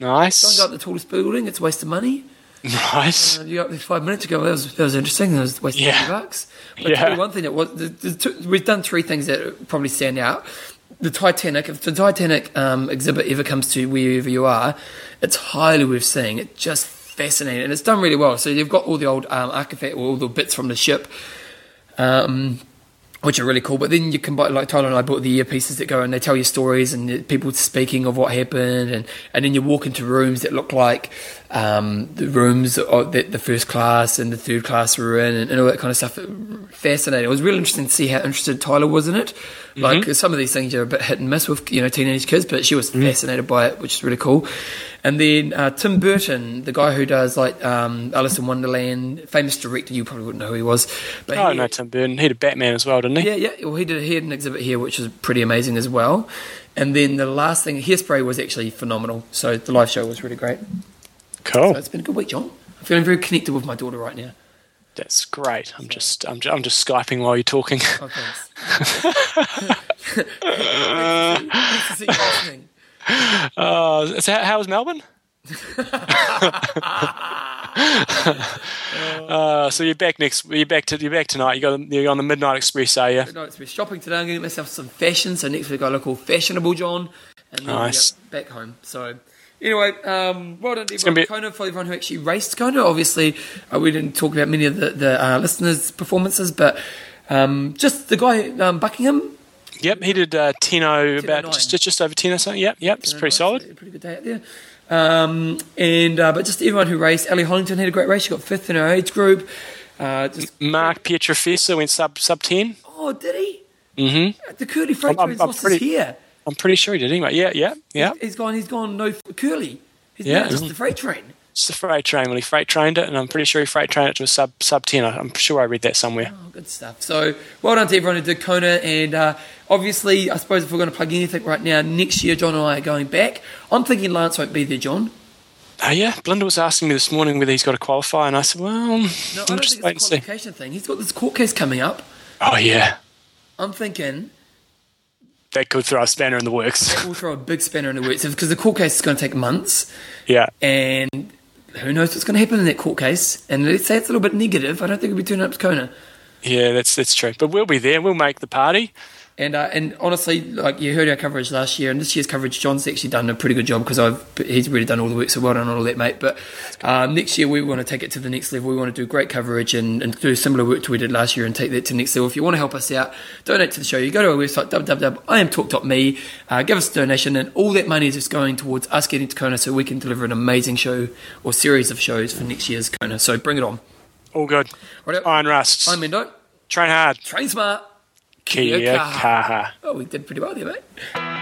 Nice. Don't go up the tallest building, it's a waste of money. Nice. Uh, you got five minutes ago. That was, that was interesting. That was a waste of yeah. twenty bucks. But yeah. one thing that was, the, the two, we've done three things that probably stand out. The Titanic, if the Titanic um, exhibit ever comes to wherever you are, it's highly worth seeing. It's just fascinating, and it's done really well. So you've got all the old um, artifact, all the bits from the ship, um, which are really cool. But then you can buy, like Tyler and I bought the earpieces that go and they tell you stories and people speaking of what happened, and, and then you walk into rooms that look like um, the rooms that the first class and the third class were in, and, and all that kind of stuff. Fascinating. It was really interesting to see how interested Tyler was in it. Like mm-hmm. some of these things are a bit hit and miss with, you know, teenage kids, but she was mm-hmm. fascinated by it, which is really cool. And then uh, Tim Burton, the guy who does like um, Alice in Wonderland, famous director, you probably wouldn't know who he was. But oh, he, no, Tim Burton. He did Batman as well, didn't he? Yeah, yeah. Well, he did. He had an exhibit here, which was pretty amazing as well. And then the last thing, Hairspray was actually phenomenal. So the live show was really great. Cool. So it's been a good week, John. I'm feeling very connected with my daughter right now. That's great. I'm just, I'm just, I'm just Skyping while you're talking. Oh, thanks. Nice to see you listening. Uh, so how was Melbourne? uh, so you're back next. You're back to. You're back tonight. You go. You're on the Midnight Express, are you? Midnight Express shopping today. I'm going to get myself some fashion. So next week I look all fashionable, John. And then nice. Back home. So. Anyway, um, well done to everyone be- Kona, for everyone who actually raced Kona. Obviously, uh, we didn't talk about many of the, the uh, listeners' performances, but um, just the guy, um, Buckingham. Yep, he did uh, Tino, about just, just over ten or something. Yep, yep, it's pretty solid. Pretty good day out there. Um, and uh, But just everyone who raced. Ali Hollington had a great race. She got fifth in her age group. Uh, just Mark Pietrafessa went sub, sub ten. Oh, did he? Mm-hmm. The Curly Franklin's lost pretty- his hair. I'm pretty sure he did anyway. Yeah, yeah, yeah. He's gone. He's gone. No Curly. He's yeah, just the freight train. It's the freight train. Well, he freight trained it, and I'm pretty sure he freight trained it to a sub sub ten. I'm sure I read that somewhere. Oh, good stuff. So, well done to everyone who did Kona, and uh, obviously, I suppose if we're going to plug anything right now, next year John and I are going back. I'm thinking Lance won't be there, John. Oh, yeah. Belinda was asking me this morning whether he's got to qualify, and I said, well, no, I'm I don't just think wait it's a qualification thing. He's got this court case coming up. Oh yeah. I'm thinking. That could throw a spanner in the works. That will throw a big spanner in the works because the court case is going to take months. Yeah. And who knows what's going to happen in that court case. And let's say it's a little bit negative. I don't think we'll be turning up to Kona. Yeah, that's that's true. But we'll be there. We'll make the party. And uh, and honestly, like you heard our coverage last year, and this year's coverage, John's actually done a pretty good job because I've he's really done all the work, so well done on all that, mate. But um, next year we want to take it to the next level. We want to do great coverage and, and do similar work to we did last year and take that to the next level. If you want to help us out, donate to the show. You go to our website, w w w dot i am talk dot m e, uh, give us a donation, and all that money is just going towards us getting to Kona so we can deliver an amazing show or series of shows for next year's Kona. So bring it on. All good. Right Iron Rust. I'm Mendo. Train hard. Train smart. Kia kaha. Oh, we did pretty well there, mate.